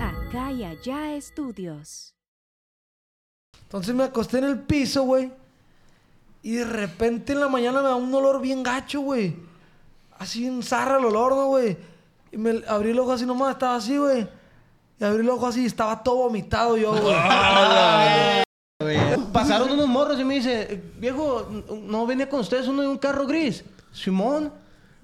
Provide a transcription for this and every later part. Acá y allá estudios. Entonces me acosté en el piso, güey. Y de repente en la mañana me da un olor bien gacho, güey. Así en zarra el olor, ¿no, güey? Y me abrí el ojo así nomás, estaba así, güey. Y abrí el ojo así y estaba todo vomitado yo, güey. Pasaron unos morros y me dice, viejo, ¿no venía con ustedes uno de un carro gris? Simón.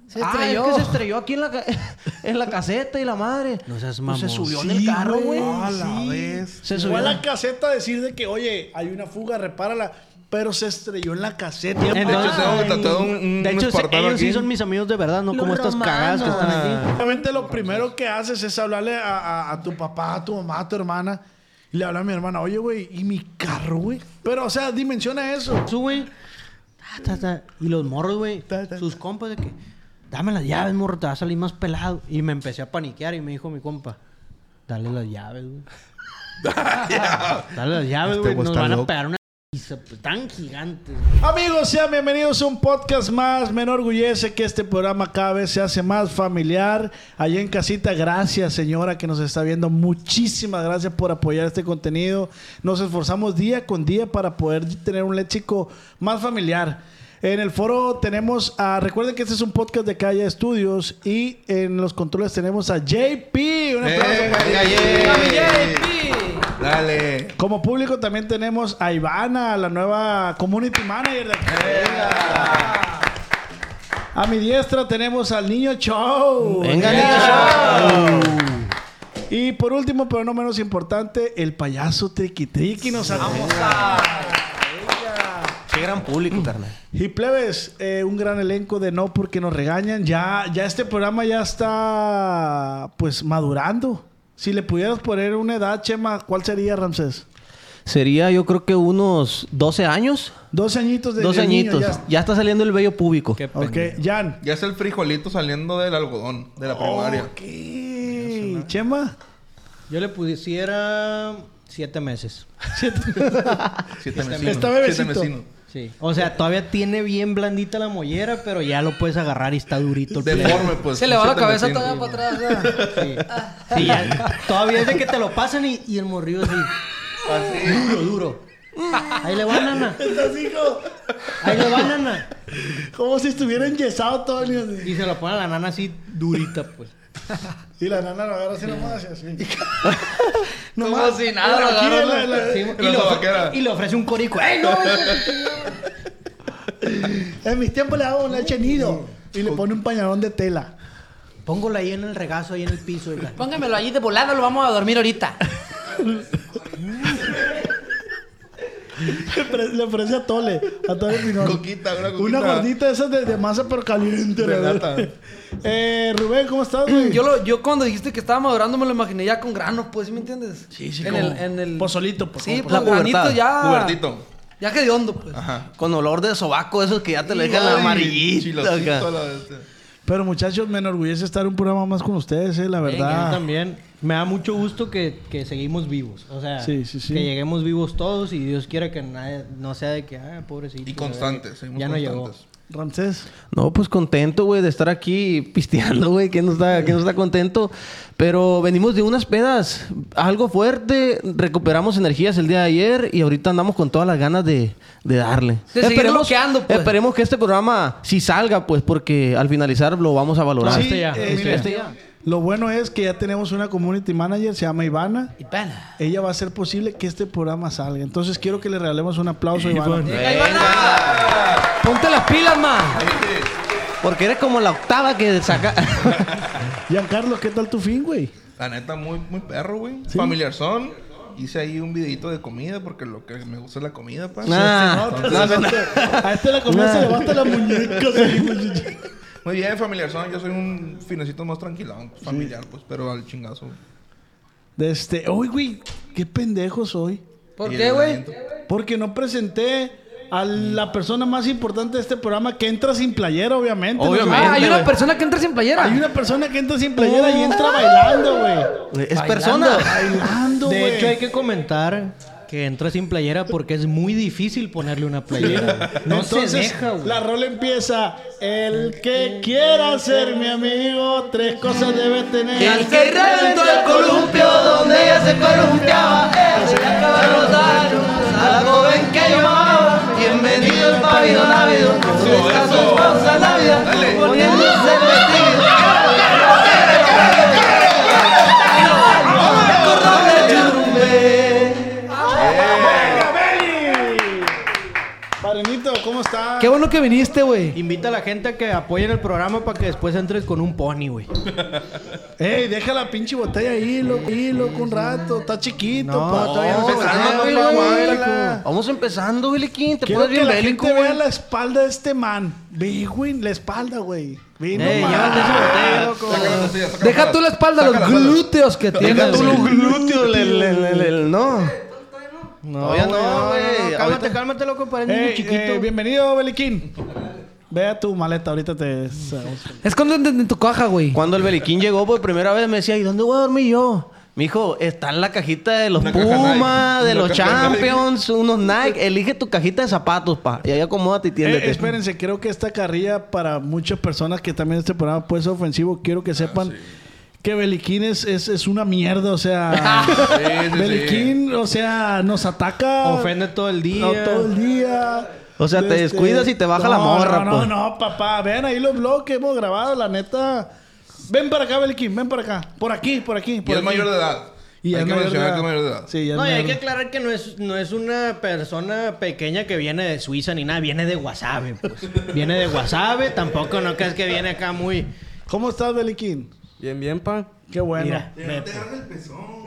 Se estrelló. Es que se estrelló aquí en la caseta y la madre. No seas mamón. Pues se subió en el carro, güey. A la vez. Se subió a la caseta a decir de que, oye, hay una fuga, repárala. Pero se estrelló en la caseta. De hecho, tengo tatuado un espartano ellos aquí. Sí son mis amigos de verdad, no como estas cagadas que están aquí. Obviamente lo primero que haces es hablarle a tu papá, a tu mamá, a tu hermana. Y le habla a mi hermana, oye, güey, ¿y mi carro, güey? Pero, o sea, dimensiona eso. Sube. Y los morros, güey. Sus compas de que, dame las llaves, morro, te va a salir más pelado. Y me empecé a paniquear y me dijo mi compa, dale las llaves, güey. Dale las llaves, güey. Nos van a pegar una... tan gigantes. Amigos, sean bienvenidos a un podcast más. Me enorgullece que este programa cada vez se hace más familiar. Allí en casita, gracias señora que nos está viendo. Muchísimas gracias por apoyar este contenido. Nos esforzamos día con día para poder tener un léxico más familiar. En el foro tenemos a... Recuerden que este es un podcast de Calle Studios y en los controles tenemos a JP. Un aplauso para JP. Dale. Como público también tenemos a Ivana, la nueva community manager de aquí. A mi diestra tenemos al niño Show. Venga, niño Show. Y por último, pero no menos importante, el payaso Triqui Triqui nos vamos a... Qué gran público, carnal. Y plebes, un gran elenco de No Porque Nos Regañan. Ya este programa ya está pues madurando. Si le pudieras poner una edad, Chema, ¿cuál sería, Ramsés? Sería, yo creo que unos 12 años. 12 añitos de 12 añitos. Niño, ya está saliendo el vello público. Okay, Jan. Ya es el frijolito saliendo del algodón de la primaria. Okay. Chema. Yo le pusiera 7 meses. 7 meses. Está bebecito. Sí. O sea, todavía tiene bien blandita la mollera, pero ya lo puedes agarrar y está durito. Deforme, pues. Se le va la cabeza todavía para atrás. Sí. Sí, ya. Todavía es de que te lo pasan y el morrillo así. Duro. Ahí le va, nana. Ahí le va, nana. Como si estuviera enyesado todo el día. Y se lo pone a la nana así durita, pues. Y la nana lo agarra así nomás, así. No más sin nada, lo agarra. Y le ofrece un corico. ¡Ey, no! En mis tiempos le hago un leche nido y le pone un pañalón de tela. Póngolo ahí en el regazo, ahí en el piso. Póngamelo allí de volada, lo vamos a dormir ahorita. Le ofrece a Tole. A Tole Pinón. Coquita, una coquita. Una gordita esa de masa pero caliente. De nata. Rubén, ¿cómo estás, güey? Yo cuando dijiste que estaba madurando me lo imaginé ya con granos, pues, ¿sí me entiendes? Sí, sí, en el pozolito, pues. Sí, pues, granito ya. Cubertito. Ya que de hondo, pues. Ajá. Con olor de sobaco, esos que ya te le dejan la amarillita. Pero, muchachos, me enorgullece estar un programa más con ustedes, la verdad. Yo también. Me da mucho gusto que seguimos vivos. O sea, sí. Que lleguemos vivos todos y Dios quiera que nadie, no sea de que, pobrecito. Y constantes. Ya no llegó. Ramsés. No, pues contento, güey, de estar aquí pisteando, güey. ¿Quién no está contento? Pero venimos de unas pedas algo fuerte. Recuperamos energías el día de ayer y ahorita andamos con todas las ganas de darle. De esperemos que este programa sí salga, pues, porque al finalizar lo vamos a valorar. Sí, ya. Lo bueno es que ya tenemos una community manager, se llama Ivana. Ella va a hacer posible que este programa salga. Entonces quiero que le regalemos un aplauso a Ivana. ¡Ivana! ¡Ponte las pilas, man! Porque eres como la octava que saca. Giancarlo, ¿qué tal tu fin, güey? La neta, muy, muy perro, güey. ¿Sí? Familiar son. Hice ahí un videito de comida porque lo que me gusta es la comida, pa. Nah. A este la comida se levanta la muñeca. Muy bien, familiar. Yo soy un finecito más tranquilón, pues, familiar, pues, pero al chingazo. Uy, güey, qué pendejo soy. ¿Por qué, güey? Porque no presenté a la persona más importante de este programa, que entra sin playera, obviamente. Ah, hay una persona que entra sin playera. Hay una persona que entra sin playera y entra bailando, güey. Es persona. Bailando, güey. De hecho, hay que comentar que entra sin playera porque es muy difícil ponerle una playera. No entonces, se deja, güey. La rola empieza. El que quiera ser mi amigo, tres cosas debe tener. El que reventó el columpio donde ella se columpiaba. Se le acabaron los años a la joven que yo amaba. Bienvenido el pavido lávido, su descanso es pausa lávida, poniéndose el vestido. Parenito, ¿cómo estás? Qué bueno que viniste, güey. Invita a la gente a que apoyen el programa para que después entres con un pony, güey. Ey, deja la pinche botella ahí, loco, un rato. Está chiquito, vamos empezando, Beliquín. Te puedes bien bélico, güey. Quiero que la gente vea la espalda de este man. Ve, güey, la espalda, güey. Deja tú la espalda, los glúteos que tienes. Deja tú los glúteos, no. No, ya no, güey. Cálmate, loco, para el niño chiquito. Bienvenido, Beliquín. Ve a tu maleta, ahorita te... Escóndete en tu caja, güey. Cuando el Beliquín llegó por primera vez, me decía, ¿y dónde voy a dormir yo? Me dijo, está en la cajita de los Pumas, de los Champions, unos Nike. Elige tu cajita de zapatos, pa. Y ahí acomódate y tiéndete. Espérense, creo que esta carrilla para muchas personas que también este programa puede ser ofensivo. Quiero que sepan... Que Beliquín es una mierda, o sea... sí. Beliquín, o sea, nos ataca... Ofende todo el día. O sea, te descuidas y te baja la morra, pues. No, papá. Vean ahí los blogs que hemos grabado, la neta. Ven para acá, Beliquín, ven para acá. Por aquí. Y es mayor de edad. Y hay que mencionar que es mayor de edad. Sí, no, y hay que aclarar que no es una persona pequeña que viene de Suiza ni nada. Viene de Guasave, pues. Tampoco no crees que viene acá muy... ¿Cómo estás, Beliquín? Bien, pa. Qué bueno. Mira,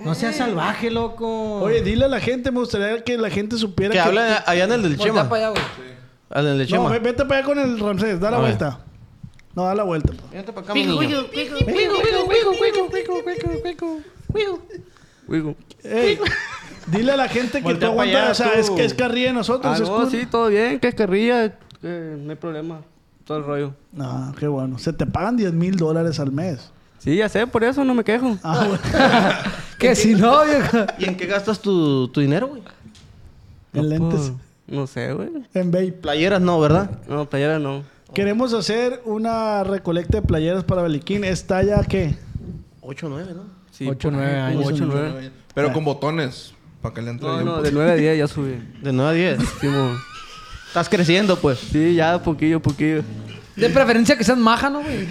no seas salvaje, loco. Oye, dile a la gente, me gustaría que la gente supiera que... Que hable allá en el del Chema. No, vete para allá con el Ramsés. Da la vuelta. No, da la vuelta, pa. Vete para acá, mi niño. Dile a la gente que te aguanta. O sea, es que es carrilla de nosotros. No, sí, todo bien. Que es carrilla. No hay problema. Todo el rollo. Ah, qué bueno. Se te pagan $10,000 al mes. Sí, ya sé, por eso no me quejo. Ah, bueno. Que si no, viejo. ¿Y en qué gastas tu dinero, güey? En lentes. No sé, güey. En vape. Playeras no, ¿verdad? No, playeras no. Queremos hacer una recolecta de playeras para Beliquín. ¿Está ya qué? 8 o 9, ¿no? Sí, 8 o 9 años. 8 o 9. Pero con botones. Para que le entre. No, de 9 a 10 ya subí. ¿De 9 a 10? Sí, estás creciendo, pues. Sí, ya, poquillo. De preferencia que sean maja, ¿no, güey?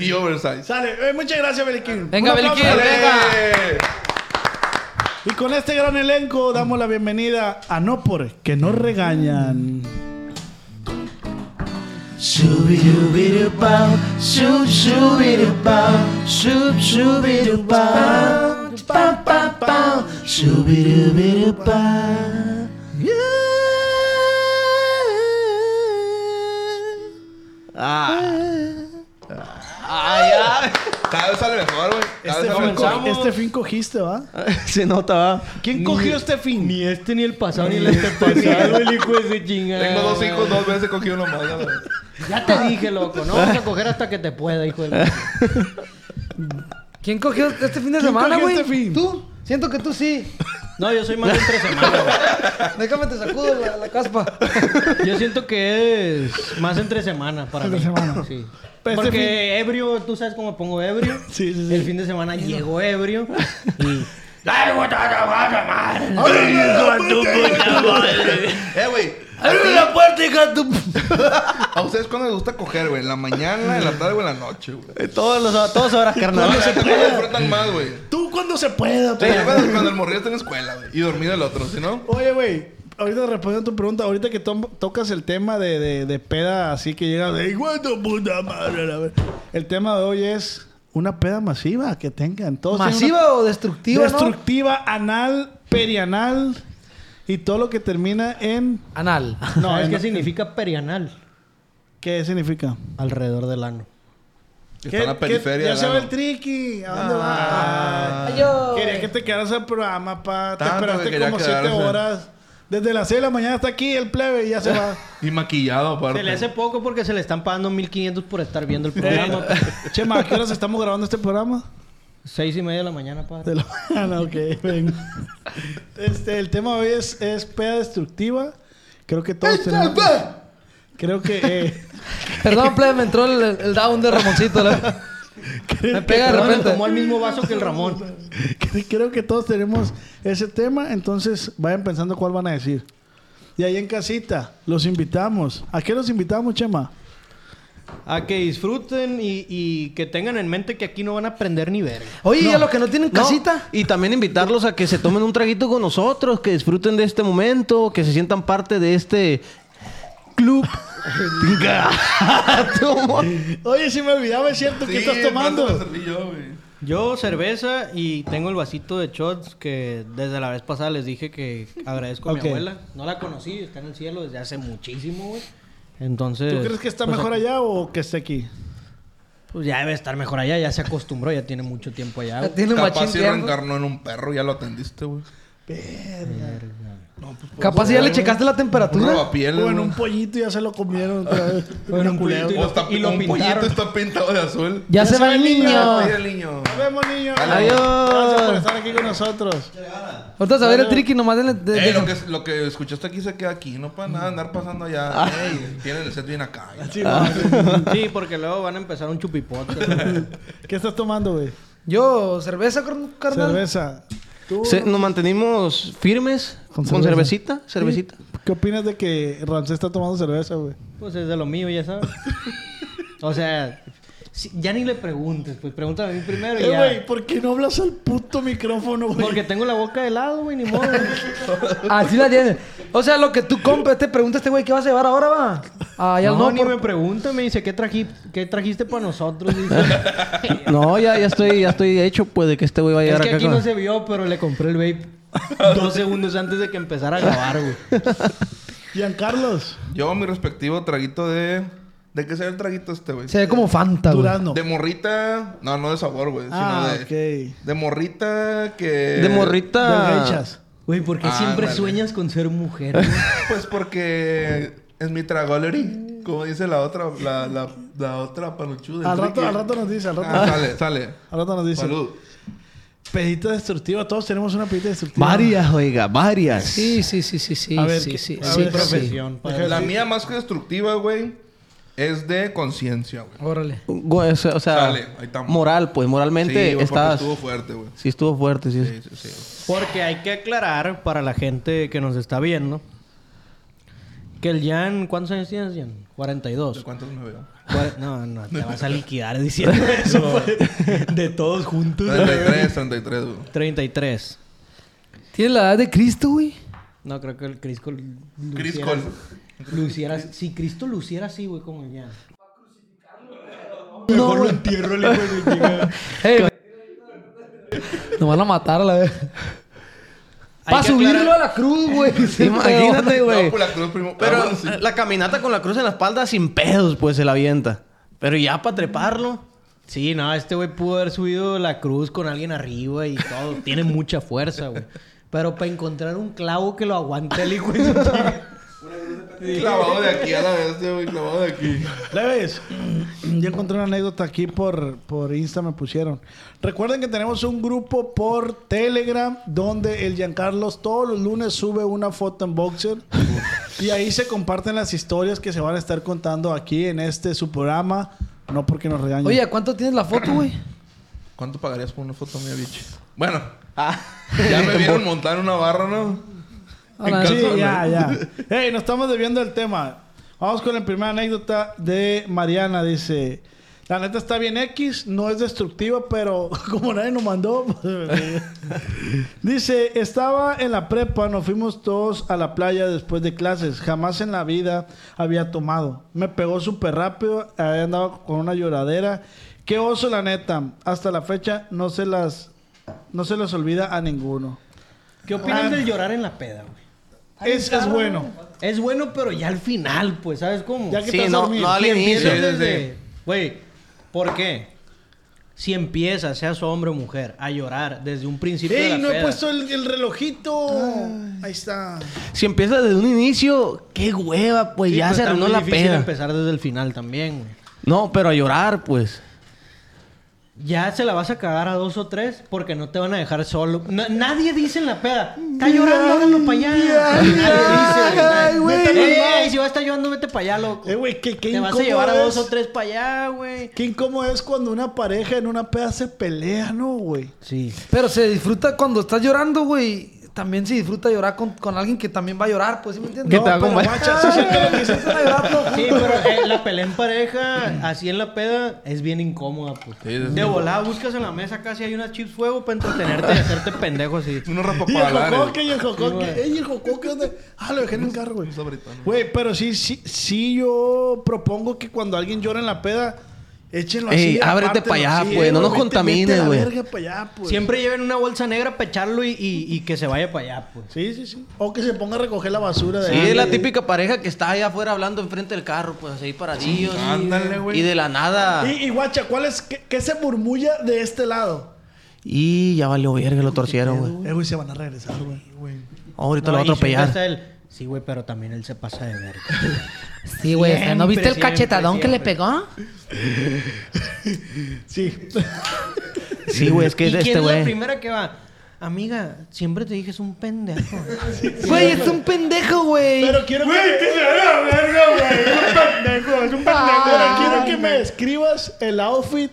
Y oversize. Sale. Muchas gracias, Beliquín. Venga, Beliquín, venga. Y con este gran elenco damos la bienvenida a No Por Que Nos Regañan. Subidubidubam, subidubam, subidubam, pam, pam, pam, subidubidubam. Cada vez sale mejor, güey. Este fin cogiste, ¿va? Se nota, ¿va? ¿Quién cogió este fin? Ni este, ni el pasado, ni el antepasado. El hijo de ese chingado. Tengo 2 hijos, 2 veces cogí uno más. Ya te dije, loco. No vas a coger hasta que te pueda, hijo de... ¿Quién cogió este fin de semana, güey? ¿Tú? Siento que tú sí. No, yo soy más de entre semana, güey. Déjame te sacudo la caspa. Yo siento que es más entre semana para mí. Entre semana. Sí. Pues porque ebrio, tú sabes cómo pongo ebrio. Sí. El fin de semana llegó ebrio. Y... ¡Ay, güey, te vas a amar! ¡Ay, hijo de tu puta madre! Güey. ¡Abre la puerta, hijo de tu... A ustedes, ¿cuándo les gusta coger, güey? ¿En la mañana, en la tarde o en la noche, güey? Todos horas, carnal. ¿Cuándo se disfrutan más, güey? Tú cuando se pueda, güey. Cuando el morrillo está en la escuela, güey. Y dormir el otro, ¿sí no? Oye, güey. Ahorita respondiendo a tu pregunta, ahorita que tocas el tema de peda, así que llegas de igual tu puta madre. El tema de hoy es una peda masiva que tengan todos. ¿Masiva o destructiva? Destructiva, ¿no? Anal, perianal y todo lo que termina en... Anal. No, ¿qué significa perianal? ¿Qué significa? Alrededor del ano. Está en la periferia. Ya se va el triqui. ¿A dónde va? Yo... Quería que te quedaras al programa, pa. Te esperaste como 7 horas. Desde las 6 de la mañana hasta aquí el plebe y ya se va. Y maquillado, aparte. Se le hace poco porque se le están pagando 1,500 por estar viendo el programa. Chema, ¿a qué horas estamos grabando este programa? 6:30 de la mañana, padre. De la mañana, ok. Venga. El tema hoy es peda destructiva. Creo que todos tenemos... Creo que... Perdón, plebe, me entró el down de Ramoncito. Me pega de repente. Tomó el mismo vaso que el Ramón. Creo que todos tenemos ese tema. Entonces, vayan pensando cuál van a decir. Y ahí en casita, los invitamos. ¿A qué los invitamos, Chema? A que disfruten y que tengan en mente que aquí no van a aprender ni verga. Oye, no. ¿Y a los que no tienen casita? No. Y también invitarlos a que se tomen un traguito con nosotros, que disfruten de este momento, que se sientan parte de este club. Oye, si me olvidaba, es cierto, sí, ¿qué estás tomando? Yo cerveza y tengo el vasito de shots que desde la vez pasada les dije que agradezco a mi abuela. No la conocí, está en el cielo desde hace muchísimo, güey. Entonces... ¿Tú crees que está mejor allá o que esté aquí? Pues ya debe estar mejor allá, ya se acostumbró, ya tiene mucho tiempo allá. Güey. Tiene capaz si reencarnó en un perro, ya lo atendiste, güey. Verga. No, pues, capaz ya le checaste la temperatura. O en un pollito ya se lo comieron otra vez. O en un culero. Y lo pintaron. Un pollito está pintado de azul. Ya se va el niño. Nos vemos, niños. Adiós. Gracias por estar aquí con nosotros. Ahorita se va a ver el triqui nomás. Lo que escuchaste aquí se queda aquí. No para nada andar pasando allá. Tienen el set bien acá. Sí, porque luego van a empezar un chupipote. ¿Qué estás tomando, güey? Yo, cerveza, carnal. Cerveza. Nos mantenimos firmes con cervecita. ¿Qué opinas de que Rancé está tomando cerveza, güey? Pues es de lo mío, ya sabes. O sea, si, ya ni le preguntes, pues pregúntame a mí primero. Y güey, ¿por qué no hablas al puto micrófono, güey? Porque tengo la boca de lado, güey, ni modo. Así la tienes. O sea, lo que tú compras, te preguntas, este güey, ¿qué vas a llevar ahora, va? Ah, ya no, ni me pregunta, me dice, ¿qué trajiste para nosotros? Dice, no, ya estoy hecho, pues, de que este güey va a llegar acá. Es que aquí no se vio, pero le compré el vape 2 segundos antes de que empezara a grabar, güey. Giancarlos. Yo, mi respectivo traguito de... ¿De qué se ve el traguito este, güey? Se ve como Fanta, güey. De morrita... No, no de sabor, güey. Sino de... De morrita que... De morrita... De hechas. Güey, ¿por qué siempre sueñas con ser mujer, güey? Pues porque... Es mi tragolery. Como dice la otra... La otra panuchuda. Al rato nos dice. Al rato nos dice. Salud. Pedita destructiva. Todos tenemos una pedita destructiva. Varias, oiga. Varias. Sí. A ver, profesión. La mía más que destructiva, güey... Es de conciencia, güey. Órale. O sea, dale, ahí estamos. Moral, pues. Moralmente sí, güey, estás... estuvo fuerte, güey. Sí, estuvo fuerte, sí. Sí. Porque hay que aclarar para la gente que nos está viendo que el Jan... ¿Cuántos años tienes, Jan? 42. ¿De cuántos me veo? No. Te vas a liquidar diciendo eso, güey. De todos juntos. 33, güey. 33. ¿Tienes la edad de Cristo, güey? No, creo que el Cristo... Si Cristo luciera así, güey, como ya. Mejor lo entierro, güey. Nos van a matar a la vez. Para subirlo a la cruz, güey. Imagínate, güey. Pero la caminata con la cruz en la espalda sin pedos, pues, se la avienta. Pero ya para treparlo... Sí, no, este güey pudo haber subido la cruz con alguien arriba y todo. Tiene mucha fuerza, güey. Pero para encontrar un clavo que lo aguante el hijo de su tío. Sí. Clavado de aquí a la vez, güey. Clavado de aquí. ¿La ves? Yo encontré una anécdota aquí por Insta, me pusieron. Recuerden que tenemos un grupo por Telegram donde el Giancarlos todos los lunes sube una foto en boxer. Y ahí se comparten las historias que se van a estar contando aquí en su programa. No porque nos regañen. Oye, ¿cuánto tienes la foto, güey? ¿Cuánto pagarías por una foto mía, bicho? Bueno. Ya me vieron montar una barra, ¿no? Sí, ya. Hey, nos estamos desviando del tema. Vamos con la primera anécdota de Mariana. Dice: la neta está bien X, no es destructiva, pero como nadie nos mandó. Dice: estaba en la prepa, nos fuimos todos a la playa después de clases. Jamás en la vida había tomado. Me pegó súper rápido, andaba con una lloradera. Qué oso, la neta. Hasta la fecha no se les olvida a ninguno. ¿Qué opinas del llorar en la peda, güey? Es bueno. Es bueno, pero ya al final, pues, ¿sabes cómo? Ya que sí, no al inicio. Güey, ¿por qué? Si empiezas, seas hombre o mujer, a llorar desde un principio de la peda. ¡Ey, no he puesto el relojito! Ay. Ahí está. Si empiezas desde un inicio, ¡qué hueva! Pues sí, ya pues se arruinó la peda. Es difícil empezar desde el final también, güey. No, pero a llorar, pues. Ya se la vas a cagar a dos o tres porque no te van a dejar solo. Nadie dice en la peda, está llorando, háganlo para allá. Nadie dice, güey. Si vas a estar llorando, vete para allá, loco. Güey, te vas a llevar a dos o tres para allá, güey. Qué incómodo es cuando una pareja en una peda se pelea, ¿no, güey? Sí. Pero se disfruta cuando estás llorando, güey. También se disfruta llorar con alguien que también va a llorar, pues, ¿sí me entiendes? No, pero sí, pero la pelea en pareja, así en la peda, es bien incómoda, pues. Sí, de volada buscas en la mesa casi hay unas chips fuego para entretenerte y hacerte pendejo así. Unos rapapalas. Y el jocoque, ¿dónde? Ah, lo dejé en el carro, güey. Güey, pero sí yo propongo que cuando alguien llora en la peda, échenlo así. Ey, ábrete para allá, güey. No nos contamines, güey. Pues. Siempre lleven una bolsa negra para echarlo y que se vaya para allá, pues. Sí. O que se ponga a recoger la basura de ahí. Sí, es la típica pareja que está allá afuera hablando enfrente del carro, pues, así paradillos. Ándale, güey. Y de la nada. Y guacha, ¿cuál es? ¿Qué se murmulla de este lado? Y ya valió verga, lo torcieron, güey. Güey, se van a regresar, güey. Ahorita lo va a atropellar. Sí, güey, pero también él se pasa de verga. Sí, güey. Siempre, ¿no viste el cachetadón que le pegó? Sí. Sí, güey, es que es este, güey. ¿Y quién es la primera que va? Amiga, siempre te dije, es un pendejo. Güey, es un pendejo, güey. Pero quiero que... Güey, te la verga, güey. Es un pendejo. Ah, pero quiero que me describas el outfit.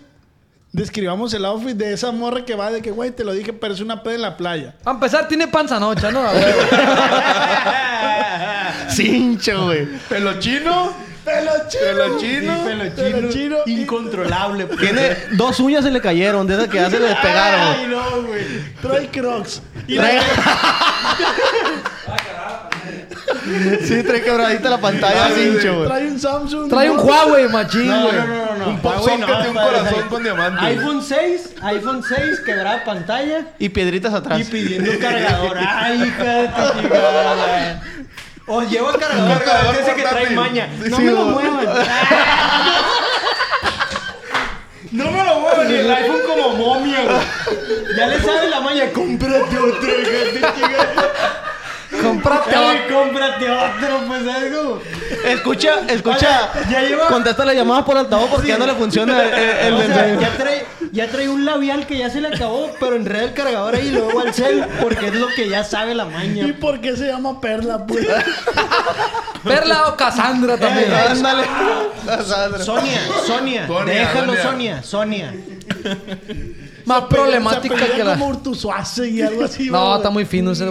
Describamos el outfit de esa morra que va de que, güey, te lo dije, pero es una peda en la playa. A empezar, tiene panza nocha, ¿no? Cincho, güey. Pelo chino. Incontrolable. Tiene dos uñas se le cayeron. Desde que ya se le despegaron. Ay, no, güey. Trae Crocs. Sí, trae quebradita la pantalla, Cincho, güey. Trae un Samsung. Trae un Huawei, machín, güey. No. Un Popsocket de un corazón con diamante. iPhone 6, quebrada pantalla. Y piedritas atrás. Y pidiendo cargador. Ay, hija de tu chingada. O llevo el cargador ese que trae maña. No me lo muevan. No me lo muevan. El iPhone como momia, güey. Ya le sabe la maña. Cómprate otro, Cómprate otro, pues algo. Escucha. Oye, ya lleva... Contesta las llamadas por altavoz porque ya no le funciona el mensaje. Ya trae un labial que ya se le acabó, pero enreda el cargador ahí y luego al cel porque es lo que ya sabe la maña. ¿Y por qué se llama Perla, pues? Perla o Cassandra también. Ándale. Cassandra. Sonia. Déjalo, Sonia. Más problemática que la... y algo así, no, está muy fino ese.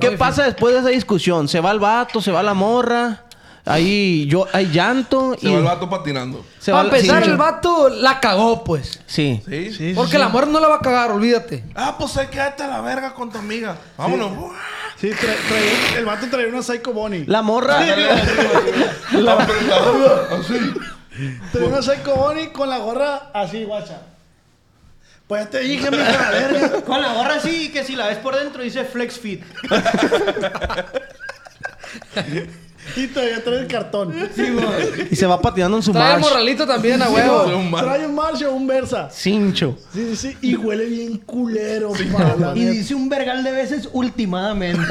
¿Qué pasa después de esa discusión? Se va el vato, se va la morra. Ahí yo hay llanto. Se va el vato patinando. Para empezar, el vato la cagó, pues. Sí. Porque el amor no la va a cagar, olvídate. Ah, pues ahí quédate a la verga con tu amiga. Vámonos. Sí, el vato trae una Psycho Bunny. La morra. La apretadora. Así. Trae una Psycho Bunny con la gorra así, guacha. Pues te dije, mi verga. Con la gorra así, que si la ves por dentro dice Flex Fit. Y todavía trae el cartón. Sí, güey. Y se va patinando en su marcha. Trae el morralito también, a huevo. Trae un marcha o un Versa. Cincho. Sí. Y huele bien culero, mala. Y dice un vergal de veces últimamente.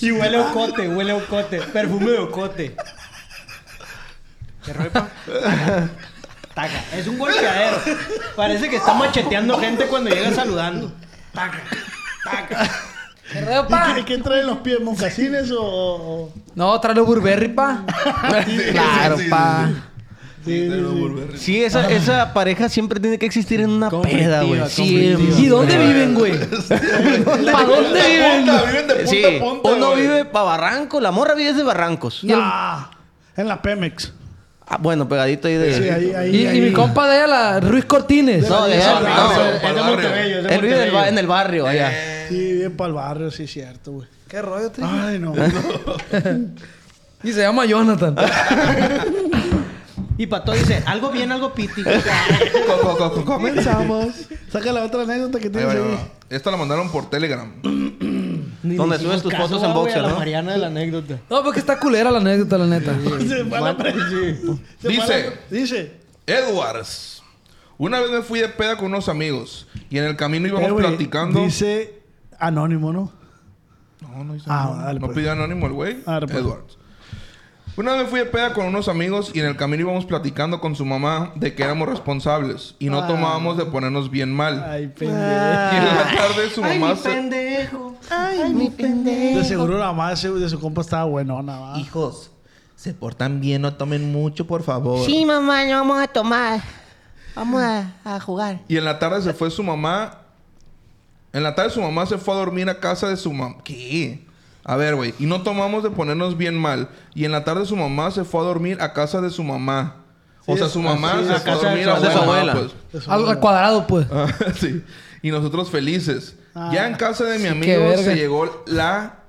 Y huele a ocote. Perfume de ocote. ¿Qué ropa? Taca. Es un golpeadero. Parece que está macheteando gente cuando llega saludando. Taca. ¿Qué traen los pies? ¿Mocasines o...? No, trae los Burberry, pa. Claro, pa. Sí. Sí, esa pareja siempre tiene que existir en una peda, güey. Sí. ¿Y dónde viven, güey? ¿Para dónde viven? Viven de punta a punta, uno vive para Barranco. La morra vive desde Barrancos. En la Pemex. Ah, bueno, pegadito ahí de... Sí, ahí. Y mi compa de ella, Ruiz Cortines. Es de Montevideo. Él vive en el barrio allá. Sí, vive para el barrio, sí, cierto, güey. Qué rollo, tío. Ay, no. Y se llama Jonathan. Y Pato dice, algo bien, algo piti. Comenzamos. Saca la otra anécdota que tienes ahí. Esta la mandaron por Telegram. Donde subes tus fotos en boxer, ¿no? La Mariana de la anécdota. No, porque está culera la anécdota, la neta. Se fue a la presión. Dice Edwards. Una vez me fui de peda con unos amigos y en el camino íbamos platicando. Dice anónimo, ¿no? No dice anónimo. Dale, no pidió anónimo el güey. Edwards. Una vez me fui de peda con unos amigos y en el camino íbamos platicando con su mamá de que éramos responsables y no tomábamos de ponernos bien mal. Ay, pendejo. Y en la tarde su mamá... Ay, mi pendejo. Ay, mi pendejo. De seguro la mamá de su compa estaba buenona, ¿va? Hijos, se portan bien, no tomen mucho, por favor. Sí, mamá, no vamos a tomar. Vamos a jugar. Y en la tarde se fue su mamá... En la tarde su mamá se fue a dormir a casa de su mamá. ¿Qué? A ver, güey. Y no tomamos de ponernos bien mal. Y en la tarde su mamá se fue a dormir a casa de su mamá. Sí, o sea, su mamá se fue a dormir a su abuela. Pues. Algo al cuadrado, pues. Ah, sí. Y nosotros felices. Ah, ya en casa de mi amigo se llegó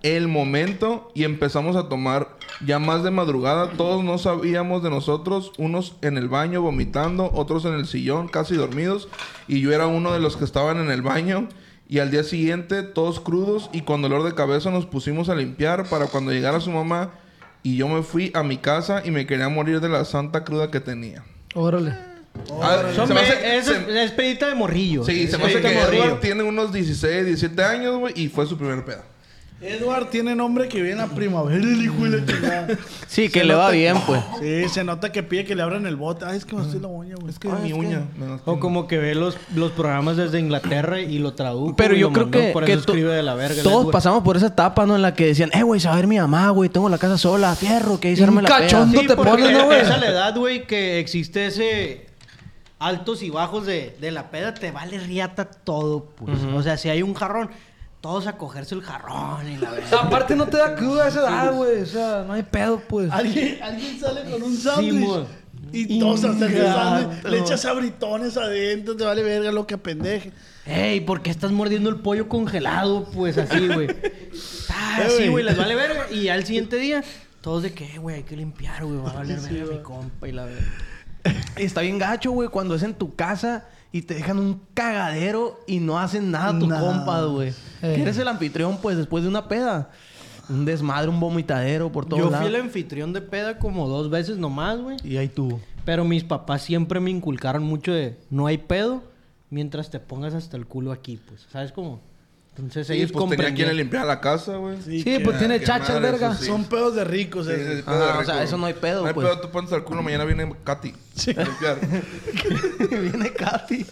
el momento y empezamos a tomar ya más de madrugada. Todos no sabíamos de nosotros. Unos en el baño vomitando. Otros en el sillón casi dormidos. Y yo era uno de los que estaban en el baño. Y al día siguiente, todos crudos y con dolor de cabeza, nos pusimos a limpiar para cuando llegara su mamá. Y yo me fui a mi casa y me quería morir de la santa cruda que tenía. Órale. Es pedita de morrillo. Sí, se me hace que Edward tiene unos 16, 17 años, güey, y fue su primer peda. Edward tiene nombre que viene a primavera, el hijo de la chingada. Sí, que le va bien, pues. Sí, se nota que pide que le abran el bote. Ay, es que me estoy la uña, güey. Es que mi uña. O como que ve los programas desde Inglaterra y lo traduce. Pero yo creo que... Por eso escribe de la verga. Todos pasamos por esa etapa, ¿no? En la que decían... güey, se va a ver mi mamá, güey. Tengo la casa sola. Fierro, que ahí se arme la peda. Cachondo te pones, ¿no, güey? Esa es la edad, güey, que existe ese... Altos y bajos de la peda. Te vale riata todo, pues. O sea, si hay un jarrón... Todos a cogerse el jarrón y la verdad. O sea, aparte no te da cruda a esa edad, güey. O sea, no hay pedo, pues. Alguien sale con un sándwich y todos hasta el sándwich. Le echas abritones adentro, te vale verga lo que pendeje. Ey, ¿por qué estás mordiendo el pollo congelado? Pues así, güey. Así, güey, les vale verga. Y al siguiente día, todos de que, güey, hay que limpiar, güey. Va a valer verga mi compa y la verga. Está bien gacho, güey, cuando es en tu casa... Y te dejan un cagadero y no hacen nada a tu compa, güey. Eres el anfitrión, pues, después de una peda. Un desmadre, un vomitadero por todos lados. Yo fui el anfitrión de peda como 2 veces nomás, güey. Y ahí tuvo. Pero mis papás siempre me inculcaron mucho de... No hay pedo mientras te pongas hasta el culo aquí, pues. ¿Sabes cómo? Entonces ellos comprendían. Tenía quien limpiar la casa, güey. Sí, pues tiene chachas, verga. Sí. Son pedos de ricos. Sí, o sea, eso no hay pedo, güey. No hay pedo, tú pones al culo. Mañana viene Katy. Sí. A limpiar. Viene Katy.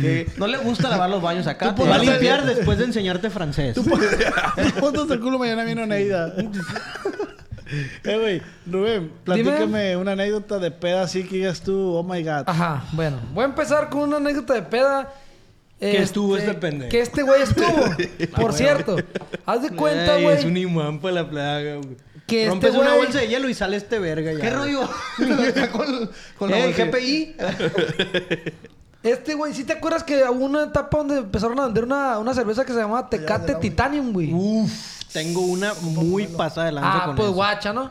¿Qué? No le gusta lavar los baños a Katy. Va a limpiar después de enseñarte francés. Tú pones al culo. Mañana viene Oneida. Güey, Rubén, platícame una anécdota de peda así que digas tú, oh my god. Ajá, bueno. Voy a empezar con una anécdota de peda. Que estuvo este pendejo. Que este güey estuvo. Por cierto. Haz de cuenta, güey. Es un imán para la plaga, güey. Que rompes este una bolsa de hielo y sale este verga ya. ¿Qué rollo? Con la bolsa. GPI. Este güey, ¿sí te acuerdas que hubo una etapa donde empezaron a vender una cerveza que se llamaba Tecate Titanium, güey? Uf. Tengo una muy pasada de lanza con pues eso. Guacha, ¿no?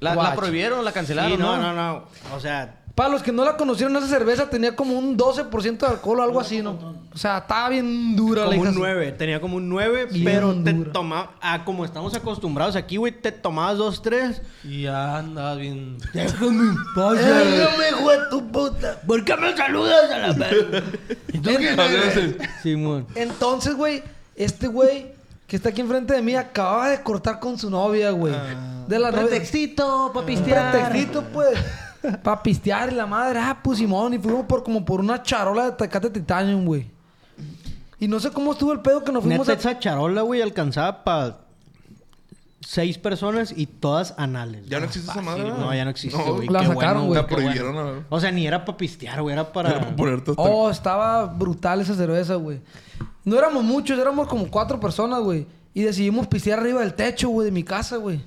La prohibieron, la cancelaron, sí, no. O sea... Para los que no la conocieron, esa cerveza tenía como un 12% de alcohol o algo así, ¿no? O sea, estaba bien dura la hija. Como un 9. Tenía como un 9, pero te tomaba... como estamos acostumbrados aquí, güey, te tomabas 2, 3... Y ya andabas bien... Déjame en paz, déjame, güey, tu puta. ¿Por qué me saludas a la verga? ¿Y tú qué haces? Simón. Entonces, güey, este güey... que está aquí enfrente de mí, acababa de cortar con su novia, güey. De la novia. Pretextito, pa' pistear. Pretextito, pues. Pa' pistear y la madre. Pues Simón. Y fuimos como por una charola de Tecate Titanium, güey. Y no sé cómo estuvo el pedo que nos fuimos. Neta, esa charola, güey, alcanzaba para 6 personas y todas anales. ¿Ya no existe esa madre? No, ya no existe, güey. La sacaron, güey. La prohibieron, a ver. O sea, ni era para pistear, güey. Era para ponerte... estaba brutal esa cerveza, güey. No éramos muchos, éramos como 4 personas, güey. Y decidimos pistear arriba del techo, güey, de mi casa, güey.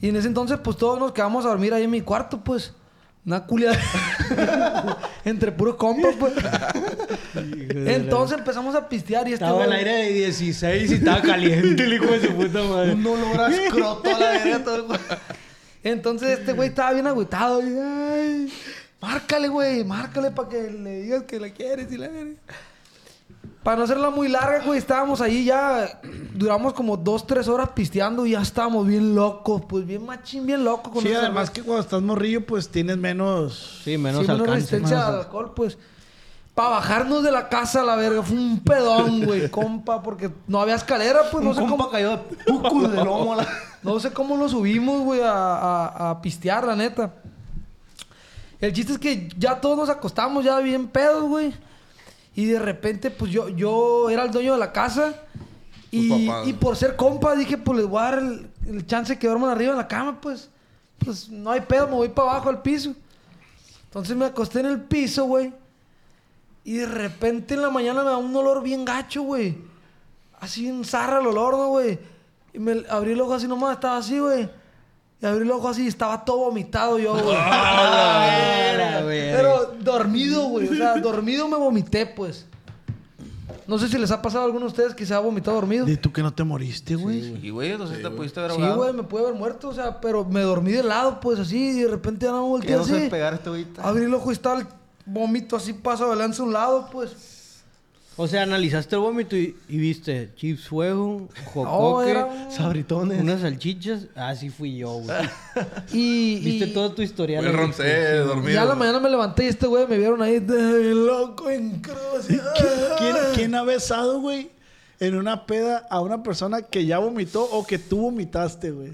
Y en ese entonces, pues, todos nos quedamos a dormir ahí en mi cuarto, pues. Una culia... Entre puros compas, pues. Entonces empezamos a pistear y estaba... Estaba el aire de 16 y estaba caliente el hijo de su puta madre. Un olor a escroto a la verga todo el güey. Entonces este güey estaba bien agüitado. Y, márcale, güey. Márcale para que le digas que la quieres y la quieres. Para no hacerla muy larga, güey, estábamos ahí ya... Duramos como 2-3 horas pisteando y ya estábamos bien locos. Pues bien machín, bien locos. Sí, además que cuando estás morrillo, pues tienes menos... Sí, menos alcance. Menos resistencia al alcohol, pues... Para bajarnos de la casa, la verga. Fue un pedón, güey, compa. Porque no había escalera, pues. No sé cómo cayó de pucos de lomo. No sé cómo nos subimos, güey, a pistear, la neta. El chiste es que ya todos nos acostamos ya bien pedos, güey. Y de repente, pues, yo era el dueño de la casa. Y por ser compa, dije, pues, les voy a dar el chance que duerman arriba en la cama, pues. Pues, no hay pedo, me voy para abajo al piso. Entonces, me acosté en el piso, güey. Y de repente, en la mañana, me da un olor bien gacho, güey. Así, un zarra el olor, ¿no, güey? Y me abrí el ojo así nomás, estaba así, güey. Y abrí el ojo así y estaba todo vomitado yo, güey. Pero dormido, güey. O sea, dormido me vomité, pues. No sé si les ha pasado a alguno de ustedes que se ha vomitado dormido. ¿Y tú que no te moriste, güey? Sí, güey. Entonces sí, te pudiste haber ahogado. Sí, güey. Me pude haber muerto. O sea, pero me dormí de lado, pues, así. Y de repente ya no me volteé así. Abrí el ojo y estaba el vómito así, paso de lanza a un lado, pues. O sea, analizaste el vómito y viste chips fuego, jocoque, sabritones, unas salchichas. Así fui yo, güey. Viste todo tu historial. El roncé, dormido. Ya a la mañana me levanté y este güey me vieron ahí de loco en cruz. ¿Quién ha besado, güey, en una peda a una persona que ya vomitó o que tú vomitaste, güey?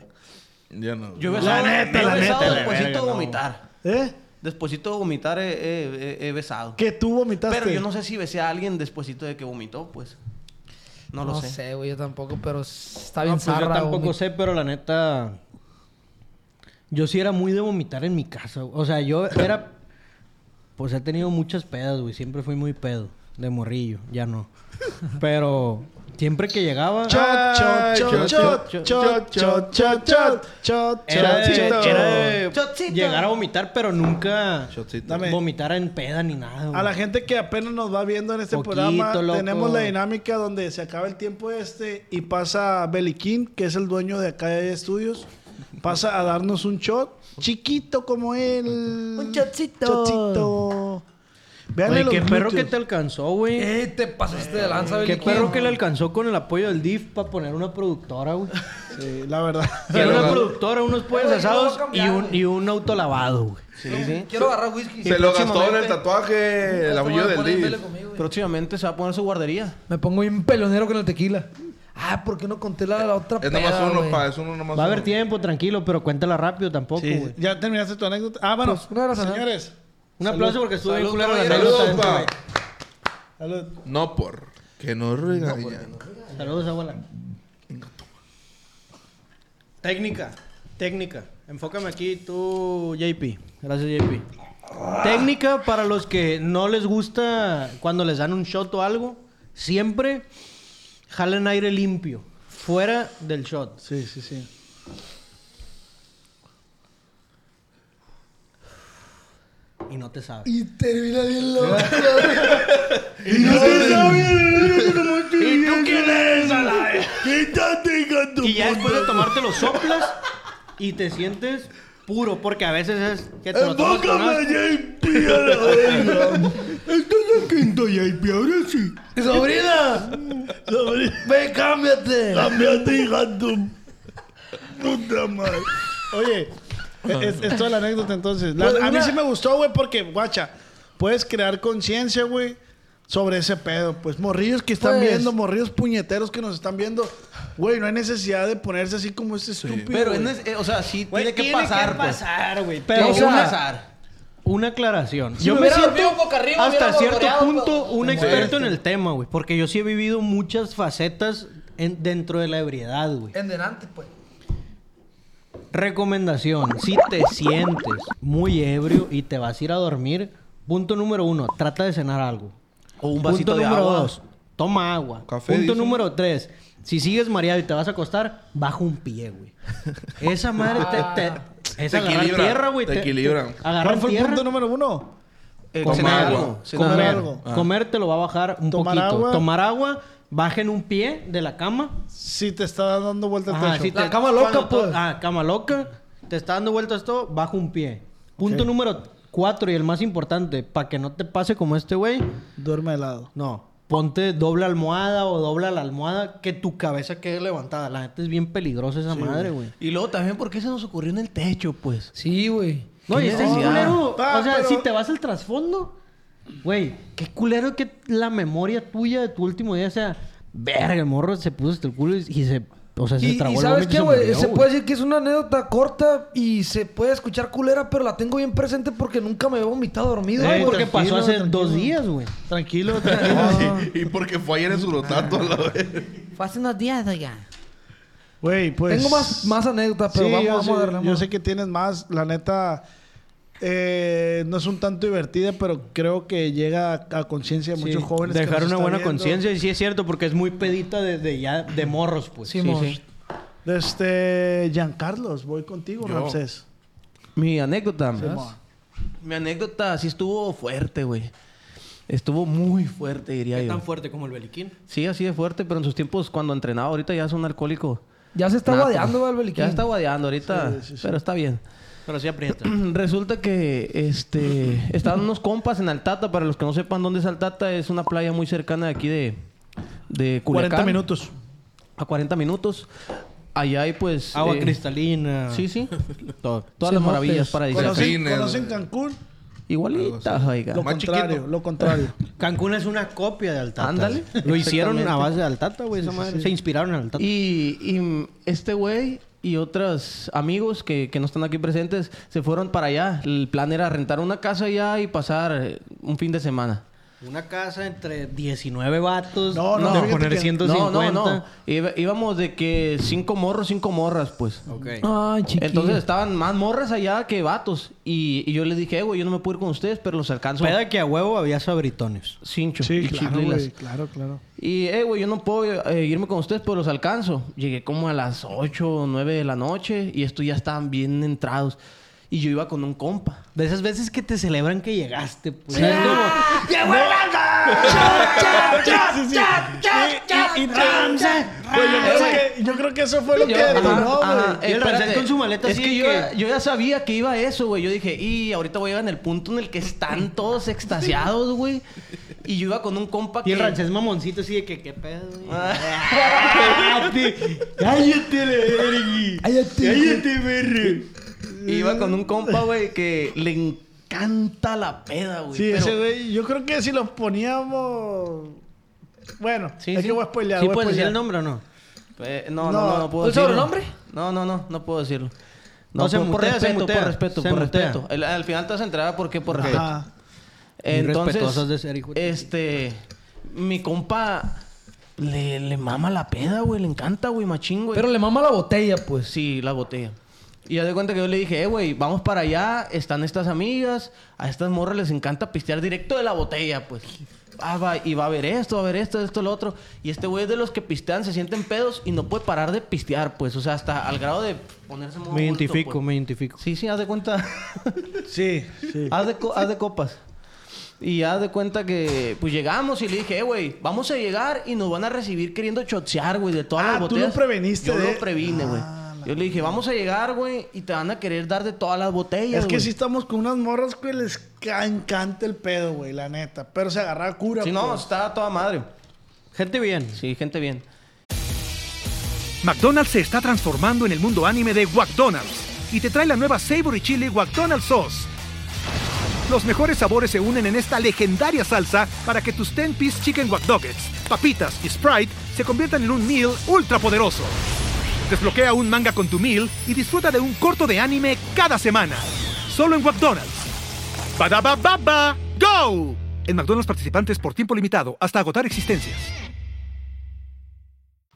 Yo no. Yo he besado, la neta. Despuésito de vomitar. ¿Eh? Despuésito de vomitar he besado. ¿Que tú vomitaste? Pero yo no sé si besé a alguien despuésito de que vomitó, pues. No lo sé. No sé, güey. Yo tampoco, pero está bien zarra. Pues yo tampoco sé, pero la neta... Yo sí era muy de vomitar en mi casa. O sea, yo era... Pues he tenido muchas pedas, güey. Siempre fui muy pedo. De morrillo. Ya no. Pero... Siempre que llegaba... Chot, llegar a vomitar, pero nunca vomitar en peda ni nada. Güey. A la gente que apenas nos va viendo en este programa, loco. Tenemos la dinámica donde se acaba el tiempo y pasa Beliquín, que es el dueño de Calle Studios, pasa a darnos un shot chiquito como él. Un shotcito. Oye, qué perro muchos. Que te alcanzó, güey. Te pasaste de lanza, güey. Qué perro que le alcanzó con el apoyo del DIF para poner una productora, güey. Sí, la verdad. Quiero una productora, unos pollos asados y un auto lavado, güey. Sí, sí. Quiero agarrar whisky. Se lo gastó en el tatuaje, el apoyo del DIF. Próximamente se va a poner su guardería. Me pongo bien pelonero con el tequila. Ah, ¿por qué no conté la otra peda? Es nomás uno. Va a haber tiempo, tranquilo, pero cuéntala rápido tampoco, güey. ¿Ya terminaste tu anécdota? Ah, bueno, señores. Un aplauso porque estuve bien culero. Salud. No por que nos regañan. Saludos, abuela. Técnica. Enfócame aquí tú, JP. Gracias, JP. Técnica para los que no les gusta cuando les dan un shot o algo. Siempre jalen aire limpio. Fuera del shot. Sí. Y no te sabe. Y termina bien loco. Y no te sabe. ¿Y tú quién eres, Alain? Quítate, gato. Y ya después de tomarte los soplas y te sientes puro. Porque a veces es que te lo tomas con agua. ¡Enfócame, JP, a la verga! ¡Estás en quinto, JP! ¡Ahora sí! ¡Sobrina! ¡Ve, cámbiate! ¡Cámbiate, gato! ¡Puta madre! Oye... Es toda la anécdota, entonces. A mí sí me gustó, güey, porque, guacha, puedes crear conciencia, güey, sobre ese pedo. Pues morrillos que están viendo, morrillos puñeteros que nos están viendo. Güey, no hay necesidad de ponerse así como este estúpido. Pero, o sea, sí wey, tiene que pasar, güey. Pero tiene que pasar. Una aclaración. Si yo me siento arriba, hasta cierto punto un experto en el tema, güey. Porque yo sí he vivido muchas facetas dentro de la ebriedad, güey. En delante, pues. Recomendación, si te sientes muy ebrio y te vas a ir a dormir, punto número 1, trata de cenar algo. O un vasito de agua. Punto número 2, toma agua. Café, punto número 3, si sigues mareado y te vas a acostar, baja un pie, güey. Esa madre te agarra tierra, güey. Te equilibra. ¿Cuál fue el punto número 1? Comer algo. Comer te lo va a bajar un poquito. Tomar agua. Bajen un pie de la cama. Si te está dando vueltas todo. Si la cama loca, pues. Cama loca. Te está dando vueltas todo. Baja un pie. Punto número 4 y el más importante. Para que no te pase como este güey. Duerme de lado. No. ponte doble almohada o dobla la almohada, que tu cabeza quede levantada. La gente es bien peligrosa esa madre, güey. Y luego también, ¿por qué se nos ocurrió en el techo, pues? Sí, güey. No, y este culero. O sea, pero... si te vas al trasfondo, güey, qué culero que la memoria tuya de tu último día sea... Verga, el morro se puso hasta el culo y se... O sea, se trabó. ¿Y sabes qué, güey? Se puede decir que es una anécdota corta y se puede escuchar culera, pero la tengo bien presente porque nunca me he vomitado dormido. No, porque pasó hace 2 días, güey. Tranquilo, tranquilo. Y porque fue ayer en Surotato, la vez. Fue hace unos días, oiga. Güey, pues... Tengo más anécdotas, pero sí, vamos a darle más. Yo sé que tienes más. La neta... no es un tanto divertida, pero creo que llega a conciencia de muchos jóvenes. Dejar una buena conciencia, y sí es cierto, porque es muy pedita desde ya de morros, pues. Sí. Desde Giancarlos, voy contigo, Ramsés. Mi anécdota, sí estuvo fuerte, güey. Estuvo muy fuerte, diría yo. ¿Qué tan fuerte como el Beliquín? Sí, así de fuerte, pero en sus tiempos, cuando entrenaba, ahorita ya es un alcohólico. Ya se está guadeando, güey, el Beliquín. Ya se está guadeando ahorita, sí. Pero está bien. Pero sí aprieta. Resulta que estaban unos compas en Altata. Para los que no sepan dónde es Altata, es una playa muy cercana de aquí de Culiacán. 40 minutos. A 40 minutos. Allá hay pues... Agua cristalina. Sí. Todas las maravillas para disfrutar. ¿Conocen Cancún? Igualita, oiga. Lo contrario. Cancún es una copia de Altata. Ándale. Lo hicieron a base de Altata, güey. Sí. Se inspiraron en Altata. Y este güey... Y otros amigos que no están aquí presentes se fueron para allá. El plan era rentar una casa allá y pasar un fin de semana. Una casa entre 19 vatos. No, poner 150. No. Íbamos de que 5 morros, 5 morras, pues. Okay. Ay, chiquillo. Entonces estaban más morras allá que vatos. Y yo les dije, güey, yo no me puedo ir con ustedes, pero los alcanzo. Peda que a huevo había sabritones. Cincho. Sí, y claro, güey, claro. Y, güey, yo no puedo irme con ustedes, pero los alcanzo. Llegué como a las 8 o 9 de la noche y estos ya estaban bien entrados. Y yo iba con un compa. De esas veces que te celebran que llegaste, pues. ¡Ya! ¡Llegó el Ramsés! Yo creo que eso fue lo que detonó, güey. El Ramsés con su maleta así. Es que yo ya sabía que iba a eso, güey. Yo dije, y ahorita voy a llegar en el punto en el que están todos extasiados, güey. Y yo iba con un compa que... Y el Ramsés mamoncito así de que, ¿qué pedo, güey? ¡Cállate, berre! Iba con un compa, güey, que le encanta la peda, güey. Sí, pero... ese güey, yo creo que si los poníamos... Bueno, que voy a spoilear. ¿Sí puedes decir el nombre o no? No puedo decirlo. ¿El sobrenombre? No puedo decirlo. No, se mutea, por respeto. Al final te vas a enterar porque por respeto. Ajá. Entonces, respetuosos de ser, hijo. Mi compa... Le mama la peda, güey. Le encanta, güey, machín, güey. Pero le mama la botella, pues. Sí, la botella. Y ya de cuenta que yo le dije, güey, vamos para allá. Están estas amigas. A estas morras les encanta pistear directo de la botella, pues. Va a haber esto, lo otro. Y este güey es de los que pistean, se sienten pedos y no puede parar de pistear, pues. O sea, hasta al grado de ponerse muy... Me identifico. Sí, haz de cuenta. Sí. Haz de copas. Y haz de cuenta que... Pues llegamos y le dije, güey, vamos a llegar y nos van a recibir queriendo chotear, güey, de todas las botellas. Ah, tú lo preveniste. Yo lo previne, güey. Yo le dije, vamos a llegar, güey, y te van a querer dar de todas las botellas, güey. Es que sí estamos con unas morras que les encanta el pedo, güey, la neta. Pero se agarra cura, güey. Sí, no, está toda madre. Gente bien. Sí, gente bien. McDonald's se está transformando en el mundo anime de Wagdonald's. Y te trae la nueva Savory Chili Wagdonald's Sauce. Los mejores sabores se unen en esta legendaria salsa para que tus 10-piece chicken Wagdoggets, papitas y Sprite se conviertan en un meal ultra poderoso. Desbloquea un manga con tu meal y disfruta de un corto de anime cada semana. Solo en McDonald's. ¡Badabababa! ¡Go! En McDonald's participantes por tiempo limitado hasta agotar existencias.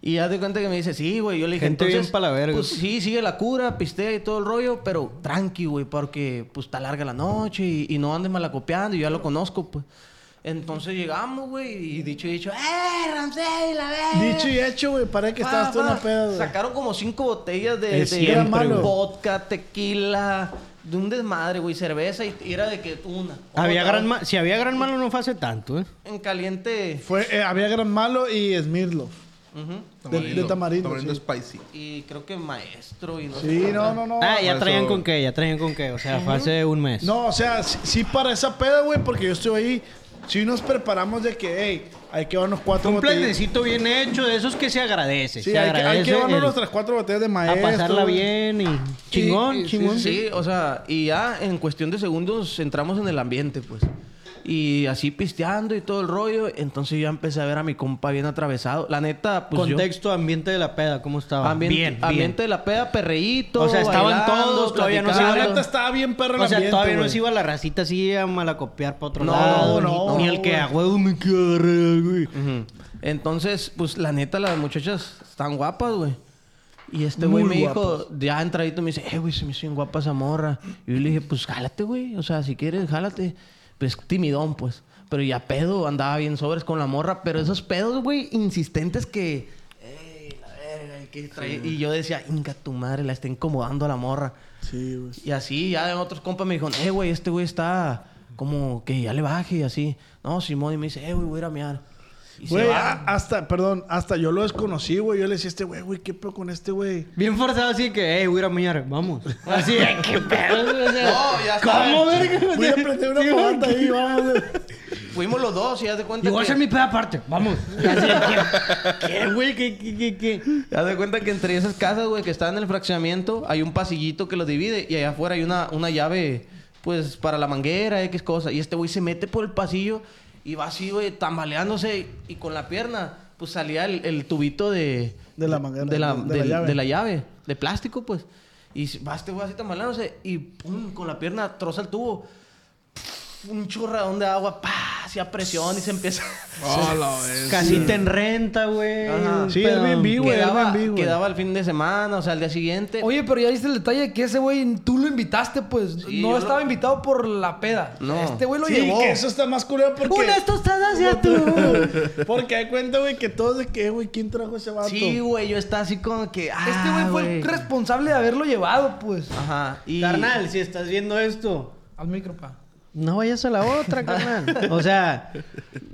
Y ya de cuenta que me dice, sí, güey. Yo le dije, gente entonces... Bien para la verga. Pues sí, sigue la cura, pistea y todo el rollo, pero tranqui, güey, porque pues está larga la noche y no andes malacopeando y yo ya lo conozco, pues. Entonces llegamos, güey, y dicho, ¡eh, Ramsés, la vez! Dicho y hecho, güey, parece que estabas tú en la peda, güey. Sacaron como 5 botellas de vodka, tequila, de un desmadre, güey, cerveza, y era de que una. Si había gran malo, no fue hace tanto, ¿eh? En caliente. Había gran malo y Smirnoff. Uh-huh. De tamarindo. Tamarindo spicy. Y creo que maestro y no sé. Sí, no. Ya traían con qué, o sea, fue hace un mes. No, o sea, sí para esa peda, güey, porque yo estoy ahí. Si nos preparamos de que, hey, hay que darnos cuatro botellas. Un planecito bien hecho, de esos que se agradece. Sí, se hay que darnos nuestras cuatro botellas de maíz. A pasarla bien y... Chingón. Sí, o sea, y ya en cuestión de segundos entramos en el ambiente, pues. Y así pisteando y todo el rollo. Entonces yo empecé a ver a mi compa bien atravesado. La neta, pues contexto, yo... ambiente de la peda, ¿cómo estaba? Ambiente de la peda, perreíto. O sea, estaban bailando, todos, todavía no se iba... La neta estaba bien perro el ambiente, o sea, ambiente, todavía no se iba la racita así a malacopiar para otro lado. Ni el que a huevo me quedaré, güey. Uh-huh. Entonces, pues la neta, las muchachas están guapas, güey. Y este güey me dijo, ya entradito me dice, güey, se me hizo bien guapa esa morra. Y yo le dije, pues jálate, güey. O sea, si quieres, jálate. Pues timidón, pues. Pero ya pedo, andaba bien sobres con la morra. Pero esos pedos, güey, insistentes que... ¡Ey, la verga! ¿Qué trae? Sí, y yo decía, inga tu madre, la está incomodando a la morra. Sí, güey. Y así, ya de otros compas me dijeron, güey, este güey está... Como que ya le baje y así. No, Simón, y me dice, güey, voy a ir a mear. Güey, hasta yo lo desconocí, güey. Yo le decía a este güey, ¿qué pedo con este güey? Bien forzado así que, voy a ir a mear, vamos. Así, ¿qué pedo? O sea, no, ya está. ¿Cómo, verga? Voy a prender una planta ahí, vamos. Fuimos los dos y haz de cuenta que... Yo voy a hacer mi peda aparte, vamos. ¿Qué, güey? ¿Qué? Haz de cuenta que entre esas casas, güey, que están en el fraccionamiento, hay un pasillito que los divide y allá afuera hay una llave, pues, para la manguera, X cosa. Y este güey se mete por el pasillo... Y va así, güey, tambaleándose y con la pierna, pues salía el tubito de... De la manguera. De la llave. De plástico, pues. Y va este güey así tambaleándose y pum, con la pierna troza el tubo. Pff, un chorradón de agua, pa, hacía presión y se empieza... Casita en renta, güey. Sí, Airbnb, güey. Quedaba el fin de semana, o sea, el día siguiente. Oye, pero ya viste el detalle que ese güey, tú lo invitaste, pues. Sí, no estaba invitado por la peda. No. Este güey lo llevó. Sí, que eso está más curioso porque... Unas tostadas ya tú. Porque hay cuenta, güey, que todos de que, güey, ¿quién trajo ese vato? Sí, güey, yo estaba así como que... este güey fue el responsable de haberlo llevado, pues. Ajá. Y... Carnal, si estás viendo esto... Al micro, pa. No vayas a la otra, carnal. O sea,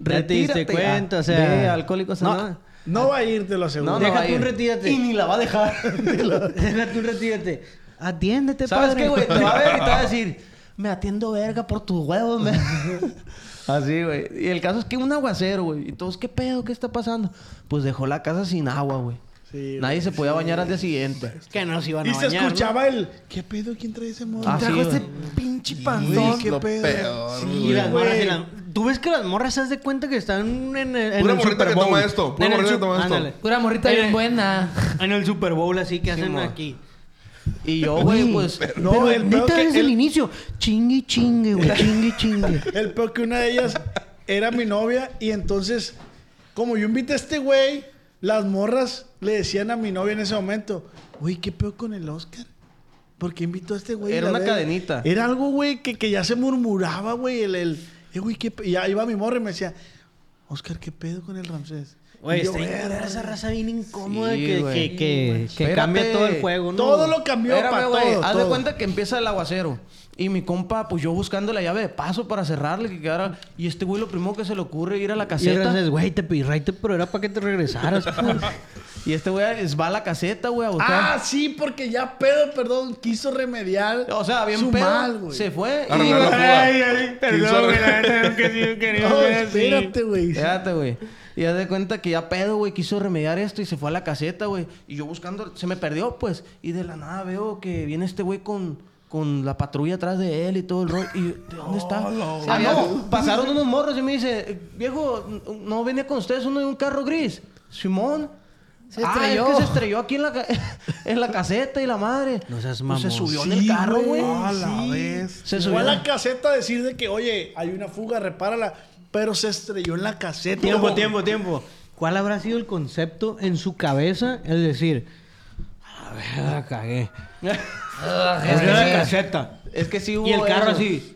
ya te diste cuenta, o sea... De Alcohólicos Anónimos. No va a ir, te lo aseguro. No, déjate un retírate. Y ni la va a dejar. Déjate un retírate. Atiéndete, ¿sabes padre? ¿Sabes qué, güey? Te va a ver y te va a decir... Me atiendo verga por tus huevos, me... Así, güey. Y el caso es que un aguacero, güey. Y todos, ¿qué pedo? ¿Qué está pasando? Pues dejó la casa sin agua, güey. Sí, nadie se podía bañar al día siguiente. Que no se iban a bañar. Y se escuchaba el... ¿Qué pedo? ¿Quién trae ese modo? ¿Quién trajo este pinche pandón? ¿Qué pedo? Sí, las morras... Tú ves que las morras se de cuenta que están en el Pura morrita que toma esto. Pura morrita bien buena. En el Super Bowl así que hacen aquí. Y yo, güey, pues... No, pero el peor que... desde el inicio. Chingue, güey. Chingue. El peor que una de ellas era mi novia. Y entonces, como yo invité a este güey... Las morras le decían a mi novia en ese momento... Güey, ¿qué pedo con el Oscar? ¿Por qué invitó a este güey? Era una cadenita. Era algo, güey, que ya se murmuraba, güey. Güey, ¿qué pedo? Y ahí iba mi morra y me decía... Oscar, ¿qué pedo con el Ramsés? Güey, está incómoda esa raza bien incómoda. Sí, que cambia todo el juego, ¿no? Todo lo cambió para todo. Haz de cuenta que empieza el aguacero. Y mi compa, pues yo buscando la llave de paso para cerrarle, que quedara... Y este güey lo primero que se le ocurre ir a la caseta. Y entonces, güey, te pirraste, pero era para que te regresaras, pues. Y este güey va a la caseta, güey, a buscar. Ah, sí, porque ya pedo, perdón, quiso remediar. O sea, bien su pedo, mal, güey. Se fue. Y... Ay, perdón, güey, la verdad es que sí, yo quería ver así. Espérate, güey. Espérate, güey. Y haz de cuenta que ya pedo, güey, quiso remediar esto y se fue a la caseta, güey. Y yo buscando... Se me perdió, pues. Y de la nada veo que viene este güey con la patrulla atrás de él y todo el rollo. Y yo, ¿de dónde está? Pasaron unos morros y me dice, viejo, no venía con ustedes uno de un carro gris. Simón. Se estrelló. Es que se estrelló aquí en la caseta y la madre. No seas mamón. Pues se subió en el carro, güey. Se subió a la caseta a decir de que, oye, hay una fuga, repárala. Pero se estrelló en la caseta. Tiempo. ¿Cuál habrá sido el concepto en su cabeza? Es decir, a ver, la cagué. Abrió la caseta. Es que sí hubo. Y el carro así.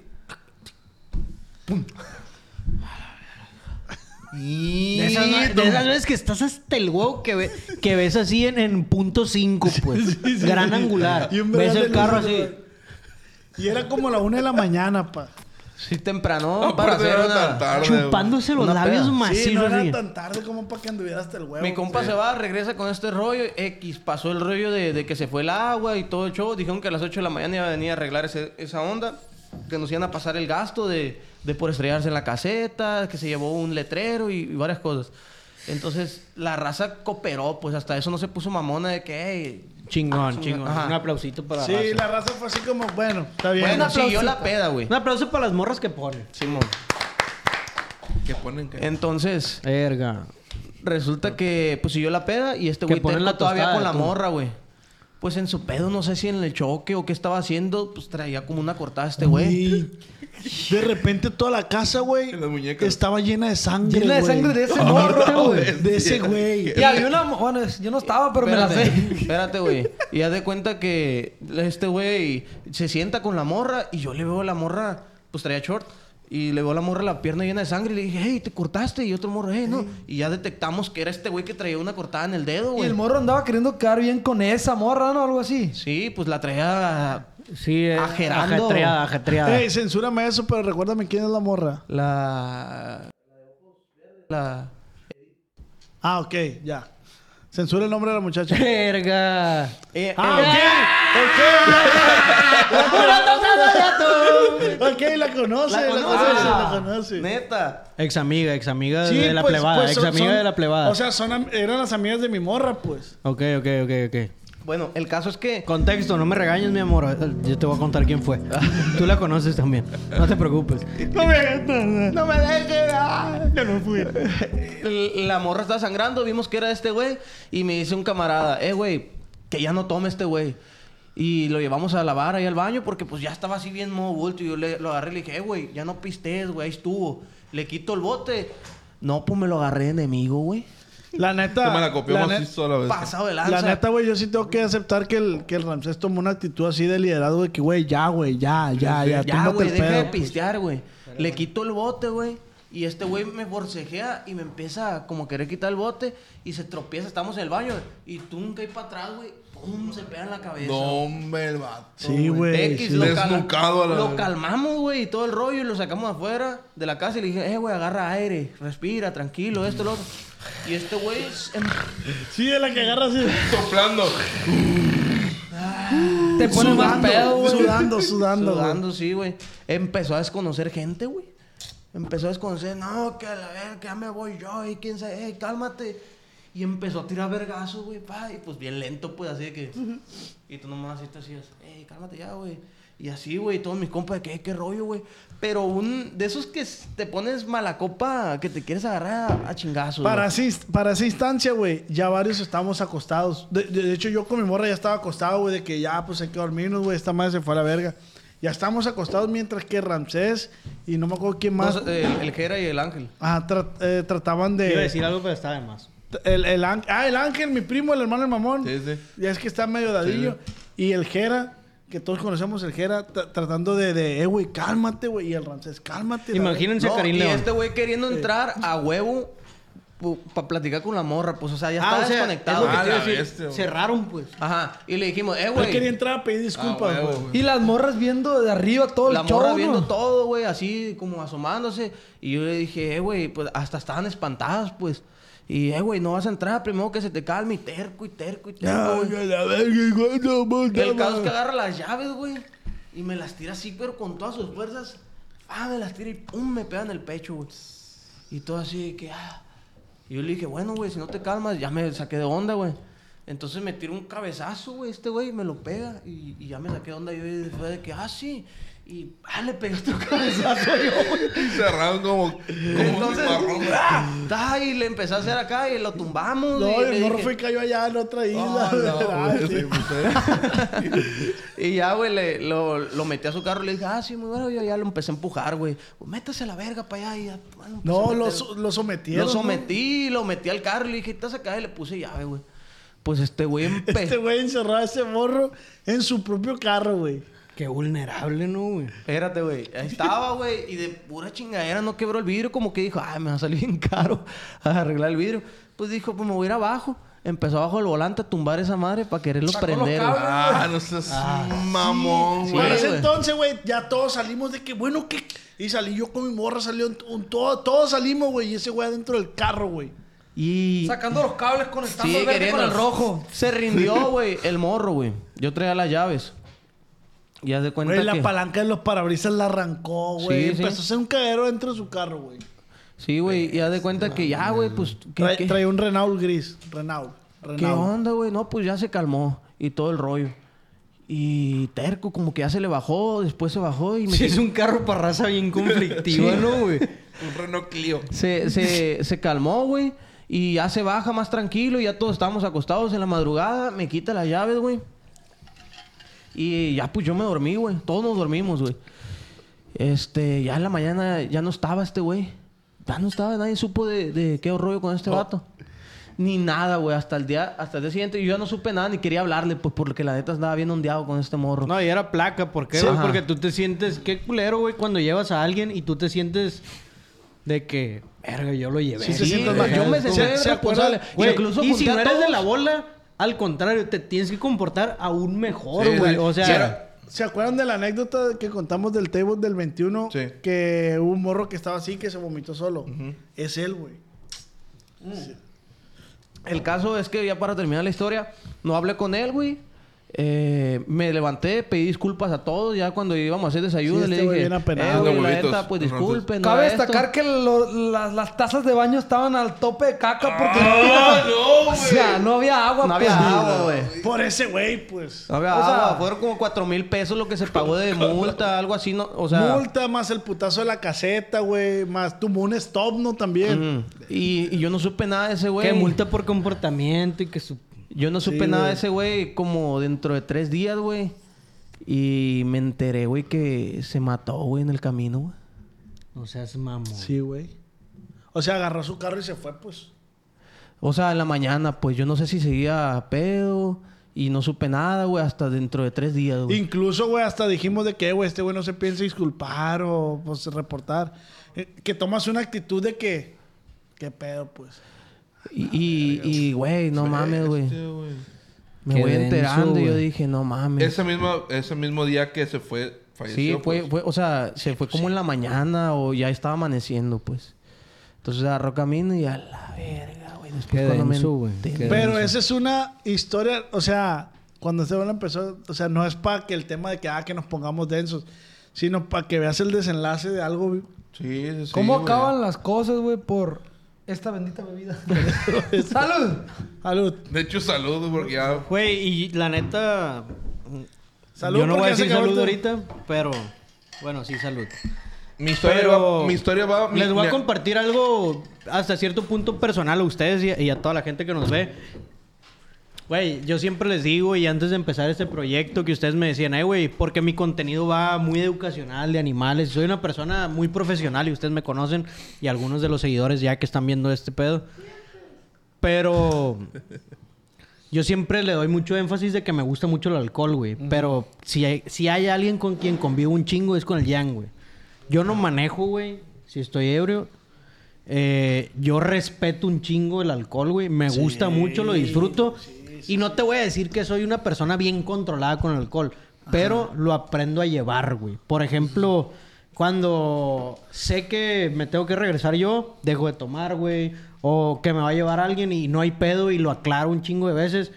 ¡Pum! Y... De esas veces que estás hasta el huevo que ves así en punto 5, pues. Sí, gran angular. Y ves el carro así. Y era como la 1:00 a.m, pa. Sí, temprano. No, para hacer una... Tarde, chupándose los labios masivos. Sí, no era tan tarde como para que anduviera hasta el huevo. Mi compa se va, regresa con este rollo. Pasó el rollo de que se fue el agua y todo el show. Dijeron que a las 8:00 a.m. iba a venir a arreglar esa onda. Que nos iban a pasar el gasto de de por estrellarse en la caseta, que se llevó un letrero y varias cosas. Entonces, la raza cooperó, pues hasta eso no se puso mamona de que... Hey, chingón. Ajá. Un aplausito para la raza. Sí, la raza fue así como, bueno, está bien. Bueno, siguió la peda, güey. Un aplauso para las morras que ponen. Simón. ¿Qué ponen? ¿Qué? Entonces... Verga. Resulta que, pues, siguió la peda y este güey tenía todavía con la morra, güey. Pues en su pedo, no sé si en el choque o qué estaba haciendo, pues traía como una cortada este güey. De repente toda la casa, güey, estaba llena de sangre, güey. Llena de sangre de ese morro, güey. De ese güey. Y había una... Bueno, yo no estaba, pero espérate, me la sé. Espérate, güey. Y haz de cuenta que este güey se sienta con la morra y yo le veo a la morra... Pues traía short. Y le veo a la morra la pierna llena de sangre y le dije, hey, te cortaste. Y otro morro, hey, no. Y ya detectamos que era este güey que traía una cortada en el dedo, güey. Y el morro andaba queriendo quedar bien con esa morra, ¿no? Algo así. Sí, pues la traía... Sí, ajerando. Ajetreada. Hey, censúrame eso, pero recuérdame quién es la morra. La... Ah, ok, ya. Censura el nombre de la muchacha. ¡Verga! Ok, la conoce. La conoce. Neta. Ex amiga sí, de la pues, plebada. De la plebada. O sea, eran las amigas de mi morra, pues. Ok. Bueno, el caso es que... Contexto, no me regañes, mi amor. Yo te voy a contar quién fue. Tú la conoces también. No te preocupes. No me dejes. Yo no fui. La morra estaba sangrando. Vimos que era este güey. Y me dice un camarada... güey, que ya no tome este güey. Y lo llevamos a lavar ahí al baño porque pues ya estaba así bien modo bulto. Y yo lo agarré y le dije... güey, ya no pistees, güey. Ahí estuvo. Le quito el bote. No, pues me lo agarré de enemigo, güey. La neta... Que me la copió más sola vez. Pasado de lanza. La neta, güey, yo sí tengo que aceptar que el Ramsés tomó una actitud así de liderazgo de que, güey, ya. Ya, güey, deja de pistear, güey. Pues. Le quito el bote, güey. Y este güey me forcejea y me empieza como querer quitar el bote. Y se tropieza. Estamos en el baño. Y tú caes para atrás, güey. ¡Pum! Se pega en la cabeza. ¡No, hombre, el vato! Sí, güey. Sí. Desnucado a la... Lo calmamos, güey. Y todo el rollo. Y lo sacamos afuera de la casa. Y le dije, güey, agarra aire. Respira, tranquilo. Esto, lo otro. Y este güey... Sí, es la que agarra así. Soplando. Te pones más pedo, güey. Sudando, sí, güey. Empezó a desconocer gente, güey. No, que a la verga, que ya me voy yo. Y quién sabe, cálmate. Y empezó a tirar vergazos, güey, pa. Y pues bien lento, pues, así de que... Y tú nomás así te decías, cálmate ya, güey. Y así, güey, todos mis compas de qué rollo, güey. Pero un... De esos que te pones mala copa, que te quieres agarrar a chingazos. Para esa instancia, güey, ya varios estamos acostados. De hecho, yo con mi morra ya estaba acostado, güey. De que ya, pues, hay que dormirnos, güey. Esta madre se fue a la verga. Ya estamos acostados mientras que Ramsés y no me acuerdo quién más. El Jera y el Ángel. Ah, trataban de... Quiero decir algo, pero estaba de más. El Ángel, mi primo, el hermano del mamón. Sí. Ya es que está medio dadillo. Sí. Y el Jera... Que todos conocemos el Jera tratando de güey, cálmate, güey. Y el Ramsés, cálmate. Imagínense, Karim León. Y este güey queriendo entrar a huevo para platicar con la morra. Pues, o sea, ya estaba desconectado. Es lo que te decía. Cerraron, pues. Ajá. Y le dijimos, güey. Él quería entrar a pedir disculpas, güey. Y las morras viendo de arriba todo el show. La morra viendo todo, güey. Así como asomándose. Y yo le dije, güey, pues hasta estaban espantadas, pues. Y, güey, no vas a entrar. Primero que se te calme. Y terco, güey. El caso es que agarra las llaves, güey. Y me las tira así, pero con todas sus fuerzas. Me las tira y pum, me pega en el pecho, güey. Y todo así que, Y yo le dije, bueno, güey, si no te calmas, ya me saqué de onda, güey. Entonces me tira un cabezazo, güey, este güey, me lo pega. Y ya me saqué de onda. Yo y fue de que, sí. Y le pegué otro cabezazo yo, güey. Cerraron como marrón. Y le empecé a hacer acá y lo tumbamos. No, y el morro fue y cayó allá en otra isla. Y ya, güey, lo metí a su carro y le dije, sí, muy bueno. Yo ya lo empecé a empujar, güey. Pues, métase a la verga para allá. Y ya, bueno, no, lo sometieron. Lo sometí, ¿no? Lo metí al carro y le dije, estás acá y le puse llave, güey. Pues este güey Este güey encerró a ese morro en su propio carro, güey. Qué vulnerable, ¿no, güey? Espérate, güey. Ahí estaba, güey. Y de pura chingadera no quebró el vidrio. Como que dijo, me va a salir bien caro arreglar el vidrio. Pues dijo, pues me voy a ir abajo. Empezó abajo el volante a tumbar esa madre para quererlo prender. No seas mamón, güey. Para ese entonces, güey, ya todos salimos de que, bueno, ¿qué? Y salí yo con mi morra, salió todos salimos, güey. Y ese güey adentro del carro, güey. Y... Sacando los cables, conectando el verde con el rojo. Se rindió, güey, el morro, güey. Yo traía las llaves. Ya se cuenta, güey, que... la palanca de los parabrisas la arrancó, güey. Sí, empezó a hacer un cagadero dentro de su carro, güey. Sí, güey. Ya de cuenta que ya, güey, pues... Traía un Renault gris. Renault. ¿Qué onda, güey? No, pues ya se calmó. Y todo el rollo. Y terco, como que ya se le bajó. Después se bajó y me... Sí, es un carro para raza bien conflictiva, ¿no, güey? Un Renault Clio. Se calmó, güey. Y ya se baja más tranquilo. Y ya todos estábamos acostados en la madrugada. Me quita las llaves, güey. Y ya pues yo me dormí, güey. Todos nos dormimos, güey. Ya en la mañana ya no estaba este güey. Ya no estaba, nadie supo de qué rollo con este vato. Ni nada, güey. Hasta el día siguiente yo ya no supe nada ni quería hablarle, pues, porque la neta andaba bien ondeado con este morro. No, y era placa. ¿Por qué, güey? Sí, porque tú te sientes... Qué culero, güey, cuando llevas a alguien y tú te sientes de que... Verga, yo lo llevé. Sí, yo me sentí responsable. Güey, y si no eres de la bola... Al contrario, te tienes que comportar aún mejor, güey. Sí, o sea... ¿Se acuerdan de la anécdota que contamos del table del 21? Sí. Que hubo un morro que estaba así, que se vomitó solo. Uh-huh. Es él, güey. Sí. El caso es que ya para terminar la historia, no hablé con él, güey. Me levanté, pedí disculpas a todos. Ya cuando íbamos a hacer desayuno, le dije... güey, la neta, pues disculpen. Cabe destacar que las tazas de baño estaban al tope de caca porque... ¡No, güey! O sea, no había agua. No había agua, güey. Por ese güey, pues. No había agua. Fueron como 4,000 pesos lo que se pagó de multa, algo así, ¿no? O sea... Multa más el putazo de la caseta, güey. Más tu un stop, ¿no? También. Y yo no supe nada de ese güey. Que multa por comportamiento y que su... Yo no supe nada de ese güey como dentro de 3 días, güey. Y me enteré, güey, que se mató, güey, en el camino, güey. O sea, es mamón. Sí, güey. O sea, agarró su carro y se fue, pues. O sea, en la mañana, pues. Yo no sé si seguía pedo y no supe nada, güey, hasta dentro de 3 días, güey. Incluso, güey, hasta dijimos de que, güey, este güey no se piensa disculpar o, pues, reportar. Que tomas una actitud de que... ¿Qué pedo, pues? Y güey, no mames, güey. Me voy enterando y yo dije, no mames. Ese mismo día que se fue, falleció. Sí, fue, o sea, se fue como en la mañana o ya estaba amaneciendo, pues. Entonces agarró camino y a la verga, güey. Después cuando me enteré. Pero esa es una historia, o sea, cuando este güey empezó, o sea, no es para que el tema de que, que nos pongamos densos, sino para que veas el desenlace de algo, güey. Sí. ¿Cómo acaban las cosas, güey, por... Esta bendita bebida. ¡Salud! ¡Salud! De hecho, salud, porque ya... Güey, y la neta... Salud. Yo no voy a decir salud ahorita, pero... Bueno, sí, salud. Mi historia va... Les voy a compartir algo hasta cierto punto personal a ustedes y a toda la gente que nos ve. Güey, yo siempre les digo, y antes de empezar este proyecto, que ustedes me decían... güey, porque mi contenido va muy educacional, de animales. Soy una persona muy profesional y ustedes me conocen. Y algunos de los seguidores ya que están viendo este pedo. Pero... yo siempre le doy mucho énfasis de que me gusta mucho el alcohol, güey. Uh-huh. Pero si hay alguien con quien convivo un chingo es con el Yang, güey. Yo no manejo, güey, si estoy ebrio. Yo respeto un chingo el alcohol, güey. Me gusta mucho, lo disfruto. Sí. Y no te voy a decir que soy una persona bien controlada con el alcohol. Pero lo aprendo a llevar, güey. Por ejemplo, cuando sé que me tengo que regresar yo, dejo de tomar, güey. O que me va a llevar alguien y no hay pedo y lo aclaro un chingo de veces.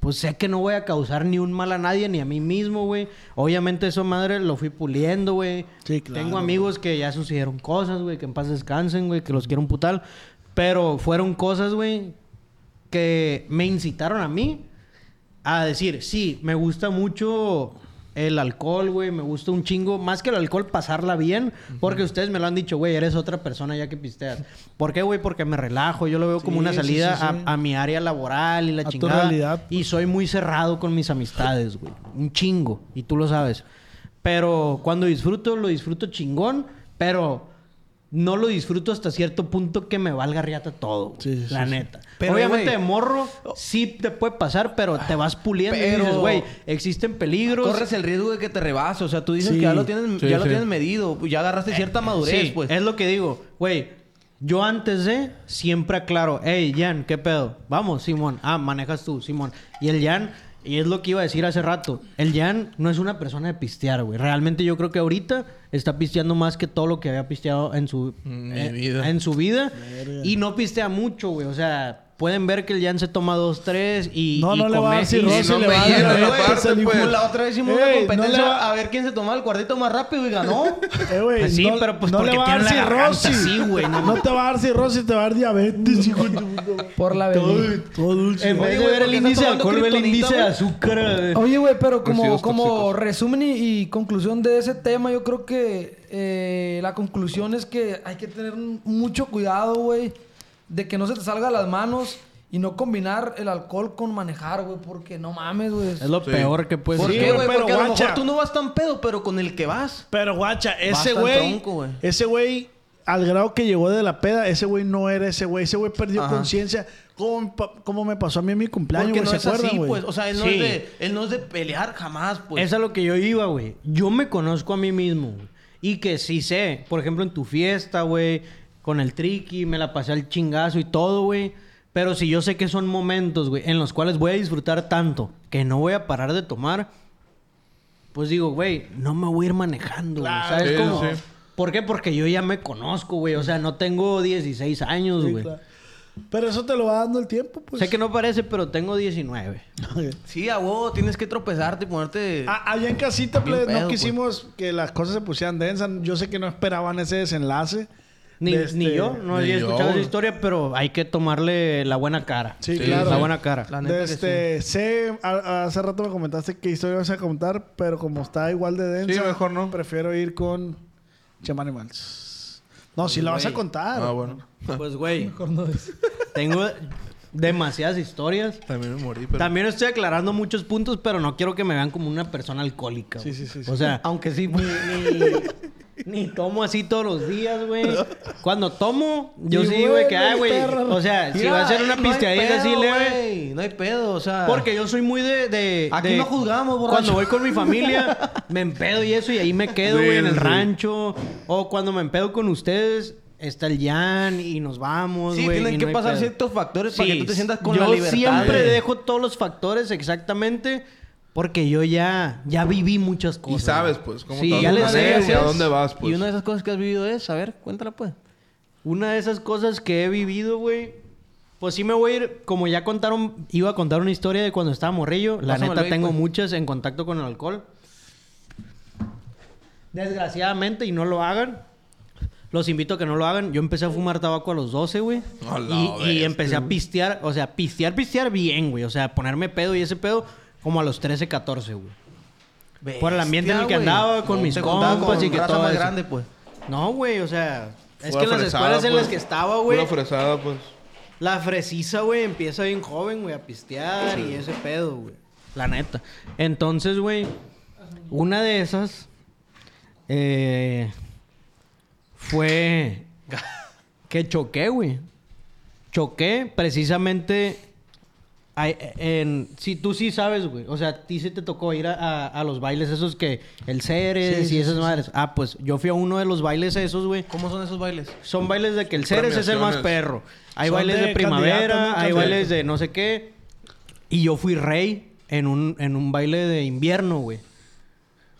Pues sé que no voy a causar ni un mal a nadie ni a mí mismo, güey. Obviamente eso, madre, lo fui puliendo, güey. Sí, claro. Tengo amigos que ya sucedieron cosas, güey. Que en paz descansen, güey. Que los quiero un putal. Pero fueron cosas, güey... que me incitaron a mí a decir, sí, me gusta mucho el alcohol, güey. Me gusta un chingo. Más que el alcohol, pasarla bien. Porque ustedes me lo han dicho, güey, eres otra persona ya que pisteas. ¿Por qué, güey? Porque me relajo. Yo lo veo como una salida a mi área laboral y la chingada. Tu realidad, pues. Y soy muy cerrado con mis amistades, güey. Un chingo. Y tú lo sabes. Pero cuando disfruto, lo disfruto chingón. Pero... no lo disfruto hasta cierto punto que me valga riata todo, güey. Sí, la neta. Pero, obviamente, de morro, sí te puede pasar, pero te vas puliendo y dices, güey, existen peligros. Corres el riesgo de que te rebases. O sea, tú dices que ya lo tienes medido. Ya agarraste cierta madurez, pues. Es lo que digo. Güey, yo antes de siempre aclaro. Hey, Jan, ¿qué pedo? Vamos, Simón. Ah, manejas tú, Simón. Y el Jan... y es lo que iba a decir hace rato. El Jan no es una persona de pistear, güey. Realmente yo creo que ahorita está pisteando más que todo lo que había pisteado en su vida. Y no pistea mucho, güey. O sea, pueden ver que el Jan se toma 2, 3 y no, y no le va a decir no, si le va a dar pues. La otra vez hicimos una competencia no a ver quién se tomaba el cuartito más rápido y ganó. Wey, sí, no, pero pues no le va a dar cirrosis. Sí, güey, no te va a dar cirrosis, te va a dar diabetes, hijo. Por la bebida. En vez de ver el índice de alcohol, ve el índice de azúcar. Oye, güey, pero como resumen y conclusión de ese tema, yo creo que la conclusión es que hay que tener mucho cuidado, güey, de que no se te salga de las manos y no combinar el alcohol con manejar, güey, porque no mames, güey. Es lo peor que puedes hacer. ¿Por qué, güey? Porque a lo mejor tú no vas tan pedo, pero con el que vas. Pero, guacha, ese güey, al grado que llegó de la peda, ese güey no era ese güey. Ese güey perdió conciencia. Como me pasó a mí en mi cumpleaños, güey. No ¿se acuerdan, güey? Pues, o sea, él no es de pelear jamás, pues. Eso es lo que yo iba, güey. Yo me conozco a mí mismo, güey. Y que sí sé. Por ejemplo, en tu fiesta, güey, con el triqui, me la pasé al chingazo y todo, güey. Pero si yo sé que son momentos, güey, en los cuales voy a disfrutar tanto que no voy a parar de tomar, pues digo, güey, no me voy a ir manejando, güey. Claro, ¿sabes cómo? Sí. ¿Por qué? Porque yo ya me conozco, güey. O sea, no tengo 16 años, güey. Sí, claro. Pero eso te lo va dando el tiempo, pues. Sé que no parece, pero tengo 19. Sí, a huevo, tienes que tropezarte y ponerte... Allá en casita, plebe, no quisimos pues que las cosas se pusieran densas. Yo sé que no esperaban ese desenlace. Ni yo, no había escuchado esa historia, pero hay que tomarle la buena cara. Sí, claro. La buena cara. La neta sé, hace rato me comentaste qué historia vas a contar, pero como está igual de densa... Sí, mejor no. Prefiero ir con Chamanimals. No, pues si la vas a contar. Ah, bueno. Pues, güey, tengo demasiadas historias. También me morí, pero... También estoy aclarando muchos puntos, pero no quiero que me vean como una persona alcohólica. Sí, sí, sí, sí. O sea, aunque sí... Ni tomo así todos los días, güey. Cuando tomo, yo y sí digo que, ay, güey. O sea, si va a ser una pisteadita así leve. No hay pedo, o sea. Porque yo soy muy de aquí no juzgamos, borracho. Cuando voy con mi familia, me empedo y eso, y ahí me quedo, güey, en el rancho. O cuando me empedo con ustedes, está el Jan y nos vamos, güey. Sí, tienen que pasar ciertos factores para que tú te sientas con la libertad. Yo siempre dejo todos los factores exactamente. Porque yo ya viví muchas cosas. Y sabes, pues, cómo te vas a dónde vas, pues. Y una de esas cosas que has vivido es... A ver, cuéntala, pues. Una de esas cosas que he vivido, güey... Pues sí me voy a ir... Como ya contaron... Iba a contar una historia de cuando estaba morrillo. La neta, tengo muchas en contacto con el alcohol. Desgraciadamente, y no lo hagan. Los invito a que no lo hagan. Yo empecé a fumar tabaco a los 12, güey. Y empecé a pistear. O sea, pistear bien, güey. O sea, ponerme pedo y ese pedo... Como a los 13, 14, güey. Bestia, por el ambiente en el que andaba, con mis compas y que todo más eso. Grande, pues. No, güey, o sea... Fue es que las escuelas en las que estaba, güey... Una fresada, pues. La fresiza, güey, empieza bien joven, güey, a pistear y ese pedo, güey. La neta. Entonces, güey, una de esas... fue... que choqué, güey. Choqué precisamente... Sí, tú sí sabes, güey. O sea, a ti sí te tocó ir a los bailes esos que... El Ceres y esas madres. Ah, pues yo fui a uno de los bailes esos, güey. ¿Cómo son esos bailes? Son bailes de que el Ceres es el más perro. Hay bailes de primavera, hay bailes de no sé qué. Y yo fui rey en un baile de invierno, güey.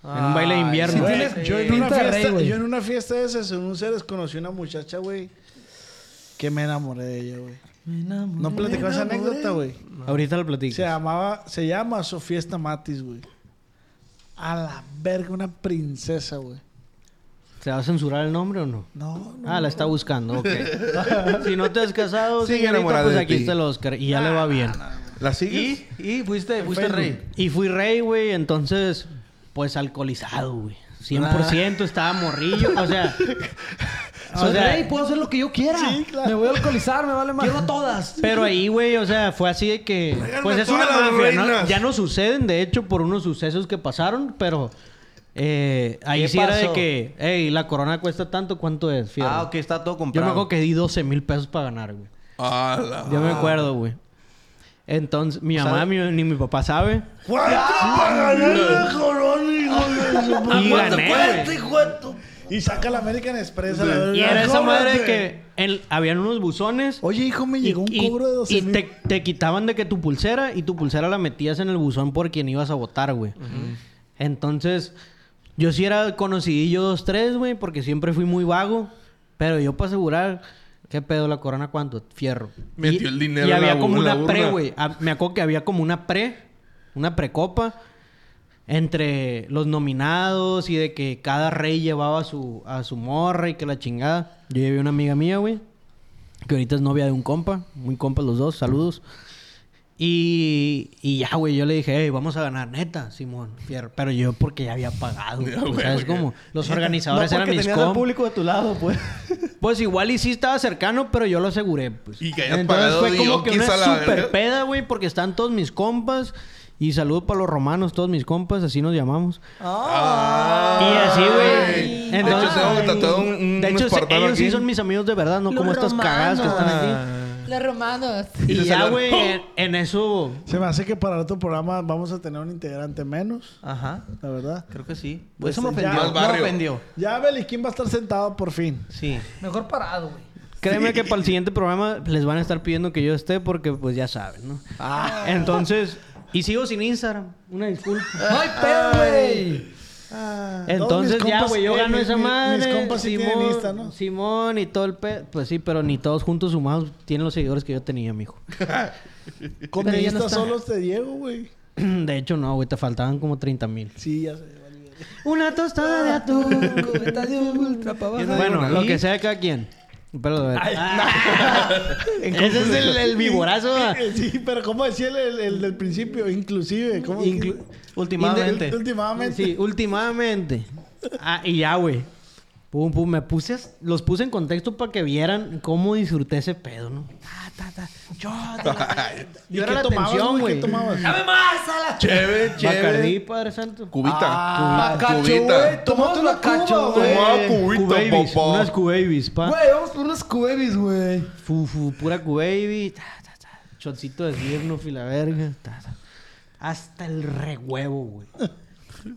En un baile de invierno. Yo en una fiesta de esas, en un Ceres, conocí una muchacha, güey. Que me enamoré de ella, güey. No platicó esa anécdota, güey. No. Ahorita la platico. Se llama Sofía Stamatis, güey. A la verga, una princesa, güey. ¿Se va a censurar el nombre o no? No. La está buscando, ok. Si no te has casado, señorita, pues aquí está el Oscar. Y ya le va bien. ¿La sigues? Y fuiste rey. Y fui rey, güey. Entonces, pues alcoholizado, güey. 100% estaba morrillo. O sea... Soy rey, puedo hacer lo que yo quiera. Sí, claro. Me voy a alcoholizar, me vale más. Quiero todas. Pero ahí, güey, o sea, fue así de que... Pues es una mafia, ¿no? Ya no suceden, de hecho, por unos sucesos que pasaron, pero... ahí sí era de que... Ey, la corona cuesta tanto, ¿cuánto es? Fíjate. Ah, ok, está todo comprado. Yo me acuerdo que di 12,000 pesos para ganar, güey. Yo me acuerdo, güey. Entonces, mi mamá ni mi papá sabe. ¿Cuánto para ganar la corona, hijo de... Y gané, güey. Y saca la American Express. Y era esa madre de que habían unos buzones. Oye, hijo, me llegó un cobro de 12,000. Y te quitaban de que tu pulsera la metías en el buzón por quien ibas a votar, güey. Uh-huh. Entonces, yo sí era conocidillo 2, 3, güey, porque siempre fui muy vago. Pero yo para asegurar... ¿Qué pedo? ¿La corona cuánto? Fierro. Metió el dinero. Y había la como una pre, güey. Me acuerdo que había como una precopa entre los nominados y de que cada rey llevaba a su morra y que la chingada. Yo llevé una amiga mía, güey, que ahorita es novia de un compa. Muy compas los dos. Saludos. Y ya, güey, yo le dije, hey, vamos a ganar, neta, Simón, fierro. Pero yo porque ya había pagado, güey. No, ¿sabes cómo? Los organizadores eran mis compas. No, porque tenías al público de tu lado, pues. Pues igual y sí estaba cercano, pero yo lo aseguré, pues. Y que hayas pagado, fue como que una super peda, güey, porque están todos mis compas. Y saludos para los romanos, todos mis compas. Así nos llamamos. ¡Ah! Y así, güey. De hecho, tengo tatuado un espartano ellos aquí. Sí son mis amigos de verdad, no los como romanos. Estas cagadas que están aquí. Los romanos. Y ya, güey, en eso... Se me hace que para el otro programa vamos a tener un integrante menos. Ajá. La verdad. Creo que sí. Pues eso me ofendió. Ya, me ofendió. Ya Beliquín va a estar sentado por fin. Sí. Mejor parado, güey. Créeme que para el siguiente programa les van a estar pidiendo que yo esté porque, pues, ya saben, ¿no? Ah. Entonces... Y sigo sin Instagram. Una disculpa. ¡Ay, pedo, güey! Ah, entonces ya, güey, yo gano esa madre. Mis compas sí tienen Insta, ¿no? Simón y todo el pedo. Pues sí, pero ni todos juntos sumados tienen los seguidores que yo tenía, mijo. Con mi Insta solos te llego, güey. De hecho, no, güey. Te faltaban como 30,000. Sí, ya se lleva. Una tostada de atún. Cubeta de ultra para abajo. Bueno, lo que sea de cada quien. Pero, no. Ese es el vivorazo. Sí, pero ¿cómo decía el del principio? Inclusive. ¿Cómo últimamente. Últimamente. Sí, últimamente. Ah, y ya, güey. Pum, pum. Los puse en contexto para que vieran cómo disfruté ese pedo, ¿no? Yo era la atención, güey. ¿Qué tomabas? ¡Dame más! ¡A la chévere! Bacardí, Padre Santo. Cubita. Cubita. Tomate una cacho, güey. Tomaba cubita, papá. Unas cubabies, pa. Güey, vamos por unas cubabies, güey. Fufu, pura cubabies. Chocito de cierno, fila verga. Hasta el rehuevo, güey.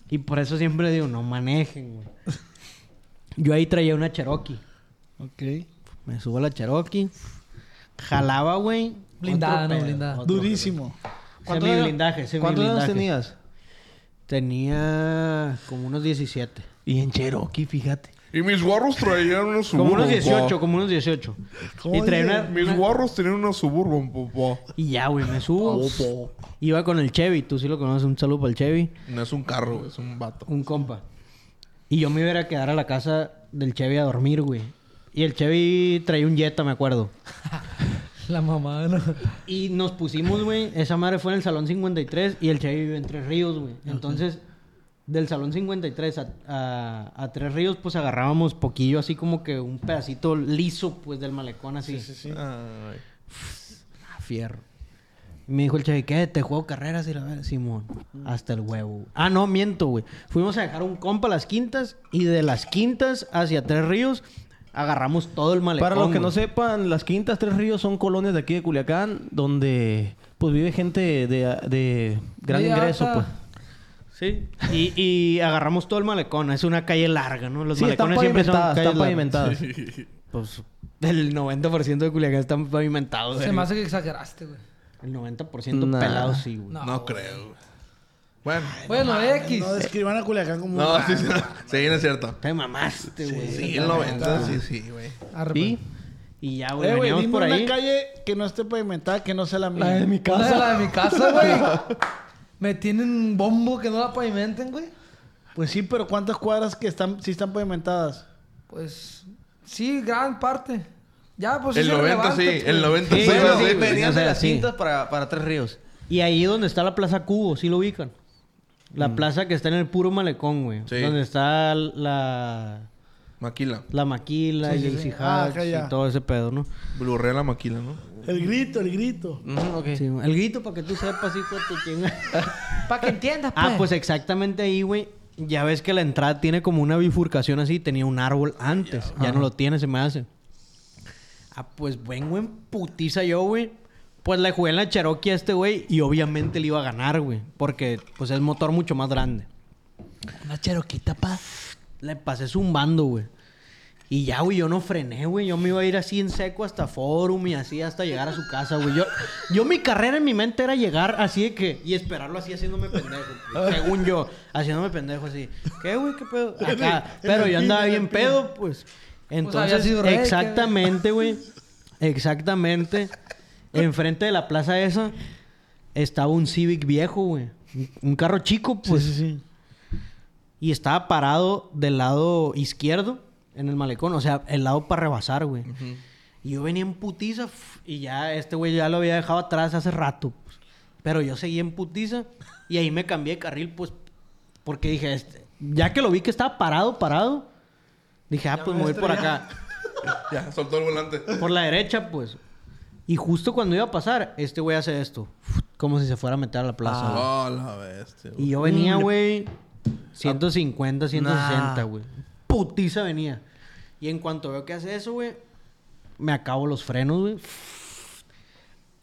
Y por eso siempre digo, no manejen, güey. Yo ahí traía una Cherokee. Ok. Me subo a la Cherokee. Jalaba, güey. Blindada, no, blindada. Durísimo. ¿Cuántos años tenías? Tenía como unos 17. Y en Cherokee, fíjate. Y mis guarros traían unos Suburban. Como unos 18. Y mis guarros tenían unos Suburban, papá. Y ya, güey, me subo. Iba con el Chevy. Tú sí lo conoces. Un saludo para el Chevy. No es un carro, es un vato. Un compa. Y yo me iba a quedar a la casa del Chevy a dormir, güey. Y el Chevy traía un Jetta, me acuerdo. La mamá, ¿no? Y nos pusimos, güey. Esa madre fue en el Salón 53 y el Chevy vive en Tres Ríos, güey. Entonces, del Salón 53 a Tres Ríos, pues agarrábamos poquillo así como que un pedacito liso, pues, del malecón así. Sí. Ay. Fierro. Me dijo el Chevy, ¿qué? ¿Te juego carreras? Y la verdad, Simón. Hasta el huevo. Ah, no, miento, güey. Fuimos a dejar un compa a las Quintas y de las Quintas hacia Tres Ríos agarramos todo el malecón. Para los que no sepan, las Quintas, Tres Ríos son colonias de aquí de Culiacán donde pues vive gente de gran ingreso, pues. Sí. Y agarramos todo el malecón. Es una calle larga, ¿no? Los malecones siempre son calles largas. Están pavimentadas. Sí. Pues el 90% de Culiacán están pavimentados. Se me hace que exageraste, güey. El 90% pelado, sí, güey. No creo. Bueno, X. No describan a Culiacán como... No, sí, no. Sí, no es cierto. Te mamaste, güey. Sí, el 90, sí, güey. Y ya, güey, veníamos por ahí. Dime una calle que no esté pavimentada, que no sea la mía. La de mi casa. La de mi casa, güey. Me tienen un bombo que no la pavimenten, güey. Pues sí, pero ¿cuántas cuadras que están pavimentadas? Pues sí, gran parte. Ya, pues el sí, 90, sí. Pues. El 90, sí. Bueno, sí, venían de las Quintas para Tres Ríos. Y ahí donde está la Plaza Cubo, ¿sí lo ubican? La plaza que está en el puro malecón, güey. Sí. Donde está la... Maquila. La Maquila y el Cijax y todo ese pedo, ¿no? Blurrea la Maquila, ¿no? El grito. Okay. Sí, el grito para que tú sepas, hijo de tu chinga. Para que entiendas, pues. Ah, pues exactamente ahí, güey. Ya ves que la entrada tiene como una bifurcación así. Tenía un árbol antes. Yeah. Ya no lo tiene, se me hace. Ah, pues vengo en putiza yo, güey. Pues le jugué en la Cherokee a este güey y obviamente le iba a ganar, güey. Porque, pues, es motor mucho más grande. Una Cheroquita, pa. Le pasé zumbando, güey. Y ya, güey, yo no frené, güey. Yo me iba a ir así en seco hasta Forum y así hasta llegar a su casa, güey. Yo mi carrera en mi mente era llegar así de que... Y esperarlo así haciéndome pendejo, güey. Según yo. Haciéndome pendejo así. ¿Qué, güey? ¿Qué pedo? Acá. Pero yo andaba bien pedo, pues. Entonces, exactamente, güey. Exactamente. Enfrente de la plaza esa estaba un Civic viejo, güey. Un carro chico, pues. Sí, sí, sí. Y estaba parado del lado izquierdo en el malecón. O sea, el lado para rebasar, güey. Uh-huh. Y yo venía en putiza y ya este güey ya lo había dejado atrás hace rato. Pues. Pero yo seguía en putiza y ahí me cambié de carril, pues. Porque dije, ya que lo vi que estaba parado, dije, ah, pues me voy por acá. Ya, soltó el volante. Por la derecha, pues. Y justo cuando iba a pasar, este güey hace esto. Como si se fuera a meter a la plaza. Ah, la bestia, güey. Y yo venía, güey, 150, 160, güey. Nah. Putiza venía. Y en cuanto veo que hace eso, güey, me acabo los frenos, güey.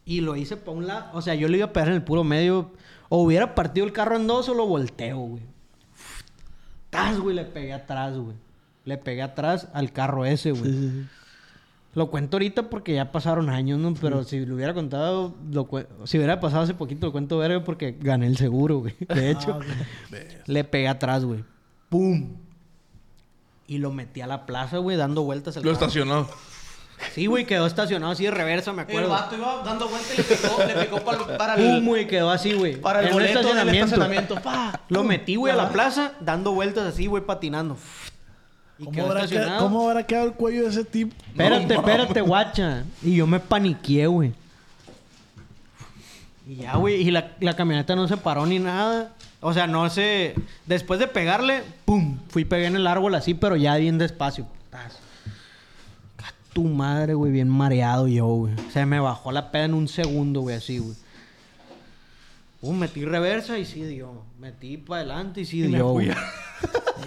Y lo hice para un lado. O sea, yo le iba a pegar en el puro medio. O hubiera partido el carro en dos o lo volteo, güey. ¡Tas, güey! Le pegué atrás, güey. Le pegué atrás al carro ese, güey. Sí, sí, sí. Lo cuento ahorita porque ya pasaron años, ¿no? Pero sí. Si lo hubiera contado... Si hubiera pasado hace poquito, lo cuento verga porque gané el seguro, güey. De hecho, le pegué atrás, güey. ¡Pum! Y lo metí a la plaza, güey, dando vueltas al carro. Lo estacionó. Sí, güey, quedó estacionado así de reversa, me acuerdo. El vato iba dando vueltas y le picó para el... ¡Pum, güey! Quedó así, güey. Para el boleto del estacionamiento. ¡Pah! Lo metí, güey, a la plaza, dando vueltas así, güey, patinando. ¿Cómo habrá quedado el cuello de ese tipo? Espérate, guacha. Y yo me paniqué, güey. Y ya, güey. Y la camioneta no se paró ni nada. O sea, no se... Después de pegarle, ¡pum! Pegué en el árbol así, pero ya bien despacio. ¡A tu madre, güey! Bien mareado yo, güey. Se me bajó la peda en un segundo, güey. Así, güey. Metí reversa y sí dio. Metí para adelante y sí dio, güey.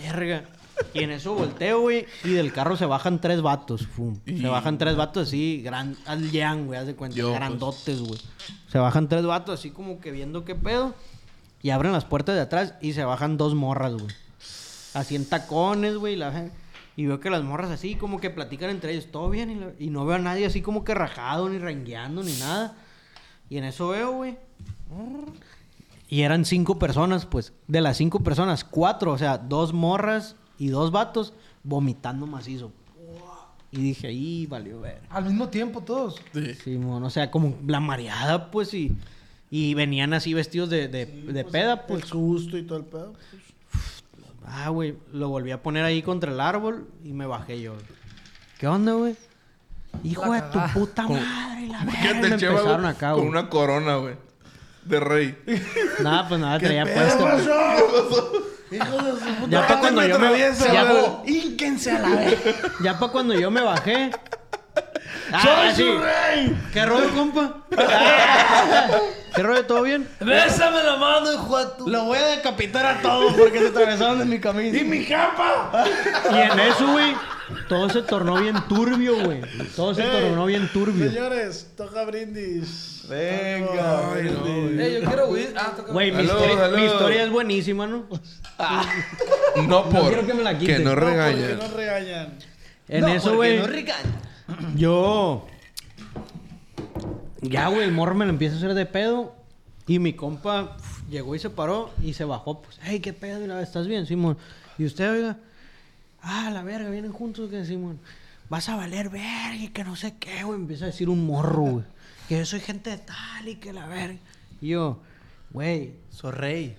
Verga. Y en eso volteo, güey. Y del carro se bajan tres vatos. Fum. Se bajan tres vatos así, al yang, güey. Haz de cuenta, grandotes, güey. Se bajan tres vatos así como que viendo qué pedo. Y abren las puertas de atrás y se bajan dos morras, güey. Así en tacones, güey. Y veo que las morras así como que platican entre ellos. Todo bien. Y no veo a nadie así como que rajado, ni rengueando, ni nada. Y en eso veo, güey. Y eran 5 personas, pues. De las 5 personas, 4. O sea, 2 morras... Y 2 vatos vomitando macizo. Y dije, ahí valió ver. ¿Al mismo tiempo todos? Sí. Sí, bueno, o sea, como la mareada, pues, y venían así vestidos de pues peda, pues. El susto y todo el pedo. Pues. Ah, güey, lo volví a poner ahí contra el árbol y me bajé yo. ¿Qué onda, güey? Hijo de tu puta madre, la verga. Me empezaron acá, güey. Con una corona, güey. De rey. Nada, pues nada, traía puesto. ¿Qué pasó? Ya para cuando yo me bajé. ¡Soy su rey! ¿Qué rollo, compa? ¿Qué rollo? ¿Todo bien? Bésame la mano, hijo de tu... Lo voy a decapitar a todos porque se atravesaron de mi camisa. ¡Y mi capa! Y en eso, güey, todo se tornó bien turbio, güey. Señores, toca brindis. Venga, brindis. Yo quiero brindis. Güey, mi historia es buenísima, ¿no? No, por... No quiero que me la quiten. Que no regañan. En eso, güey... Yo... Ya, güey, el morro me lo empieza a hacer de pedo. Y mi compa llegó y se paró y se bajó. Pues, ¡hey, qué pedo! Mira, ¿estás bien, Simón? Y usted, oiga... ¡Ah, la verga! Vienen juntos, que Simón... Vas a valer verga y que no sé qué, güey. Empieza a decir un morro, güey. Que yo soy gente de tal y que la verga. Y yo... Güey... Soy rey.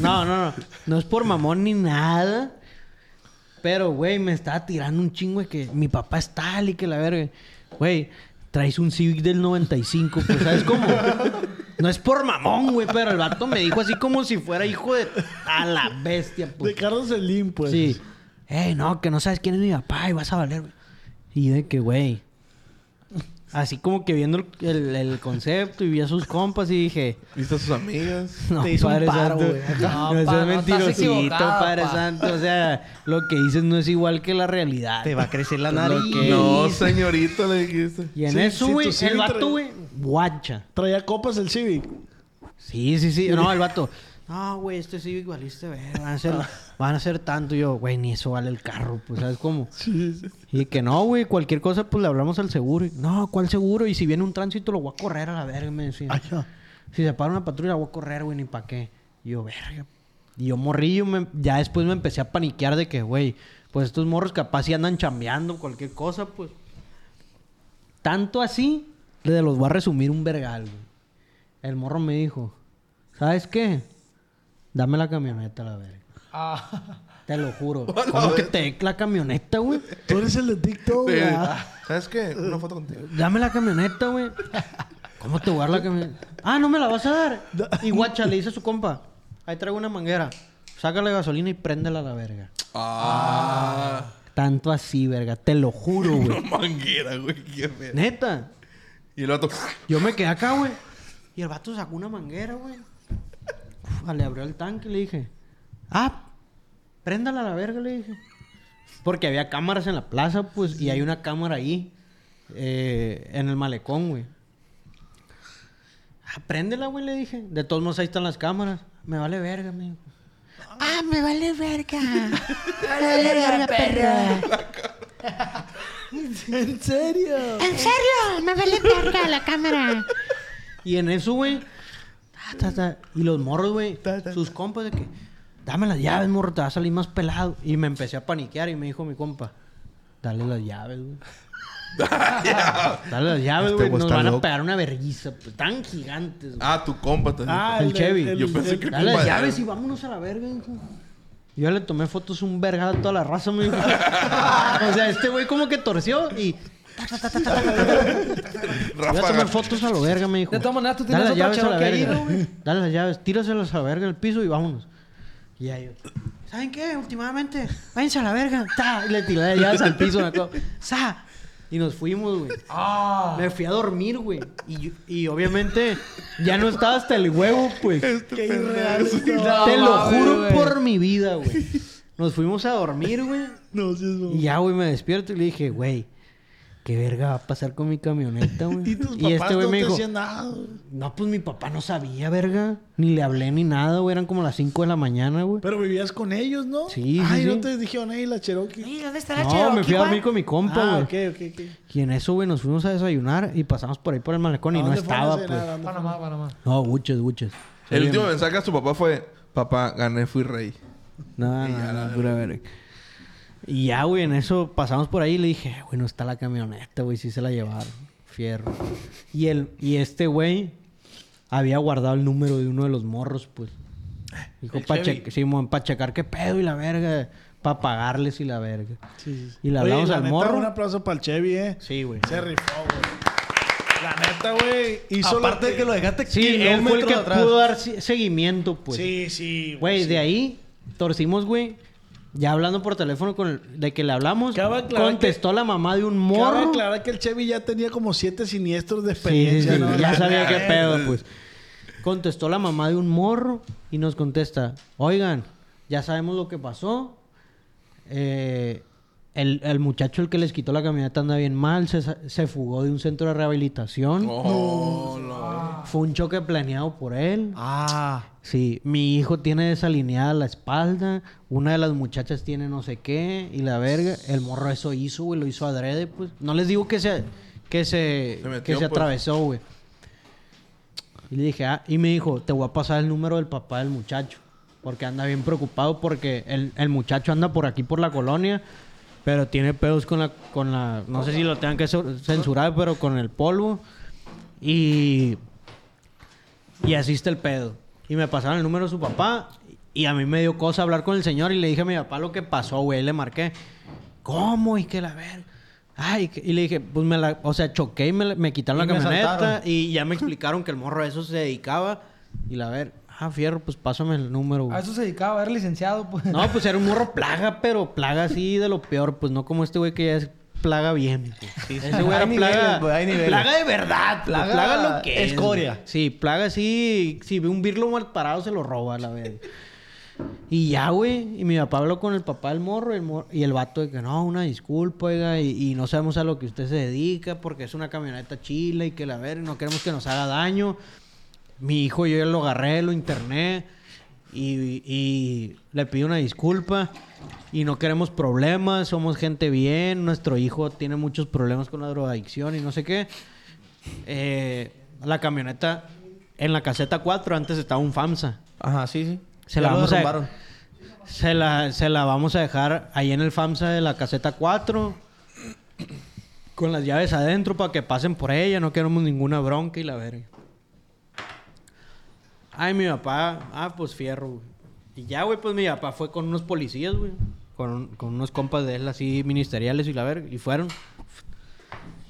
No. No es por mamón ni nada... Pero, güey, me estaba tirando un chingo de que mi papá es tal y que la verga. Güey, traes un Civic del 95, pues, ¿sabes cómo? No es por mamón, güey, pero el vato me dijo así como si fuera hijo de... A la bestia, pues. De Carlos Slim, pues. Sí. No, que no sabes quién es mi papá y vas a valer, güey. Y de que, güey... Así como que viendo el concepto y vi a sus compas y dije... ¿Viste a sus amigas? No, te hizo padre un paro, güey. No, eso es mentirosito, padre santo. O sea, lo que dices no es igual que la realidad. Te va a crecer la nariz. No, señorito, le dijiste. Y en eso, güey, el vato, güey, guacha. ¿Traía copas el Civic? Sí. No, el vato... No, güey, este Civic valiste, güey. Van a ser tanto. Y yo, güey, ni eso vale el carro, pues, ¿sabes cómo? Sí. Y que no, güey, cualquier cosa, pues, le hablamos al seguro. No, ¿cuál seguro? Y si viene un tránsito, lo voy a correr a la verga, me decían. Ay, no. Si se para una patrulla, la voy a correr, güey, ni pa' qué. Y yo, verga. Y yo, morrillo, ya después me empecé a paniquear de que, güey, pues, estos morros capaz sí andan chambeando cualquier cosa, pues. Tanto así, desde los voy a resumir un vergal, güey. El morro me dijo, ¿sabes qué? Dame la camioneta, la verga. Ah. Te lo juro. Bueno, ¿cómo que te dé la camioneta, güey? Tú eres el de TikTok, güey. Sí. ¿Sabes qué? Una foto contigo. Dame la camioneta, güey. ¿Cómo te voy a dar la camioneta? Ah, ¿no me la vas a dar? Y guacha, le dice a su compa, ahí traigo una manguera. Sácale gasolina y préndela a la verga. Ah. Tanto así, verga. Te lo juro, güey. Una manguera, güey. Neta. Y el vato... Yo me quedé acá, güey. Y el vato sacó una manguera, güey. Le abrió el tanque y le dije... Ah, préndala a la verga, le dije. Porque había cámaras en la plaza, pues. Y hay una cámara ahí. En el malecón, güey. Ah, préndela, güey, le dije. De todos modos, ahí están las cámaras. Me vale verga, me dijo. Ah, me vale verga. Me vale verga, perra. ¿En serio? ¿En serio? Me vale verga la cámara. Y en eso, güey. Y los morros, güey. Sus compas de que... Dame las llaves, morro, te va a salir más pelado. Y me empecé a paniquear y me dijo mi compa, dale las llaves, güey. Dale las llaves, güey. Nos van a pegar una vergüenza. Pues, tan gigantes, güey. Ah, tu compa. Ah, el Chevy. Yo pensé que... Dale las llaves y vámonos a la verga, hijo. Yo le tomé fotos un verga a toda la raza, me dijo. O sea, este güey como que torció y... Voy a tomar fotos a la verga, me dijo. De todas maneras, tú tienes otra chava que ir, güey. Dale las llaves, tíraselas a la verga al piso y vámonos. Y ahí, ¿saben qué? Últimamente, váyanse a la verga. ¡Ta! Y le tiré de llaves al piso. ¡Sa! Y nos fuimos, güey. ¡Ah! Me fui a dormir, güey. Y obviamente ya no estaba hasta el huevo, pues. ¡Qué irreal! Te lo juro, güey, por mi vida, güey. Nos fuimos a dormir, güey. No, sí, es bueno. Y ya, güey, me despierto y le dije, güey, ¿qué verga va a pasar con mi camioneta, güey? ¿Y tus papás no te decían nada? No, pues mi papá no sabía, verga. Ni le hablé ni nada, güey. Eran como las 5 de la mañana, güey. Pero vivías con ellos, ¿no? Sí, ay, sí. ¿No te dijeron ahí la Cherokee? Sí, ¿dónde está la Cherokee? No, me fui a dormir con mi compa, güey. Ah, ok. Y en eso, güey, nos fuimos a desayunar y pasamos por ahí por el malecón y no estaba, pues. Panamá. No, buches. El último mensaje a su papá fue, papá, gané, fui rey. No, pura verga. Y ya, güey, en eso pasamos por ahí y le dije, güey, no está la camioneta, güey, sí se la llevaron. Fierro. Y este güey había guardado el número de uno de los morros, pues. Dijo, para checar qué pedo y la verga, para pagarles y la verga. Sí. Y le hablamos al morro. Un aplauso para el Chevy, ¿eh? Sí, güey. Se rifó, güey. La neta, güey. Hizo aparte de que lo dejaste kilómetros atrás. Sí, él fue el que pudo dar seguimiento, pues. Sí. Güey, de ahí torcimos, güey. Ya hablando por teléfono con el... De que le hablamos, contestó la mamá de un morro. Cabe aclarar que el Chevy ya tenía como 7 siniestros de experiencia. Sí, ¿no? Ya sabía qué pedo, pues. Contestó la mamá de un morro y nos contesta, oigan, ya sabemos lo que pasó. El muchacho, el que les quitó la camioneta, anda bien mal. Se fugó de un centro de rehabilitación. Oh, fue un choque planeado por él. Ah. Sí. Mi hijo tiene desalineada la espalda. Una de las muchachas tiene no sé qué. Y la verga. El morro eso hizo, güey. Lo hizo adrede, pues. No les digo que se atravesó, güey. Y le dije... Ah, y me dijo... Te voy a pasar el número del papá del muchacho. Porque anda bien preocupado. Porque el muchacho anda por aquí, por la colonia... Pero tiene pedos con la... No sé si lo tengan que censurar, pero con el polvo. Y así está el pedo. Y me pasaron el número de su papá. Y a mí me dio cosa hablar con el señor. Y le dije a mi papá lo que pasó, güey. Y le marqué. ¿Cómo? Y que la verga. Ay, y le dije... Pues me la... O sea, choqué y me quitaron la camioneta. Y ya me explicaron que el morro a eso se dedicaba. Y la verga. Ah, fierro, pues pásame el número, güey. A eso se dedicaba, era licenciado, pues. No, pues era un morro plaga, pero plaga así de lo peor. Pues no como este güey que ya es plaga bien, pues. Sí. Ese güey era plaga... Niveles. Plaga de verdad. Plaga lo que es. Escoria. Sí, plaga así... Si ve un birlo mal parado, se lo roba, la verdad. Y ya, güey. Y mi papá habló con el papá del morro. Y el vato de que, no, una disculpa, oiga. Y no sabemos a lo que usted se dedica porque es una camioneta chila y que la verga. No queremos que nos haga daño. Mi hijo yo ya lo agarré, lo interné y le pido una disculpa y no queremos problemas, somos gente bien, nuestro hijo tiene muchos problemas con la drogadicción y no sé qué. La camioneta en la caseta 4 antes estaba un FAMSA. Ajá, sí. Se la vamos a dejar ahí en el FAMSA de la caseta 4. Con las llaves adentro para que pasen por ella. No queremos ninguna bronca y la verga. Ay, mi papá... Ah, pues fierro, güey. Y ya, güey, pues mi papá fue con unos policías, güey. Con unos compas de él así ministeriales y la verga. Y fueron.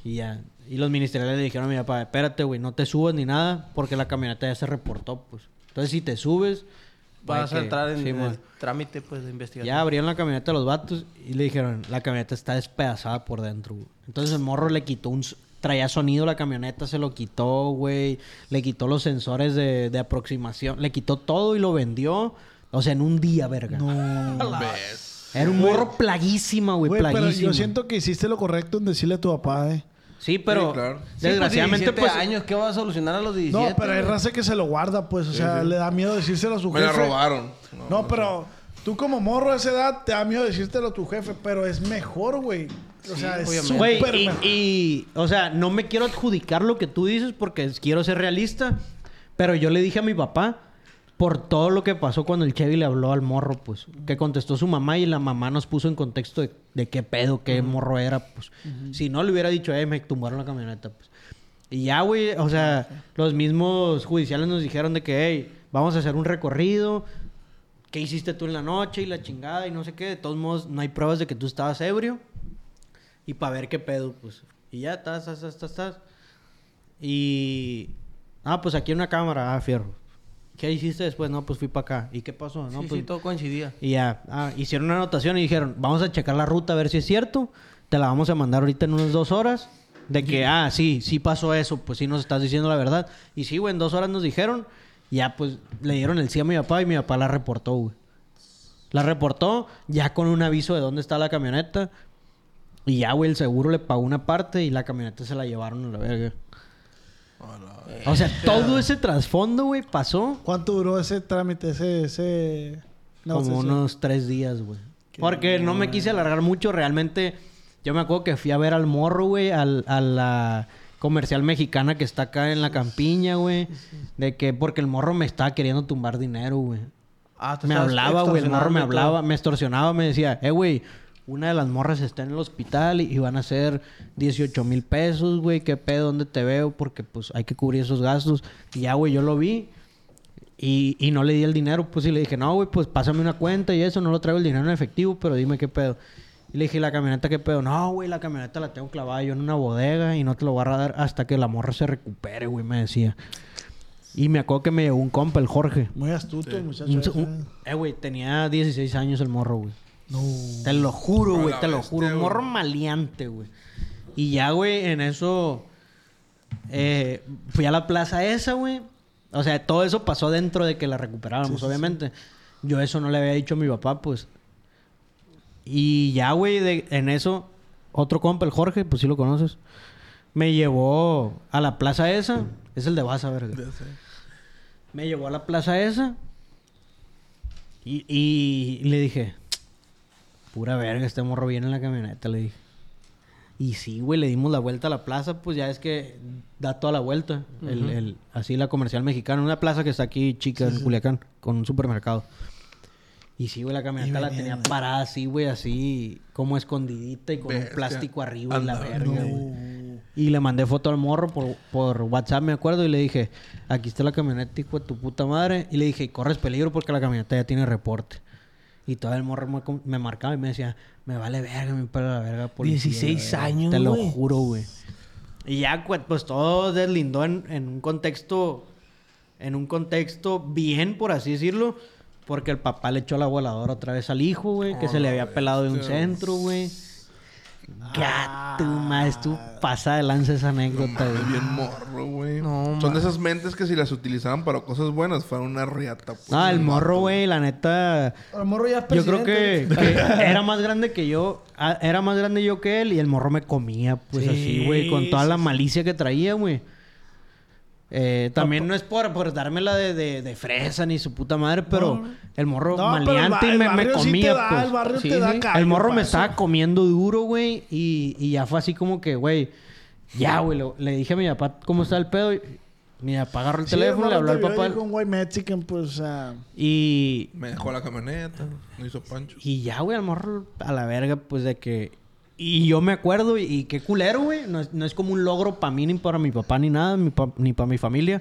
Y ya... Y los ministeriales le dijeron a mi papá, espérate, güey, no te subas ni nada, porque la camioneta ya se reportó, pues. Entonces, si te subes... Vas a entrar en el trámite, pues, de investigación. Ya abrieron la camioneta los vatos y le dijeron, la camioneta está despedazada por dentro, güey. Entonces, el morro le quitó un... Traía sonido la camioneta, se lo quitó, güey. Le quitó los sensores de aproximación. Le quitó todo y lo vendió. O sea, en un día, verga. No, ves. Era un morro plaguísima, güey, plaguísima. Pero yo siento que hiciste lo correcto en decirle a tu papá, Sí, pero sí, claro. Desgraciadamente, pues... 17 años, ¿qué va a solucionar a los 17? No, pero hay raza que se lo guarda, pues. O sea, le da miedo decírselo a su jefe. Me la robaron. No, pero... Tú como morro a esa edad, te da miedo decírtelo a tu jefe. Pero es mejor, güey. O sea, sí, es súper mejor. O sea, no me quiero adjudicar lo que tú dices porque quiero ser realista. Pero yo le dije a mi papá por todo lo que pasó cuando el Chevy le habló al morro, pues. Que contestó su mamá y la mamá nos puso en contexto de qué pedo, qué morro era, pues. Si no, le hubiera dicho, me tumbaron la camioneta, pues. Y ya, güey, o sea, los mismos judiciales nos dijeron de que, vamos a hacer un recorrido. ¿Qué hiciste tú en la noche? Y la chingada y no sé qué. De todos modos, no hay pruebas de que tú estabas ebrio. Y para ver qué pedo, pues. Y ya, estás. Y... Ah, pues aquí hay una cámara. Ah, fierro. ¿Qué hiciste después? No, pues fui para acá. ¿Y qué pasó? No, sí, pues... sí, todo coincidía. Y ya. Ah, hicieron una anotación y dijeron, vamos a checar la ruta a ver si es cierto. Te la vamos a mandar ahorita en unas 2 horas. De que, sí pasó eso. Pues sí nos estás diciendo la verdad. Y sí, güey, en 2 horas nos dijeron. Ya, pues, le dieron el sí a mi papá y mi papá la reportó, güey. La reportó ya con un aviso de dónde está la camioneta. Y ya, güey, el seguro le pagó una parte y la camioneta se la llevaron a la verga. O sea, todo ese trasfondo, güey, pasó. ¿Cuánto duró ese trámite, ese... No, como unos 3 días, güey. Porque no me quise alargar mucho. Realmente, yo me acuerdo que fui a ver al morro, güey, a la... Comercial Mexicana que está acá en la campiña, güey. Sí. De que... Porque el morro me estaba queriendo tumbar dinero, güey. Me hablaba, güey. El morro me hablaba. Me extorsionaba. Me decía... güey. Una de las morras está en el hospital y van a ser 18,000 pesos, güey. ¿Qué pedo? ¿Dónde te veo? Porque, pues, hay que cubrir esos gastos. Y ya, güey, yo lo vi. Y no le di el dinero. Pues, y le dije... No, güey, pues, pásame una cuenta y eso. No lo traigo el dinero en efectivo, pero dime qué pedo. Y le dije, ¿la camioneta qué pedo? No, güey, la camioneta la tengo clavada yo en una bodega y no te lo voy a dar hasta que la morra se recupere, güey, me decía. Y me acuerdo que me llegó un compa, el Jorge. Muy astuto, sí. El muchacho. Güey, tenía 16 años el morro, güey. No. Te lo juro, güey, te lo juro. Un morro maleante, güey. Y ya, güey, en eso... fui a la plaza esa, güey. O sea, todo eso pasó dentro de que la recuperáramos, sí, obviamente. Sí. Yo eso no le había dicho a mi papá, pues... Y ya, güey, en eso... Otro compa, el Jorge, pues sí lo conoces... Me llevó a la plaza esa... Es el de Baza, verga. Me llevó a la plaza esa... Y le dije... Pura verga, este morro viene en la camioneta, le dije. Y sí, güey, le dimos la vuelta a la plaza... Pues ya es que da toda la vuelta... Así la Comercial Mexicana... Una plaza que está aquí, chica, en Culiacán... Con un supermercado... Y sí, güey, la camioneta la tenía parada así, güey, así como escondidita y con un plástico arriba y la verga, güey. Y le mandé foto al morro por WhatsApp, me acuerdo, y le dije, aquí está la camioneta, hijo de tu puta madre. Y le dije, corres peligro porque la camioneta ya tiene reporte. Y todo el morro me marcaba y me decía, me vale verga, me pela la verga, policía. 16 años, güey. Te lo juro, güey. Y ya, pues, todo deslindó en un contexto bien, por así decirlo. Porque el papá le echó la voladora otra vez al hijo, güey. Que se le había pelado de un centro, güey. Gato, más tú pasa de lanza esa anécdota, güey. No, bien morro, güey. No, son de esas mentes que si las utilizaban para cosas buenas, fueron una riata. Pues, no, el morro, güey, la neta... El morro ya es presidente. Yo creo que era más grande que yo. Era más grande yo que él. Y el morro me comía, pues, sí, así, güey. Con toda la malicia que traía, güey. También no es por dármela de fresa ni su puta madre, pero el morro maleante me comía. El morro me estaba comiendo duro, güey. Y ya fue así como que, güey, ya, güey, le dije a mi papá cómo está el pedo. Y mi papá agarró el teléfono, le habló al papá. Con güey Mexican, pues, y me dejó la camioneta, no hizo pancho. Y ya, güey, al morro a la verga, pues de que Y yo me acuerdo, y qué culero, güey. No es como un logro para mí, ni para mi papá, ni nada, ni para mi familia.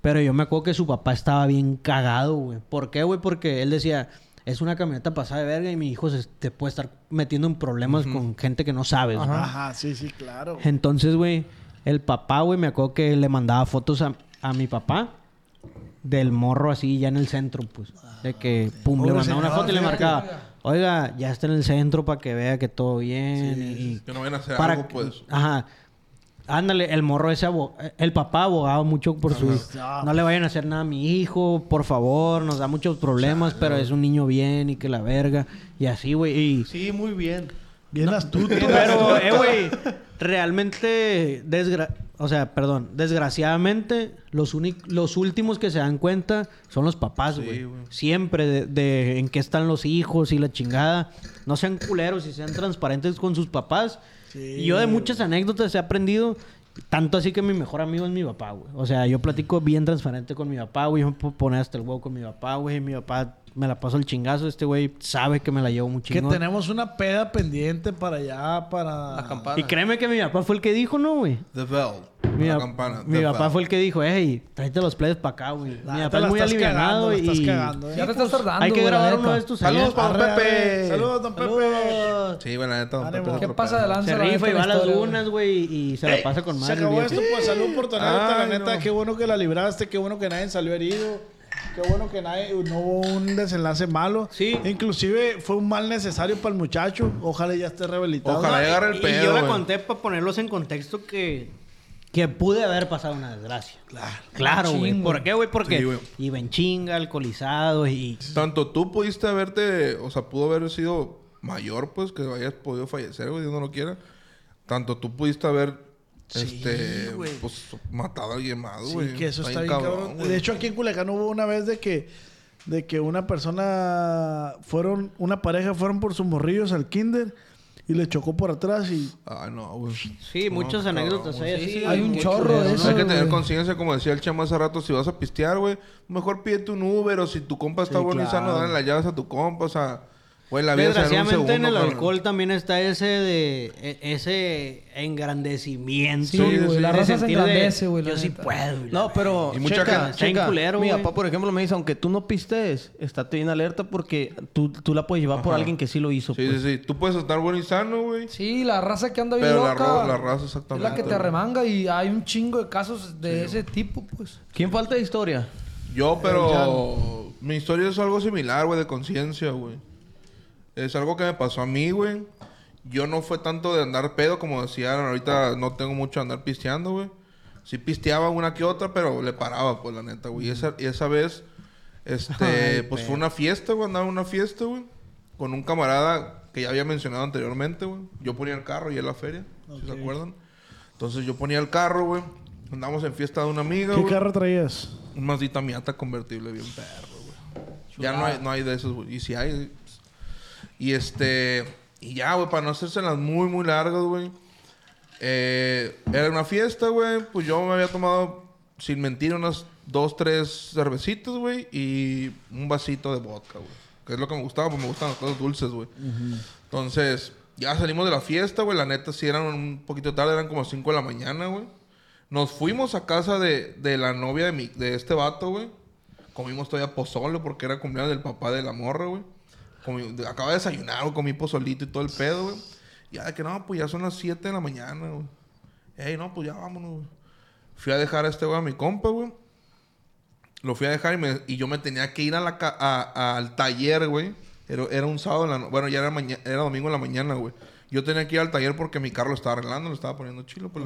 Pero yo me acuerdo que su papá estaba bien cagado, güey. ¿Por qué, güey? Porque él decía, es una camioneta pasada de verga y mi hijo te puede estar metiendo en problemas con gente que no sabes, güey. Ajá, sí, sí, claro. Entonces, güey, el papá, güey, me acuerdo que le mandaba fotos a mi papá del morro así ya en el centro, pues. De que, pum, le mandaba una foto y le marcaba... Oiga, ya está en el centro para que vea que todo bien. Sí, y que no vayan a hacer para algo, pues. Ajá. Ándale, el morro ese... El papá abogaba mucho por No le vayan a hacer nada a mi hijo, por favor. Nos da muchos problemas, pero es un niño bien y que la verga. Y así, güey. Y... Sí, muy bien. Bien astuto. Pero, güey... Realmente... Desgraciadamente, los últimos que se dan cuenta son los papás, güey. Sí, siempre de en qué están los hijos y la chingada. No sean culeros y sean transparentes con sus papás. Sí, y yo de muchas anécdotas he aprendido. Tanto así que mi mejor amigo es mi papá, güey. O sea, yo platico bien transparente con mi papá, güey. Yo me puedo poner hasta el huevo con mi papá, güey. Mi papá me la paso el chingazo. Este güey sabe que me la llevo muy chingón. Que tenemos una peda pendiente para allá, para... La campana. Y créeme que mi papá fue el que dijo, ¿no, güey? The Bell. Mi papá fue el que dijo, hey, tráete los players para acá, güey. Mi papá es muy alivianado y... Ya te estás tardando. Hay que grabar uno de estos. Saludos, don Pepe. Saludos, don Pepe. Sí, bueno, neta, don Pepe. ¿Qué pasa de lanza? Se rifa y va a las lunas, güey, y se la pasa con madre. Se acabó esto, pues, salud por tu anécdota, la neta. Qué bueno que la libraste, qué bueno que nadie salió herido. Qué bueno que no hubo un desenlace malo. Sí. Inclusive fue un mal necesario para el muchacho. Ojalá ya esté rehabilitado. Ojalá agarre el pedo, y yo le conté para ponerlos en contexto que pude haber pasado una desgracia. Claro, güey. ¿Por qué, güey? Porque sí, iba en chinga, alcoholizado y... Tanto tú pudiste haberte... O sea, pudo haber sido mayor, pues, que hayas podido fallecer, güey, Dios no lo quiera. Tanto tú pudiste haber... pues matado a alguien más, güey. Sí, que eso está bien cabrón. De hecho, aquí en Culiacán hubo una vez de que una persona fueron por sus morrillos al kinder y le chocó por atrás y... Ah, no, güey. Sí, no, muchas anécdotas hay así. Sí, hay un chorro de eso. Hay que tener conciencia, como decía el chamo hace rato, si vas a pistear, güey, mejor pídete un Uber, o si tu compa está bueno y sano, dale las llaves a tu compa, o sea... Pues la vida desgraciadamente en el alcohol también está ese engrandecimiento. Sí, güey. La raza se engrandece, güey. Yo sí puedo, güey. No, pero... Y mucha gente... Checa, culero, mi papá, por ejemplo, me dice, aunque tú no pistees, estate bien alerta porque tú la puedes llevar por alguien que sí lo hizo. Sí, pues. Sí. Tú puedes estar bueno y sano, güey. Sí, la raza que anda bien loca. Pero la raza exactamente. Es la que te arremanga y hay un chingo de casos de ese tipo, pues. ¿Quién falta de historia? Yo, pero... Mi historia es algo similar, güey, de conciencia, güey. Es algo que me pasó a mí, güey. Yo no fue tanto de andar pedo, como decían. Ahorita no tengo mucho de andar pisteando, güey. Sí pisteaba una que otra, pero le paraba, pues, la neta, güey. Y esa vez, pues, fue una fiesta, güey. Andaba en una fiesta, güey. Con un camarada que ya había mencionado anteriormente, güey. Yo ponía el carro y en la feria, si se acuerdan. Entonces, yo ponía el carro, güey. Andamos en fiesta de una amiga, güey. ¿Qué carro traías? Un Mazdita Miata convertible bien perro, güey. Ya no hay de esos, güey. Y si hay... Y y ya, güey, para no hacérselas muy, muy largas, güey. Era una fiesta, güey. Pues yo me había tomado, sin mentir, unas 2, 3 cervecitas, güey. Y un vasito de vodka, güey. Que es lo que me gustaba, porque me gustan las cosas dulces, güey. Uh-huh. Entonces, ya salimos de la fiesta, güey. La neta, sí eran un poquito tarde. Eran como 5 de la mañana, güey. Nos fuimos a casa de la novia de este vato, güey. Comimos todavía pozole porque era cumpleaños del papá de la morra, güey. Acaba de desayunar, güey, comí pozolito y todo el pedo, güey. Ya de que no, pues ya son las 7 de la mañana, güey. Ey, no, pues ya vámonos, güey. Fui a dejar a este güey a mi compa, güey. Lo fui a dejar y yo me tenía que ir al taller, güey. Era un sábado en la bueno, ya era domingo en la mañana, güey. Yo tenía que ir al taller porque mi carro lo estaba arreglando, lo estaba poniendo chilo, pues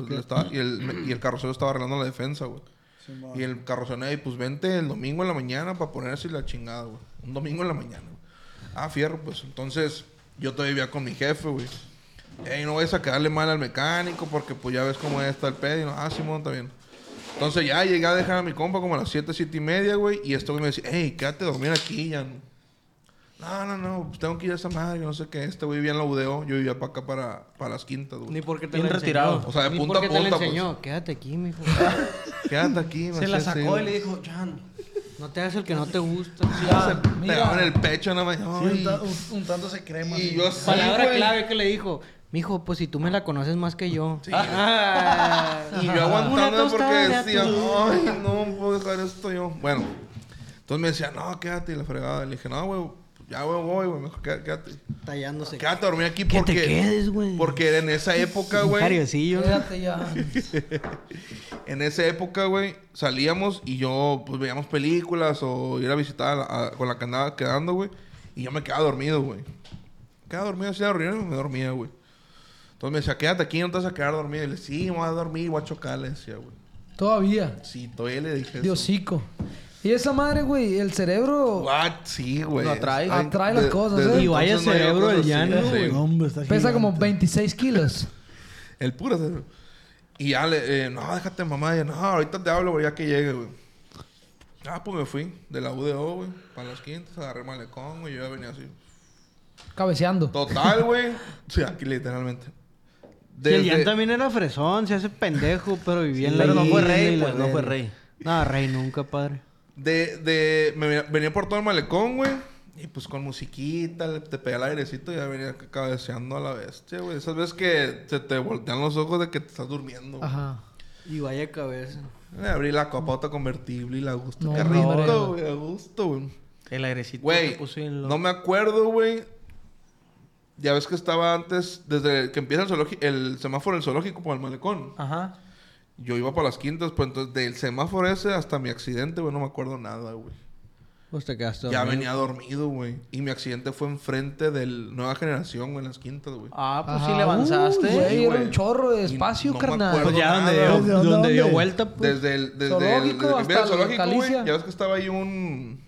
y el carrocero estaba arreglando la defensa, güey. Sí, y el carrocero, y pues vente el domingo en la mañana para ponerse la chingada, güey. Un domingo en la mañana, güey. Ah, fierro, pues. Entonces, yo todavía vivía con mi jefe, güey. No vayas a quedarle mal al mecánico porque, pues, ya ves cómo está el pedo. Y no, Simón, está bien. Entonces, ya llegué a dejar a mi compa como a las 7:30, güey. Y este güey me decía, quédate a dormir aquí, ya. No, pues tengo que ir a esa madre, no sé qué. Este güey vivía en la UDO. Yo vivía para acá, para las Quintas, güey. Ni porque te lo retirado. O sea, de punta a punta, pues. Te le enseñó, quédate aquí, mijo. Quédate aquí, se la sacó y le dijo, Jan... No te hagas el que no te gusta. Ah, te va en el pecho nada más. Sí, untándose crema. Y yo palabra clave que le dijo. Mijo, pues si tú me la conoces más que yo. Sí. Ah, y yo aguantando porque decía, ay, no puedo dejar esto yo. Bueno, entonces me decía, no, quédate, y la fregada. Le dije, no, güey, ya, güey, voy, güey, mejor quédate. Tallándose. Quédate a dormir aquí porque... Que te quedes, güey. Porque en esa época, güey... Cariocillo. Quédate ya. En esa época, güey, salíamos y yo, pues, veíamos películas o yo era visitada con la que andaba quedando, güey. Y yo me quedaba dormido, güey. Me quedaba dormido, así de reunión, me dormía, güey. Entonces me decía, quédate aquí, no te vas a quedar dormido. Y le decía, sí, me voy a dormir, voy a chocar, le decía, güey. ¿Todavía? Sí, todavía le dije eso. Diosico. Y esa madre, güey, el cerebro... What? Sí, güey. Lo atrae. Atrae las cosas, ¿eh? Y vaya cerebro del llano, güey. Hombre, está gigante. Pesa como 26 kilos. El puro cerebro. Y ya le... no, déjate, mamá. Y, no, ahorita te hablo, güey, ya que llegue, güey. Ah, pues me fui de la UDO, güey. Para las Quintas, agarré el malecón, güey. Yo ya venía así. Cabeceando. Total, güey. Sí, aquí literalmente. Desde... Sí, el Jan también era fresón, se hace pendejo, pero vivía en la... Pero no fue rey, pues. No fue rey. No, rey nunca, padre. Me venía por todo el malecón, güey. Y pues con musiquita, te pegaba el airecito y ya venía cabeceando a la bestia, güey. Esas veces que se te voltean los ojos de que te estás durmiendo, güey. Ajá. Y vaya cabeza. Le abrí la capota convertible y la gusto. No, qué rico, güey. A gusto, güey. El airecito güey, te puso en lo... No me acuerdo, güey. Ya ves que estaba antes, desde que empieza el semáforo del zoológico por el malecón. Ajá. Yo iba para las Quintas, pues entonces del semáforo ese hasta mi accidente, güey, no me acuerdo nada, güey. Pues te quedaste dormido. Ya venía dormido, güey. Y mi accidente fue enfrente del Nueva Generación, güey, en las Quintas, güey. Ah, pues sí le avanzaste. Güey, era un chorro de espacio, no carnal. Pues ya donde dio vuelta, pues. Desde el zoológico, güey. Ya ves que estaba ahí un...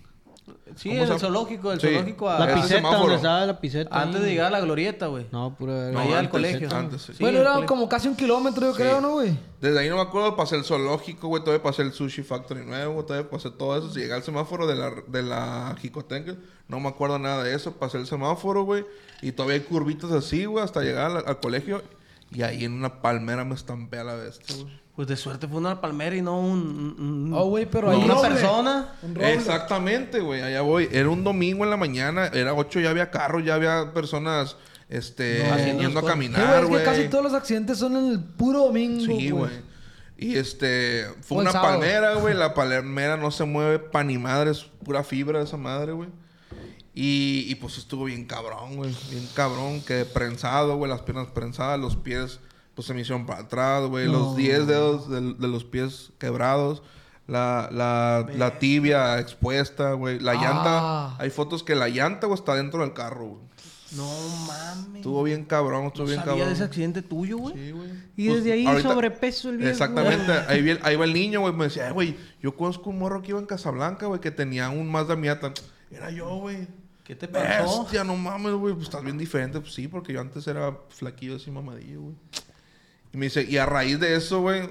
Sí, el zoológico. La piseta, donde estaba la piseta. Antes de llegar a la glorieta, güey. No, pura... No, allá al colegio. Antes, sí. Bueno, era como casi un kilómetro, yo creo, ¿no, güey? Desde ahí no me acuerdo. Pasé el zoológico, güey. Todavía pasé el Sushi Factory nuevo. Todavía pasé todo eso. Si llegué al semáforo de la Jicotenque, no me acuerdo nada de eso. Pasé el semáforo, güey. Y todavía hay curvitas así, güey. Hasta llegar al colegio. Y ahí en una palmera me estampé a la bestia, güey. Pues de suerte fue una palmera y no un... Oh, güey, pero no, ahí... Una persona. Un roble. Exactamente, güey. Allá voy. Era un domingo en la mañana. Era 8, ya había carros, ya había personas... yendo a caminar, güey. Sí, casi todos los accidentes son en el puro domingo, güey. Sí, güey. Y fue una palmera, güey. La palmera no se mueve pa' ni madre. Es pura fibra esa madre, güey. Y pues estuvo bien cabrón, güey. Bien cabrón. Quedé prensado, güey. Las piernas prensadas, los pies... Pues se me hicieron para atrás, güey. No. Los 10 dedos de los pies quebrados. La tibia expuesta, güey. La llanta. Hay fotos que la llanta, güey, está dentro del carro, güey. No mames. Estuvo bien cabrón, sabía de ese accidente tuyo, güey. Sí, güey. Y pues, desde ahí ahorita, sobrepeso el viejo. Exactamente. Ahí va el niño, güey. Me decía, güey, yo conozco un morro que iba en Casablanca, güey, que tenía un Mazda Miata. Era yo, güey. ¿Qué te pasó? Bestia, no mames, güey. Pues estás bien diferente. Pues sí, porque yo antes era flaquillo así mamadillo, güey. Y me dice, y a raíz de eso, güey,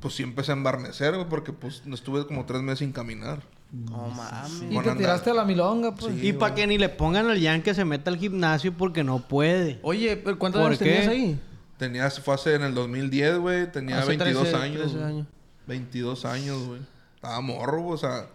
pues sí empecé a embarnecer, güey, porque pues estuve como 3 meses sin caminar. No mames. Y te tiraste a la milonga, pues. Sí, y para que ni le pongan al Jan que se meta al gimnasio porque no puede. Oye, ¿pero cuántos años tenías ahí? Fue hace en el 2010, güey. Tenía 22 años. 22 años, güey. Estaba morro, o sea.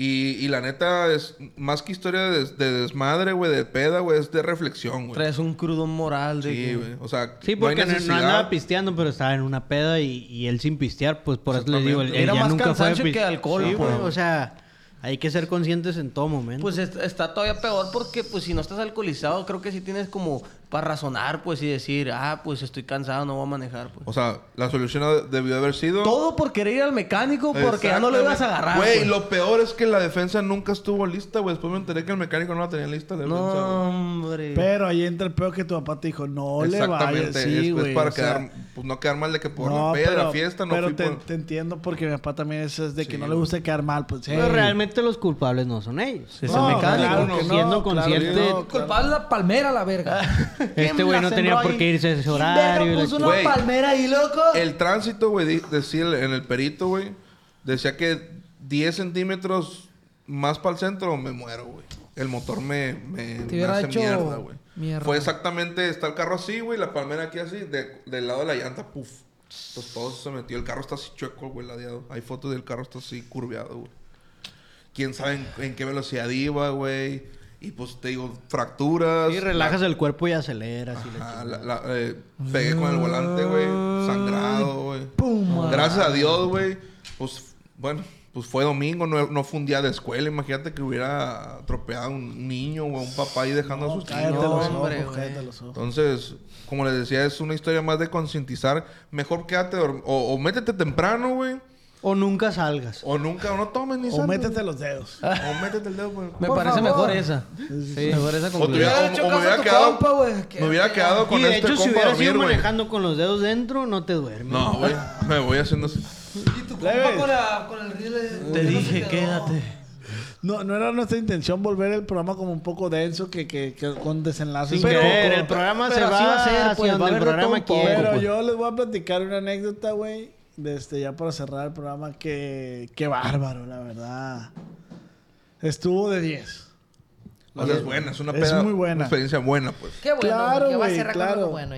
Y la neta, es más que historia de desmadre, güey, de peda, güey, es de reflexión, güey. Traes un crudo moral de... Sí, güey. O sea, sí, porque no andaba pisteando, pero estaba en una peda y él sin pistear, pues por eso le digo, él ya nunca fue... Era más cansancio que alcohol, güey. Sí, o sea, hay que ser conscientes en todo momento. Pues está todavía peor porque, pues, si no estás alcoholizado, creo que sí tienes como para razonar, pues, y decir, pues, estoy cansado, no voy a manejar, pues. O sea, la solución debió haber sido... Todo por querer ir al mecánico porque ya no lo ibas a agarrar, güey. Lo peor es que la defensa nunca estuvo lista, güey. Después me enteré que el mecánico no la tenía lista. La defensa, no, hombre. Pero ahí entra el peor que tu papá te dijo, no le vayas. Exactamente. Sí, es para quedar... Pues, no quedar mal de que por la peda, la fiesta, no fui por... te entiendo porque mi papá también es de que no le gusta quedar mal, pues. Pero realmente los culpables no son ellos. Es el mecánico. Siendo consciente... Culpable la palmera, la verga. Este güey no tenía por qué irse a ese horario. Puso una palmera ahí, loco. El tránsito, güey, decía en el perito, güey, decía que 10 centímetros más para el centro me muero, güey. El motor me hace mierda, güey. Fue exactamente, está el carro así, güey, la palmera aquí así, del lado de la llanta, puff. Entonces todo se metió. El carro está así chueco, güey, ladeado. Hay fotos del carro está así curveado, güey. Quién sabe en qué velocidad iba, güey. Y pues te digo, fracturas. Y relajas el cuerpo y aceleras. Ajá, y pegué con el volante, güey. Sangrado, güey. ¡Pum! Gracias a Dios, güey. Pues bueno, pues fue domingo, no fue un día de escuela. Imagínate que hubiera atropellado un niño o un papá ahí dejando a sus niños. Cállate los ojos. Entonces, como les decía, es una historia más de concientizar. Mejor quédate o métete temprano, güey. O nunca salgas. O no tomes ni salgas. O métete los dedos. O métete el dedo. Me parece mejor esa. Sí, mejor esa conclusión. O me hubiera quedado, compa, me hubiera quedado con este compa. Y de hecho, si hubieras ido manejando con los dedos dentro, no te duermes. No, güey. Me voy haciendo así. Y tu compa con el riel. Te dije, quédate. No era nuestra intención volver el programa como un poco denso, que con desenlaces. Pero el programa se va a hacer hacia donde el programa quiere. Pero yo les voy a platicar una anécdota, güey. Ya para cerrar el programa, qué bárbaro, la verdad. Estuvo de 10. O sea, es buena, es una peda. Es muy buena. Una experiencia buena, pues. Qué bueno, claro, que va a cerrar con algo bueno.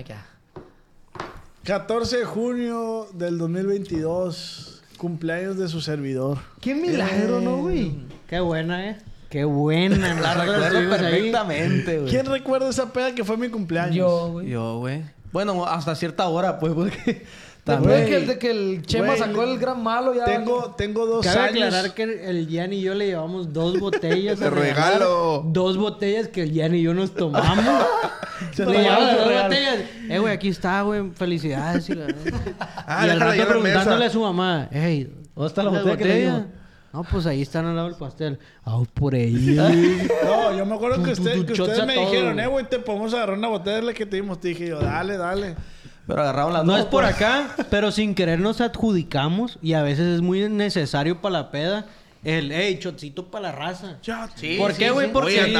14 de junio del 2022, cumpleaños de su servidor. Qué milagro, ¿no, güey? Qué buena, Qué buena. La recuerdo perfectamente, güey. ¿Quién recuerda esa peda que fue mi cumpleaños? Yo, güey. Bueno, hasta cierta hora, pues, porque... Después que el Chema sacó el gran malo ya... Tengo 2 años... Cabe aclarar que el Gian y yo le llevamos 2 botellas... ¡Te regalo! 2 botellas que el Gian y yo nos tomamos. Le llevamos 2 botellas. Güey, aquí está, güey. Felicidades. Y al rato preguntándole a su mamá... ¿Dónde está la botella que le llevo? No, pues ahí están al lado del pastel. Por ahí. No, yo me acuerdo que ustedes me dijeron... güey, te podemos agarrar una botella de la que te dimos. Te dije yo, dale... Pero agarraron las dos. No es por acá, pero sin querer nos adjudicamos. Y a veces es muy necesario para la peda el chotcito para la raza. Sí, ¿por qué, güey? Sí. Porque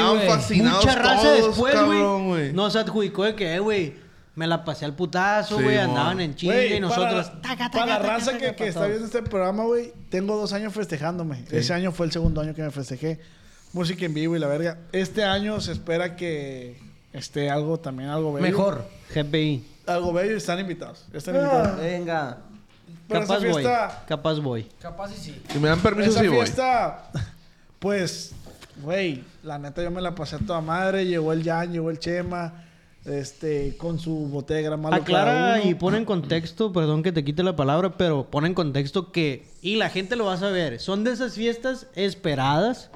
mucha raza todos, después, güey, nos adjudicó de que, me la pasé al putazo, güey. Andaban en chinga y nosotros... Para la raza que está viendo este programa, güey, tengo 2 años festejándome. Sí. Ese año fue el segundo año que me festejé. Música en vivo y la verga. Este año se espera que esté algo bello. Mejor. GPI. Algo bello, están invitados. Venga. Pero capaz esa fiesta... Capaz voy. Capaz y sí. Si me dan permiso, sí voy. Esa fiesta... Pues, güey, la neta yo me la pasé a toda madre. Llegó el Jan, llegó el Chema. Con su botella de gran malo. Aclara y pone en contexto, perdón que te quite la palabra, pero pone en contexto que... Y la gente lo va a saber. Son de esas fiestas esperadas.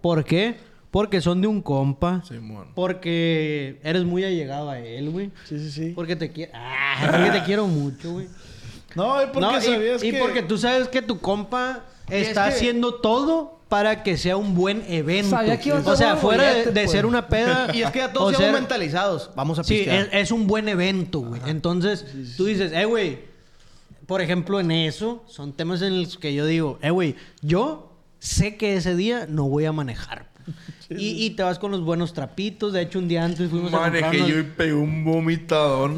¿Por qué? Porque son de un compa. Sí, bueno. Porque eres muy allegado a él, güey. Sí. Porque te quiero... porque te quiero mucho, güey. No, y porque sabías que... Y porque tú sabes que tu compa está haciendo todo para que sea un buen evento. Sabía que iba a ser fuera de ser una peda... Y es que ya todos estamos mentalizados. Vamos a pistear. Sí, es un buen evento, güey. Entonces, tú dices... güey... Por ejemplo, en eso... Son temas en los que yo digo... güey... Yo sé que ese día no voy a manejar... Y te vas con los buenos trapitos. De hecho, un día antes fuimos a comprar... yo y pegué un vomitador.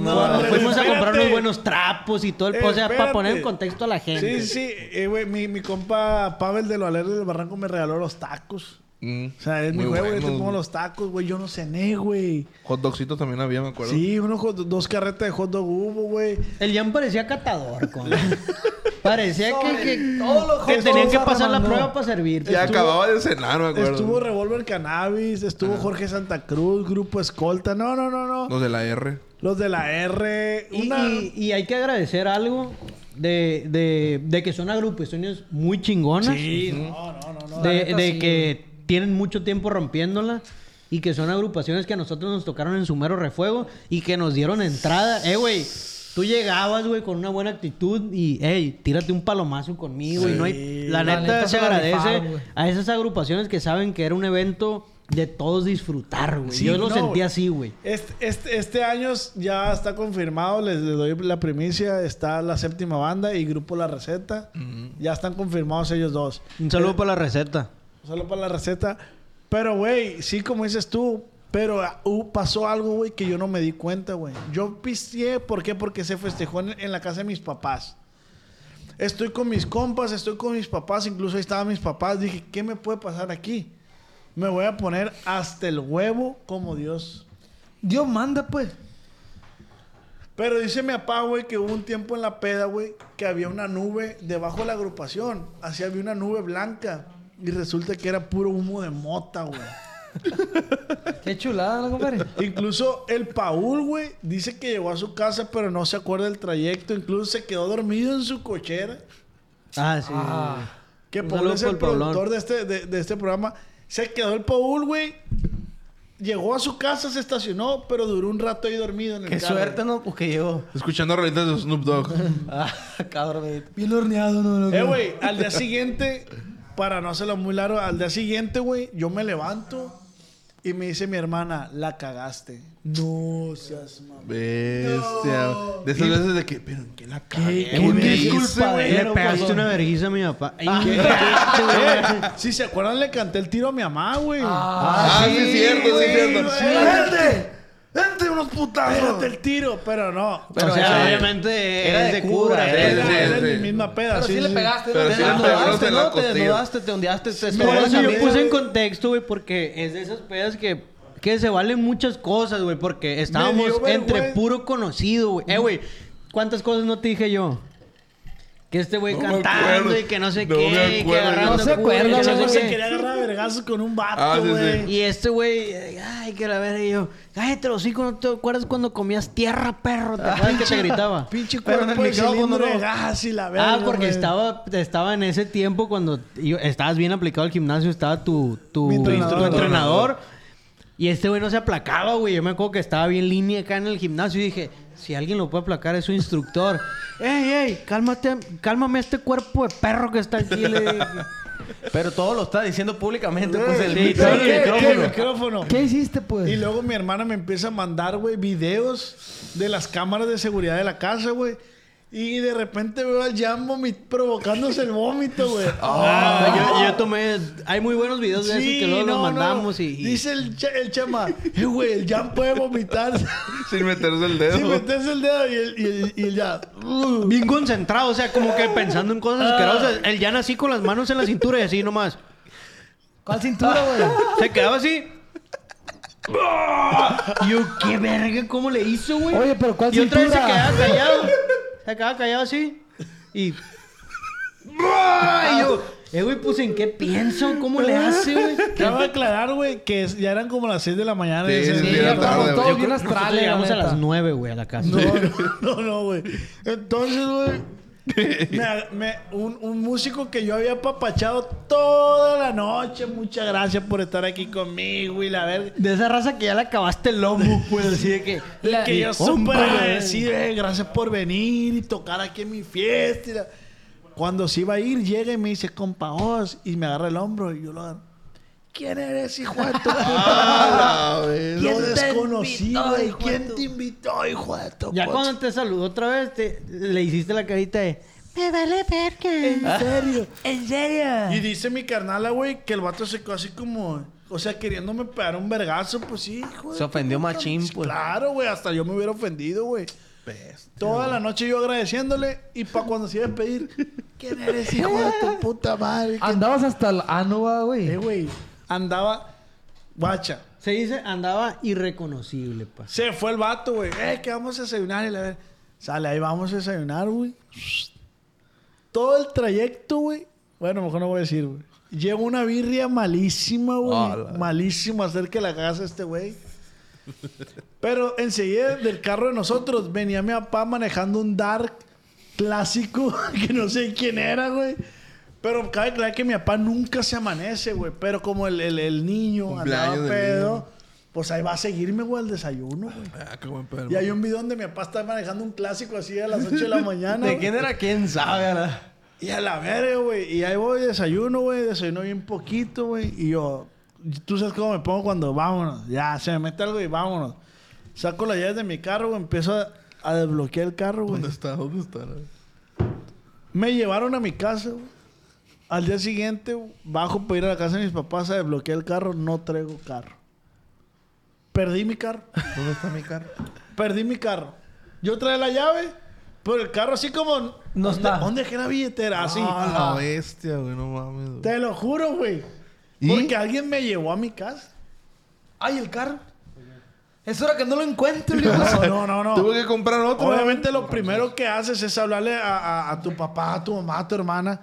Fuimos a comprar unos buenos trapos y todo el... para poner en contexto a la gente. Sí. Güey, mi compa Pavel de los Alegres del Barranco me regaló los tacos. O sea, es mi huevo. Yo te pongo los tacos, güey. Yo no cené, güey. Hot dogcitos también había, me acuerdo. Sí, 2 carretas de hot dog hubo, güey. El Jan parecía catador, parecía que tenían que pasar la prueba para servirte. Ya acababa de cenar, me acuerdo. Estuvo Revolver Cannabis, estuvo Jorge Santa Cruz, Grupo Escolta. No. Los de la R. Y hay que agradecer algo de que son agrupaciones muy chingonas. Sí, no. De que tienen mucho tiempo rompiéndola. Y que son agrupaciones que a nosotros nos tocaron en su mero refuego. Y que nos dieron entrada. Güey... Tú llegabas, güey, con una buena actitud y, tírate un palomazo conmigo. Sí. Y no hay... La neta se agradece a esas agrupaciones que saben que era un evento de todos disfrutar, güey. Sí, yo lo sentí así, güey. Este año ya está confirmado. Les doy la primicia. Está la séptima banda y Grupo La Receta. Uh-huh. Ya están confirmados ellos 2. Un saludo para La Receta. Un saludo para La Receta. Pero, güey, sí, como dices tú... Pero pasó algo, güey, que yo no me di cuenta, güey. Yo pisteé, ¿por qué? Porque se festejó en la casa de mis papás. Estoy con mis compas, estoy con mis papás. Incluso ahí estaban mis papás. Dije, ¿qué me puede pasar aquí? Me voy a poner hasta el huevo como Dios. Dios manda, pues. Pero dice mi papá, güey, que hubo un tiempo en la peda, güey, que había una nube debajo de la agrupación. Así había una nube blanca. Y resulta que era puro humo de mota, güey. Qué chulada, ¿no, compadre? Incluso el Paul, güey, dice que llegó a su casa, pero no se acuerda del trayecto. Incluso se quedó dormido en su cochera. Ah, sí. Ah, que Paul es el productor de este programa. Se quedó el Paul, güey. Llegó a su casa, se estacionó, pero duró un rato ahí dormido en el carro. Qué suerte, ¿no? Pues que llegó. Escuchando rolitas de Snoop Dogg. Ah, cabrón. Bien horneado, ¿no? Güey, al día siguiente, para no hacerlo muy largo, al día siguiente, güey, yo me levanto y me dice mi hermana, la cagaste. No seas mamón. Bestia. No. De esas veces de que, pero ¿en qué la cagué? ¿Qué me disculpa, güey? Le pegaste una vergüenza a mi papá. Si se acuerdan, le canté el tiro a mi mamá, güey. Sí, es cierto, sí, es cierto. ¡Vente unos putazos! ¡Pégate el tiro! Pero no. Pero, o sea, obviamente era de cura. Era de mi misma peda. Pero sí le pegaste. Pero te desnudaste, ¿no? Te desnudaste, te ondeaste. Yo puse en contexto, güey, porque es de esas pedas que se valen muchas cosas, güey. Porque estábamos entre puro conocido, güey. Güey, ¿cuántas cosas no te dije yo? Que este güey no cantando y que no sé qué. Y que agarrando no se quería agarrar a vergazos con un vato, güey. Sí, sí. Y este güey... Ay, que la verga. Y yo... Cállate los hijos. ¿No te acuerdas cuando comías tierra, perro? ¿Te acuerdas que te gritaba? Pinche cuerpo de cilindro de gas y la verga. Ah, porque estaba en ese tiempo cuando... Estabas bien aplicado al gimnasio. Estaba tu entrenador. Y este güey no se aplacaba, güey. Yo me acuerdo que estaba bien línea acá en el gimnasio. Y dije... Si alguien lo puede aplacar es su instructor. ¡Ey! Cálmame este cuerpo de perro que está aquí. Pero todo lo está diciendo públicamente. Pues el micrófono. ¿Qué hiciste, pues? Y luego mi hermana me empieza a mandar, güey, videos de las cámaras de seguridad de la casa, güey. Y de repente veo al Jambo provocándose el vómito, güey. Yo tomé... Hay muy buenos videos de esos que luego los mandamos y... Dice el chama... güey, el Jambo puede vomitar... Sin meterse el dedo. Sin meterse el dedo y el ya... Bien concentrado, o sea, como que pensando en cosas asquerosas. El Jan así con las manos en la cintura y así nomás. ¿Cuál cintura, güey? Se quedaba así... Yo, qué verga, ¿cómo le hizo, güey? Oye, pero ¿cuál cintura? Y otra vez se quedaba callado... Se quedaba callado así. Y... ¡Bah! Y yo... güey, pues, ¿en qué pienso? ¿Cómo le hace, güey? Te voy a aclarar, güey, que ya eran como las 6 de la mañana. Sí, ya estábamos todos bien astrales. Llegamos a las 9, güey, a la casa. No, güey. Entonces, güey... un músico que yo había apapachado toda la noche. Muchas gracias por estar aquí conmigo y la verga. De esa raza que ya la acabaste el lomo, pues. Así de que... que yo súper agradecido. Gracias por venir y tocar aquí en mi fiesta. Cuando se iba a ir, llega y me dice, compa Oz. Y me agarra el hombro y yo lo agarro. ¿Quién eres, hijo de tu puta? Lo desconocido. ¿Y quién te invitó, hijo de tu puta? Ya cuando te saludó otra vez, le hiciste la carita de... Me vale verga. ¿En serio? ¿En serio? Y dice mi carnala, güey, que el vato se quedó así como... O sea, queriéndome pegar un vergazo, pues sí, hijo de... Se ofendió machín, pues. Claro, güey. Hasta yo me hubiera ofendido, güey. Bestia. Toda la noche yo agradeciéndole y para cuando se iba a pedir... ¿Quién eres, hijo de tu puta madre? Andabas hasta el ano, güey. Güey. Andaba... Guacha. Se dice andaba irreconocible, pa. Se fue el vato, güey. Que vamos a desayunar. Y la ver... Sale, ahí vamos a desayunar, güey. Todo el trayecto, güey. Bueno, mejor no voy a decir, güey. Llegó una birria malísima, güey. Malísima. Hacer que la cagase este güey. Pero enseguida del carro de nosotros venía mi papá manejando un Dark clásico que no sé quién era, güey. Pero cabe aclarar que mi papá nunca se amanece, güey. Pero como el niño andaba pedo, pues ahí va a seguirme, güey, al desayuno, güey. Ah, qué buen pedo. Y hay un video donde mi papá está manejando un clásico así a las 8 de la mañana. ¿De quién era? ¿Quién sabe? Y a la verga, güey. Y ahí voy, desayuno, güey. Desayuno bien poquito, güey. Y yo... Tú sabes cómo me pongo cuando... Vámonos. Ya, se me mete algo y vámonos. Saco las llaves de mi carro, güey. Empiezo a desbloquear el carro, güey. ¿Dónde está? Me llevaron a mi casa, güey. Al día siguiente, bajo para ir a la casa de mis papás a desbloquear el carro. No traigo carro. Perdí mi carro. ¿Dónde está mi carro? Perdí mi carro. Yo traía la llave, pero el carro así como... No está. ¿Dónde dejé la billetera? Así. La bestia, güey. No mames, güey. Te lo juro, güey. Porque alguien me llevó a mi casa. Ay, el carro. Es hora que no lo encuentro. No. Tuve que comprar otro. Obviamente lo primero que haces es hablarle a tu papá, a tu mamá, a tu hermana...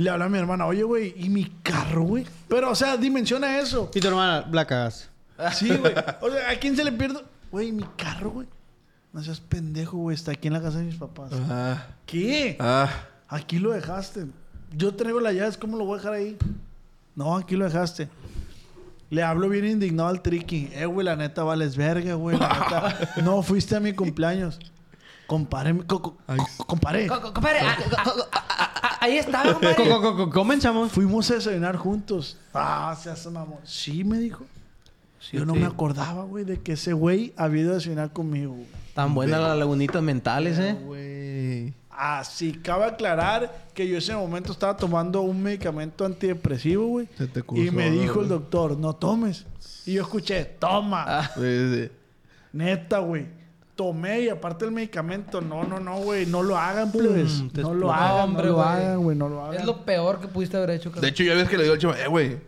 le hablaba a mi hermana, oye, güey, ¿y mi carro, güey? Pero, o sea, dimensiona eso. Y tu hermana, la cagas. Sí, güey. O sea, ¿a quién se le pierde? Güey, mi carro, güey. No seas pendejo, güey. Está aquí en la casa de mis papás. Ah. ¿Qué? Ah. Aquí lo dejaste. Yo traigo las llaves. ¿Cómo lo voy a dejar ahí? No, aquí lo dejaste. Le hablo bien indignado al Triqui. Güey, la neta vales verga, güey. La neta. No fuiste a mi cumpleaños. Compadre. Ahí estaba, compadre. Comenzamos. Fuimos a desayunar juntos. Ah, se hace mamón. Sí, me dijo. Yo no me acordaba, güey, de que ese güey había ido a desayunar conmigo. Tan buenas las lagunitas mentales, güey. Así, cabe aclarar que yo en ese momento estaba tomando un medicamento antidepresivo, güey. Y me dijo el doctor, no tomes. Y yo escuché, toma. Neta, güey. Tomé y aparte el medicamento. No, güey. No lo hagan, plebes. No lo hagan, güey. No lo hagan. Es lo peor que pudiste haber hecho. Cabrón. De hecho, ya ves que le digo al chavo, güey,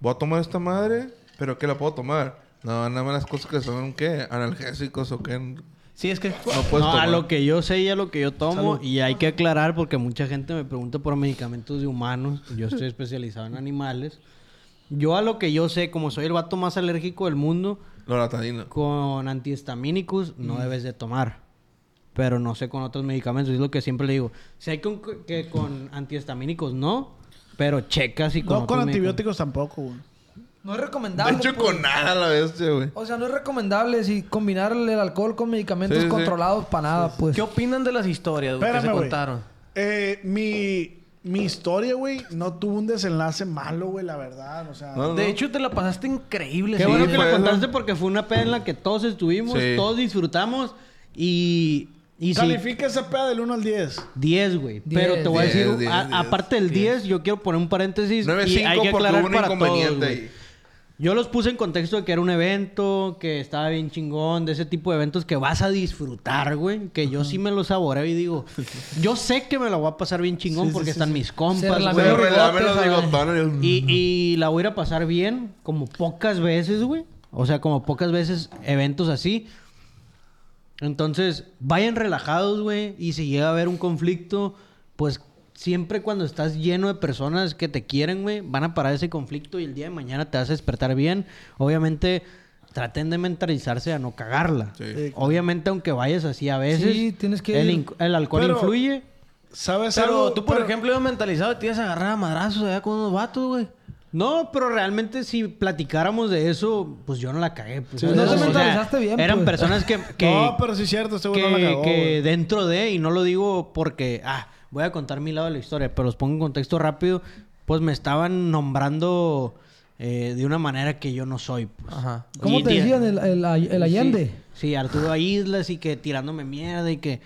voy a tomar esta madre, pero ¿qué la puedo tomar? No, nada más las cosas que son, ¿qué? Analgésicos o qué. Sí, es que no, a lo que yo sé y a lo que yo tomo. Salud. Y hay que aclarar porque mucha gente me pregunta por medicamentos de humanos. Yo estoy especializado en animales. Yo a lo que yo sé, como soy el vato más alérgico del mundo... Loratadina. Con antihistamínicos no debes de tomar. Pero no sé con otros medicamentos. Es lo que siempre le digo. Si hay que con antihistamínicos no, pero checas y con otros. No, con antibióticos tampoco, güey. No es recomendable. De hecho, pues, con nada la bestia, güey. O sea, no es recomendable si combinar el alcohol con medicamentos controlados para nada, pues. ¿Qué opinan de las historias, güey, que se contaron? Mi historia, güey, no tuvo un desenlace malo, güey, la verdad. O sea... No. De hecho, te la pasaste increíble. Qué bueno que la contaste porque fue una peda en la que todos estuvimos, todos disfrutamos y... Califica esa peda del 1 al 10. 10, güey. Pero te voy a decir... 10, aparte del 10, yo quiero poner un paréntesis. 9, y 5, hay que aclarar para todos, güey. Yo los puse en contexto de que era un evento, que estaba bien chingón, de ese tipo de eventos que vas a disfrutar, güey. Que yo sí me lo saboreo y digo, yo sé que me la voy a pasar bien chingón porque están mis compas, güey. Y la voy a ir a pasar bien como pocas veces, güey. O sea, como pocas veces eventos así. Entonces, vayan relajados, güey. Y si llega a haber un conflicto, pues... Siempre cuando estás lleno de personas que te quieren, güey, van a parar ese conflicto y el día de mañana te vas a despertar bien. Obviamente, traten de mentalizarse a no cagarla. Sí. Obviamente, aunque vayas así a veces, sí, tienes que el alcohol influye. ¿Sabes algo? Tú, por ejemplo, ibas mentalizado y te ibas a agarrar a madrazos allá con unos vatos, güey. No, pero realmente si platicáramos de eso, pues yo no la cagué. Pues, sí, no te mentalizaste bien. Eran personas que no, pero sí es cierto. Este güey no la cagó, que dentro de... Y no lo digo porque... voy a contar mi lado de la historia, pero los pongo en contexto rápido. Pues me estaban nombrando de una manera que yo no soy, pues. Ajá. ¿Cómo te decían? ¿El Allende? Sí, Arturo Islas y que tirándome mierda y que...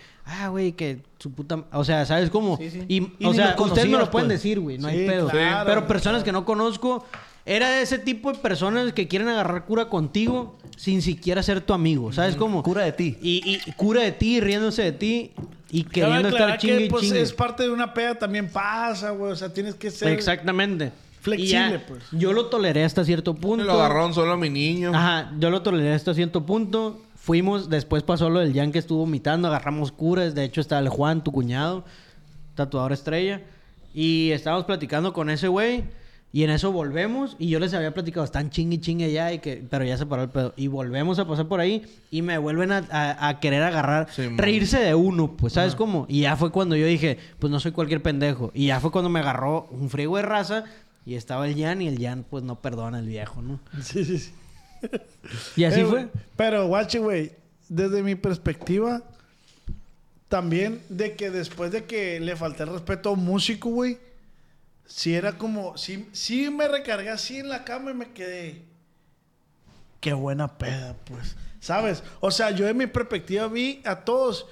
güey, que su puta... O sea, ¿sabes cómo? Sí. Y o sea, ustedes me lo pueden decir, güey. No hay pedo. Claro, pero personas que no conozco... Era de ese tipo de personas que quieren agarrar cura contigo sin siquiera ser tu amigo. ¿Sabes cómo? Cura de ti. Y cura de ti, riéndose de ti y queriendo estar chingue y pues, chingue. Es parte de una peda también pasa, güey. O sea, tienes que ser... Exactamente. Flexible, pues. Yo lo toleré hasta cierto punto. Lo agarraron solo a mi niño. Ajá. Yo lo toleré hasta cierto punto. Fuimos. Después pasó lo del Jan que estuvo vomitando. Agarramos curas. De hecho, estaba el Juan, tu cuñado. Tatuador estrella. Y estábamos platicando con ese güey. Y en eso volvemos. Y yo les había platicado. Están chingue y chingue ya. Pero ya se paró el pedo. Y volvemos a pasar por ahí. Y me vuelven a querer agarrar. Sí, reírse de uno. Pues, ¿sabes cómo? Y ya fue cuando yo dije... Pues no soy cualquier pendejo. Y ya fue cuando me agarró un friego de raza. Y estaba el Jan. Y el Jan, pues, no perdona al viejo, ¿no? Sí. Y así fue. Pero, guachi, güey. Desde mi perspectiva... También de que después de que le falté el respeto a un músico, güey... Sí, era como... Sí, me recargué así en la cama y me quedé... Qué buena peda, pues. ¿Sabes? O sea, yo en mi perspectiva vi a todos...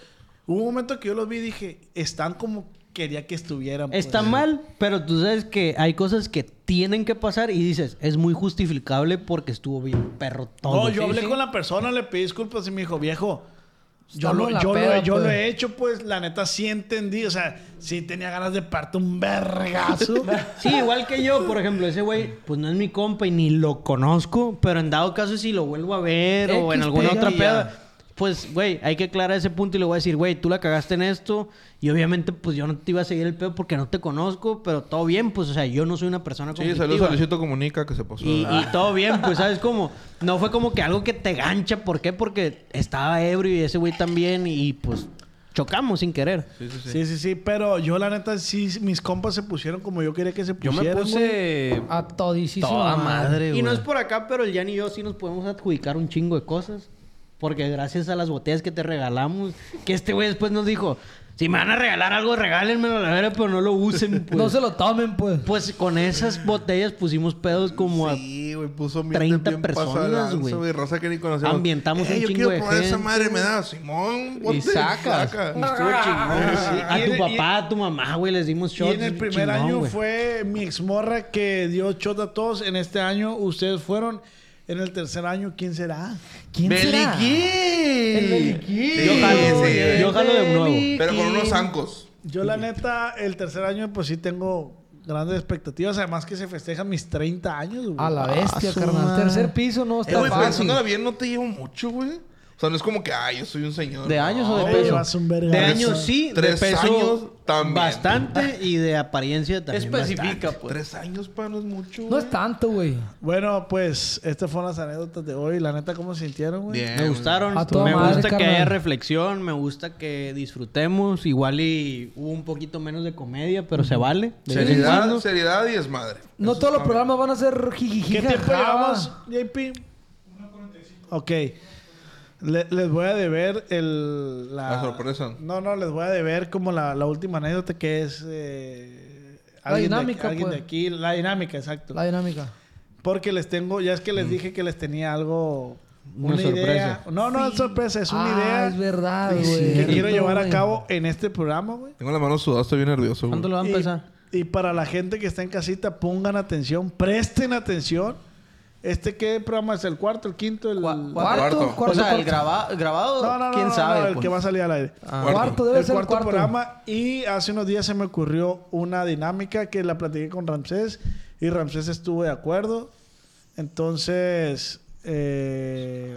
Hubo un momento que yo los vi y dije... Están como quería que estuvieran. Pues. Está mal, pero tú sabes que hay cosas que tienen que pasar y dices... Es muy justificable porque estuvo bien perro todo. No, yo hablé con la persona, le pedí disculpas y me dijo... Viejo... Yo lo he hecho, pues, la neta sí entendí. O sea, sí tenía ganas de parte un vergazo. Sí, igual que yo, por ejemplo. Ese güey, pues, no es mi compa y ni lo conozco. Pero en dado caso, si lo vuelvo a ver o en alguna otra peda... pues, güey, hay que aclarar ese punto y le voy a decir, güey, tú la cagaste en esto. Y obviamente, pues, yo no te iba a seguir el pedo porque no te conozco, pero todo bien, pues, o sea, yo no soy una persona conflictiva. Sí, saludos a Luisito Comunica que se pasó. Y todo bien, pues, ¿sabes cómo? No fue como que algo que te gancha. ¿Por qué? Porque estaba ebrio y ese güey también y, pues, chocamos sin querer. Sí, pero yo la neta sí, mis compas se pusieron como yo quería que se pusieran. Yo me puse güey, a todísima toda madre, güey. Y no es por acá, pero el Jan y yo sí nos podemos adjudicar un chingo de cosas. Porque gracias a las botellas que te regalamos, que este güey después nos dijo, si me van a regalar algo, regálenmelo a la vera, pero no lo usen, pues. No se lo tomen, pues. Pues con esas botellas pusimos pedos como sí, wey, puso 30 personas, güey. Raza que ni conocíamos. Ambientamos un chingo de gente. Yo quiero probar esa madre, me da Simón. Y sacas. A tu papá, a tu mamá, güey, les dimos shots. Y en el primer año fue mi exmorra que dio shot a todos. En este año ustedes fueron. En el tercer año, ¿quién será? ¿Quién será? ¡Beliquín! Yo jalo de nuevo. Pero con unos zancos. Yo, la neta, el tercer año, pues sí tengo grandes expectativas. Además que se festejan mis 30 años, güey. A la bestia, carnal. Tercer piso no está fácil. Güey, pensándola bien, no te llevo mucho, güey. O sea, no es como que, ay, yo soy un señor. ¿De años o de peso? De años sí, de peso también. Bastante y de apariencia también. Especifica, pues. 3 años, pa, no es mucho, güey. No es tanto, güey. Bueno, pues, estas fueron las anécdotas de hoy. La neta, ¿cómo se sintieron, güey? Bien. Me gustaron. Me gusta que haya reflexión. Me gusta que disfrutemos. Igual y hubo un poquito menos de comedia, pero se vale. Seriedad y desmadre. No todos los programas van a ser jijijija. ¿Qué tiempo llevamos, JP? 1:45. Ok. Les voy a deber la sorpresa. No, les voy a deber como la última anécdota que es... La dinámica, exacto. La dinámica. Porque les tengo... Ya es que les dije que les tenía algo... Una idea. No, es sorpresa. Es una idea. Es verdad, güey. Que quiero llevar a cabo en este programa, güey. Tengo la mano sudada. Estoy bien nervioso, güey. ¿Cuándo lo van a empezar? Y para la gente que está en casita, pongan atención. Presten atención. ¿Qué programa es? ¿El cuarto? ¿El quinto? ¿El cuarto? O sea, ¿el grabado? No, ¿quién sabe? No, el que va a salir al aire. Cuarto debe ser el cuarto programa. Y hace unos días se me ocurrió una dinámica que la platiqué con Ramsés. Y Ramsés estuvo de acuerdo. Entonces... ¿Qué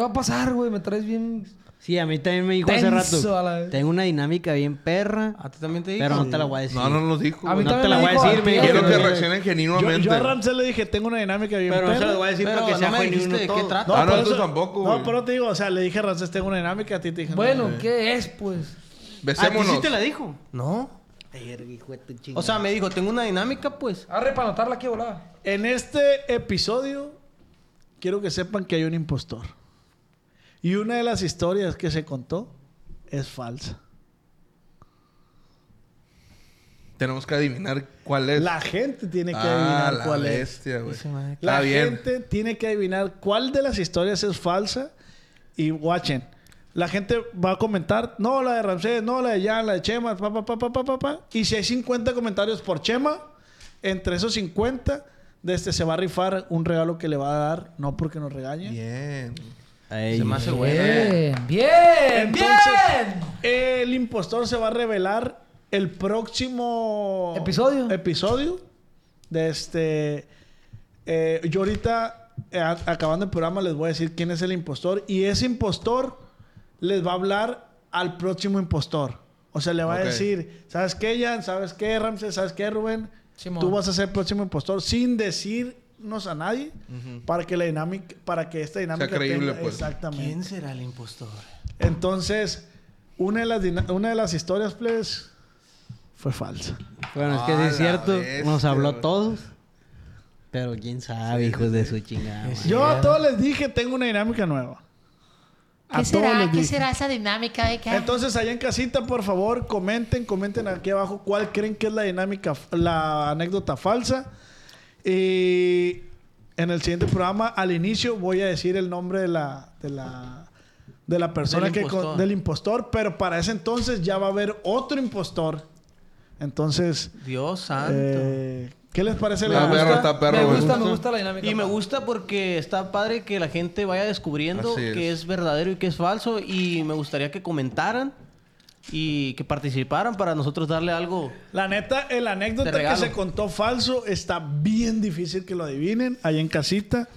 va a pasar, güey? Me traes bien... Sí, a mí también me dijo hace rato. Tengo una dinámica bien perra. ¿A ti también te dijo? Pero no te la voy a decir. No nos dijo. A mí no te la voy a decir. Quiero que reaccionen genuinamente. Yo a Ramsés le dije, tengo una dinámica bien perra. Pero no se la voy a decir para que sea genuino todo. ¿De qué trata? No, tú tampoco, güey. No, pero te digo, o sea, le dije a Ramsés, tengo una dinámica. A ti te dije... Bueno, ¿qué es, pues? Besémonos. ¿A ti sí te la dijo? No. O sea, me dijo, tengo una dinámica, pues. Arre, para anotarla aquí, volada. En este episodio, quiero que sepan que hay un impostor. Y una de las historias que se contó es falsa. Tenemos que adivinar cuál es. La gente tiene que adivinar cuál bestia, es. La gente tiene que adivinar cuál de las historias es falsa. Y watchen. La gente va a comentar, no, la de Ramsés, no, la de Jan, la de Chema, Y si hay 50 comentarios por Chema, entre esos 50, de se va a rifar un regalo que le va a dar, no porque nos regañe. Bien. Ay, se me hace bueno. Entonces, el impostor se va a revelar el próximo episodio de este. Yo ahorita, acabando el programa, les voy a decir quién es el impostor. Y ese impostor les va a hablar al próximo impostor. O sea, le va a decir, ¿sabes qué, Jan? ¿Sabes qué, Ramsés? ¿Sabes qué, Rubén? Simón. Tú vas a ser el próximo impostor sin decir a nadie para que esta dinámica sea creíble, pues. Exactamente. ¿Quién será el impostor? Entonces, una de las historias, plebes, fue falsa. Bueno, es que sí es cierto, bestia, nos habló todos. Pero quién sabe, hijos de su chingada. Yo a todos les dije, tengo una dinámica nueva. ¿Qué será esa dinámica? Entonces, allá en casita, por favor, comenten aquí abajo cuál creen que es la dinámica, la anécdota falsa. Y en el siguiente programa, al inicio, voy a decir el nombre de la persona del impostor. Pero para ese entonces ya va a haber otro impostor. Entonces... Dios santo. ¿Qué les parece la dinámica? Me gusta la dinámica. Y me gusta porque está padre que la gente vaya descubriendo que es verdadero y que es falso. Y me gustaría que comentaran. Y que participaran para nosotros darle algo. La neta, el anécdota que se contó falso está bien difícil que lo adivinen ahí en casita.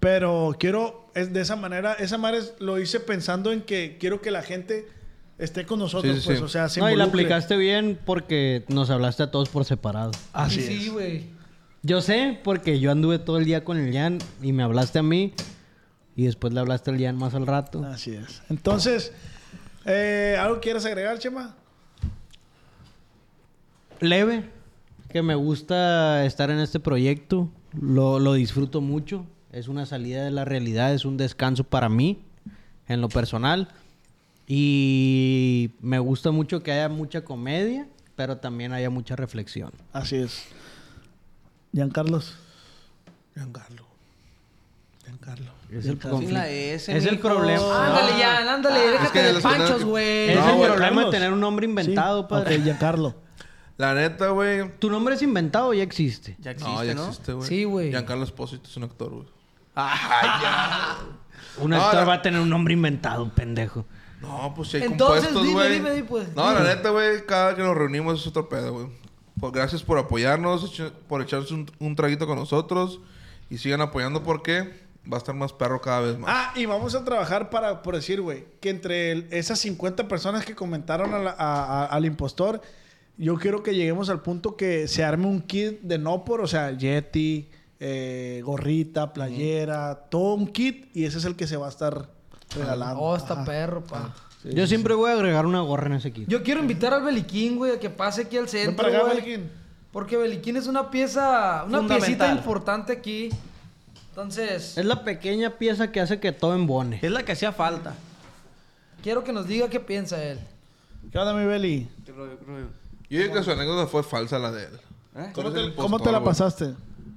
Pero quiero, es de esa manera, esa madre lo hice pensando en que quiero que la gente esté con nosotros, sí, pues, sí. O sea, se involucre. No, y la aplicaste bien porque nos hablaste a todos por separado. Así es. Sí, güey. Yo sé, porque yo anduve todo el día con el Jan y me hablaste a mí y después le hablaste al Jan más al rato. Así es. Entonces, ¿algo quieres agregar, Chema? Leve. Que me gusta estar en este proyecto. Lo disfruto mucho. Es una salida de la realidad. Es un descanso para mí, en lo personal. Y me gusta mucho que haya mucha comedia, pero también haya mucha reflexión. Así es. Giancarlo. Es el conflicto. Es el problema. Ándale, ya, ándale. Déjate de panchos, güey. Es el problema de tener un nombre inventado, padre. Ok, Giancarlo. La neta, güey. ¿Tu nombre es inventado o ya existe? Ya existe, ¿no? Ya existe, güey. Sí, güey. Giancarlo Espósito es un actor, güey. ¡Ah, ya! Un actor va a tener un nombre inventado, pendejo. No, pues si hay compuestos, güey. Entonces, dime, pues. No, la neta, güey. Cada que nos reunimos es otro pedo, güey. Pues gracias por apoyarnos, por echarse un traguito con nosotros. Y sigan apoyando porque va a estar más perro cada vez más. Ah, y vamos a trabajar para, por decir, güey, que entre esas 50 personas que comentaron al impostor, yo quiero que lleguemos al punto que se arme un kit de no por, o sea, Yeti, gorrita, playera, todo un kit. Y ese es el que se va a estar regalando. Oh, está perro, pa. Sí, yo siempre voy a agregar una gorra en ese kit. Yo quiero invitar al Beliquín, güey, a que pase aquí al centro, güey. Ven para acá, Beliquín. Porque Beliquín es una pieza, una piecita importante aquí. Entonces... es la pequeña pieza que hace que todo embone. Es la que hacía falta. Quiero que nos diga qué piensa él. ¿Qué onda, mi Beli? Yo digo que su anécdota fue falsa, la de él. ¿Cómo te la pasaste?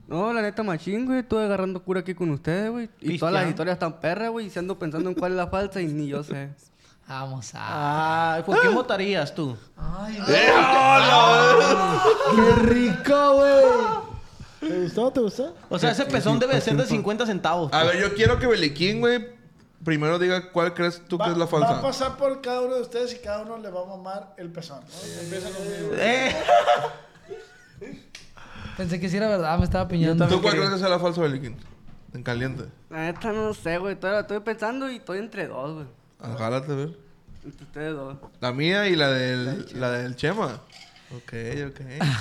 No, la neta machín, güey. Estuve agarrando cura aquí con ustedes, güey. Y todas las historias están perras, güey. Y se ando pensando en cuál es la falsa y ni yo sé. Vamos a... ah, ¿por qué votarías tú? ¡Ay, güey! ¡Qué rico, güey! ¿Te gustó? ¿Te gustó? O sea, ese pezón debe ser de 50 centavos. Pues. A ver, yo quiero que Beliquín, güey, primero diga cuál crees tú que es la falsa. Va a pasar por cada uno de ustedes y cada uno le va a mamar el pezón, ¿no? Empieza conmigo. Pensé que sí era verdad, me estaba piñando. ¿Tú cuál crees que es la falsa, Beliquín? En caliente. La neta no sé, güey. Todavía la estoy pensando y estoy entre dos, güey. Agárrate, a ver. Ustedes dos. La mía y la del Chema. Ok.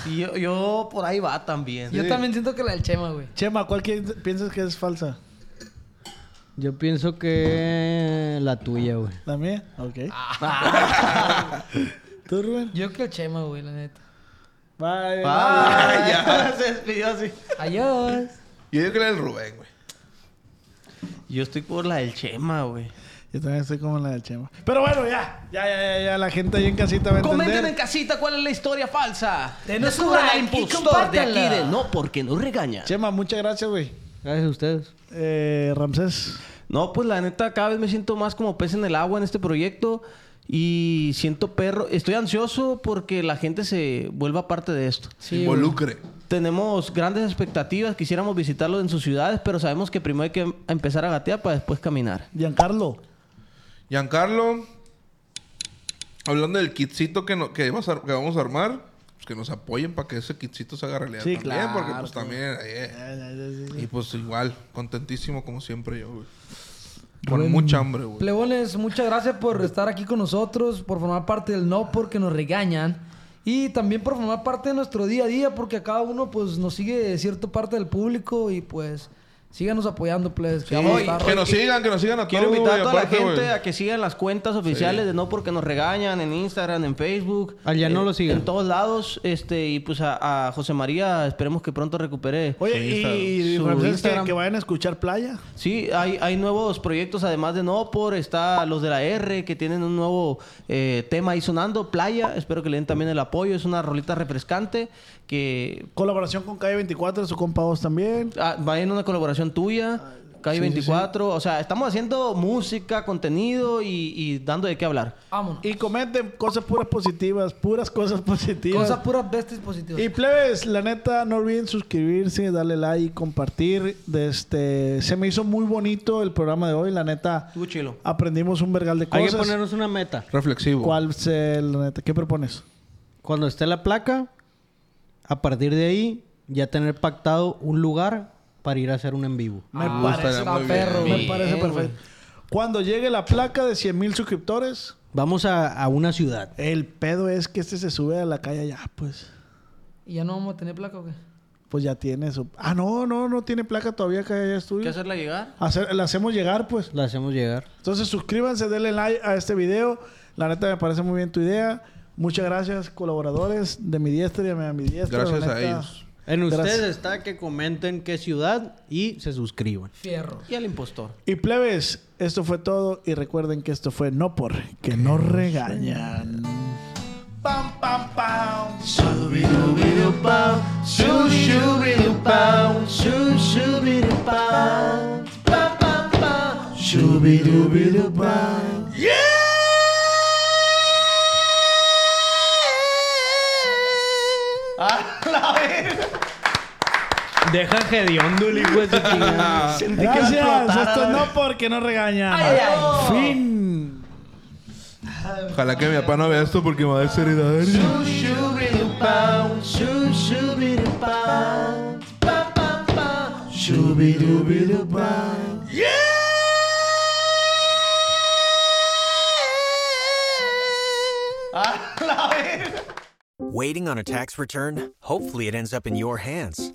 Sí, yo por ahí va también. Sí. Yo también siento que la del Chema, güey. Chema, ¿cuál piensas que es falsa? Yo pienso que la tuya, güey. ¿La mía? Ok. ¿Tú, Rubén? Yo que el Chema, güey, la neta. Bye. Ya. Se despidió así. Adiós. Yo digo que la del Rubén, güey. Yo estoy por la del Chema, güey. Yo también estoy como la del Chema. Pero bueno, ya. La gente ahí en casita va a entender. Comenten en casita cuál es la historia falsa. Descubran al impostor de aquí de No Porque Nos Regaña. Chema, muchas gracias, güey. Gracias a ustedes. Ramsés. No, pues la neta, cada vez me siento más como pez en el agua en este proyecto. Y siento perro. Estoy ansioso porque la gente se vuelva parte de esto. Sí, involucre. Tenemos grandes expectativas. Quisiéramos visitarlos en sus ciudades, pero sabemos que primero hay que empezar a gatear para después caminar. Giancarlo, hablando del kitcito que vamos a armar, pues que nos apoyen para que ese kitcito se haga realidad, sí, también, claro, porque pues también... Y pues igual, contentísimo como siempre yo, güey. Con mucha hambre, güey. Plebones, muchas gracias por estar aquí con nosotros, por formar parte del No Porque Nos Regañan y también por formar parte de nuestro día a día, porque a cada uno pues nos sigue cierta parte del público y pues... síganos apoyando, please. Sí, que nos sigan a todos. Quiero invitar a toda la gente a que sigan las cuentas oficiales de No Porque Nos Regañan en Instagram, en Facebook. Allá no lo siguen. En todos lados. Y pues a José María, esperemos que pronto recupere. Oye, y que vayan a escuchar Playa. Sí, hay nuevos proyectos además de No Por. Está los de la R que tienen un nuevo tema ahí sonando. Playa, espero que le den también el apoyo. Es una rolita refrescante. Que... colaboración con Calle24, su compa vos también. Ah, va en una colaboración tuya, Calle24. Sí. O sea, estamos haciendo música, contenido y dando de qué hablar. Vámonos. Y comenten cosas puras positivas, Cosas puras bestias positivas. Y plebes, la neta, no olviden suscribirse, darle like y compartir. Se me hizo muy bonito el programa de hoy, la neta. Tú chilo. Aprendimos un vergal de cosas. Hay que ponernos una meta. Reflexivo. ¿Cuál es la neta? ¿Qué propones? Cuando esté la placa... a partir de ahí, ya tener pactado un lugar para ir a hacer un en vivo. Me parece perfecto. Cuando llegue la placa de 100,000 suscriptores... Vamos a una ciudad. El pedo es que se sube a la calle allá, pues. ¿Y ya no vamos a tener placa o qué? Pues ya tiene su... Ah, no tiene placa todavía Calle Studios. ¿Qué hacerla llegar? La hacemos llegar, pues. La hacemos llegar. Entonces suscríbanse, denle like a este video. La neta me parece muy bien tu idea. Muchas gracias, colaboradores de mi diestra y a mi diestra. Gracias a ellos. En ustedes está que comenten qué ciudad y se suscriban. Fierro. Y al impostor. Y plebes, esto fue todo. Y recuerden que esto fue No Por Que No Regañan. Pam, pam, pam. Shubidubidubaw. Shushubidubaw. Shushubidubaw. Pam, pam, pam. Shubidubidubaw. Yeah! Deja que Dionduli, güey. Gracias. Esto No Porque No Regañan. Ay, ay. Fin. Ojalá que mi papá no vea esto porque me va a dar seriedad. Yeah. A la verga. Waiting on a tax return? Hopefully it ends up in your hands.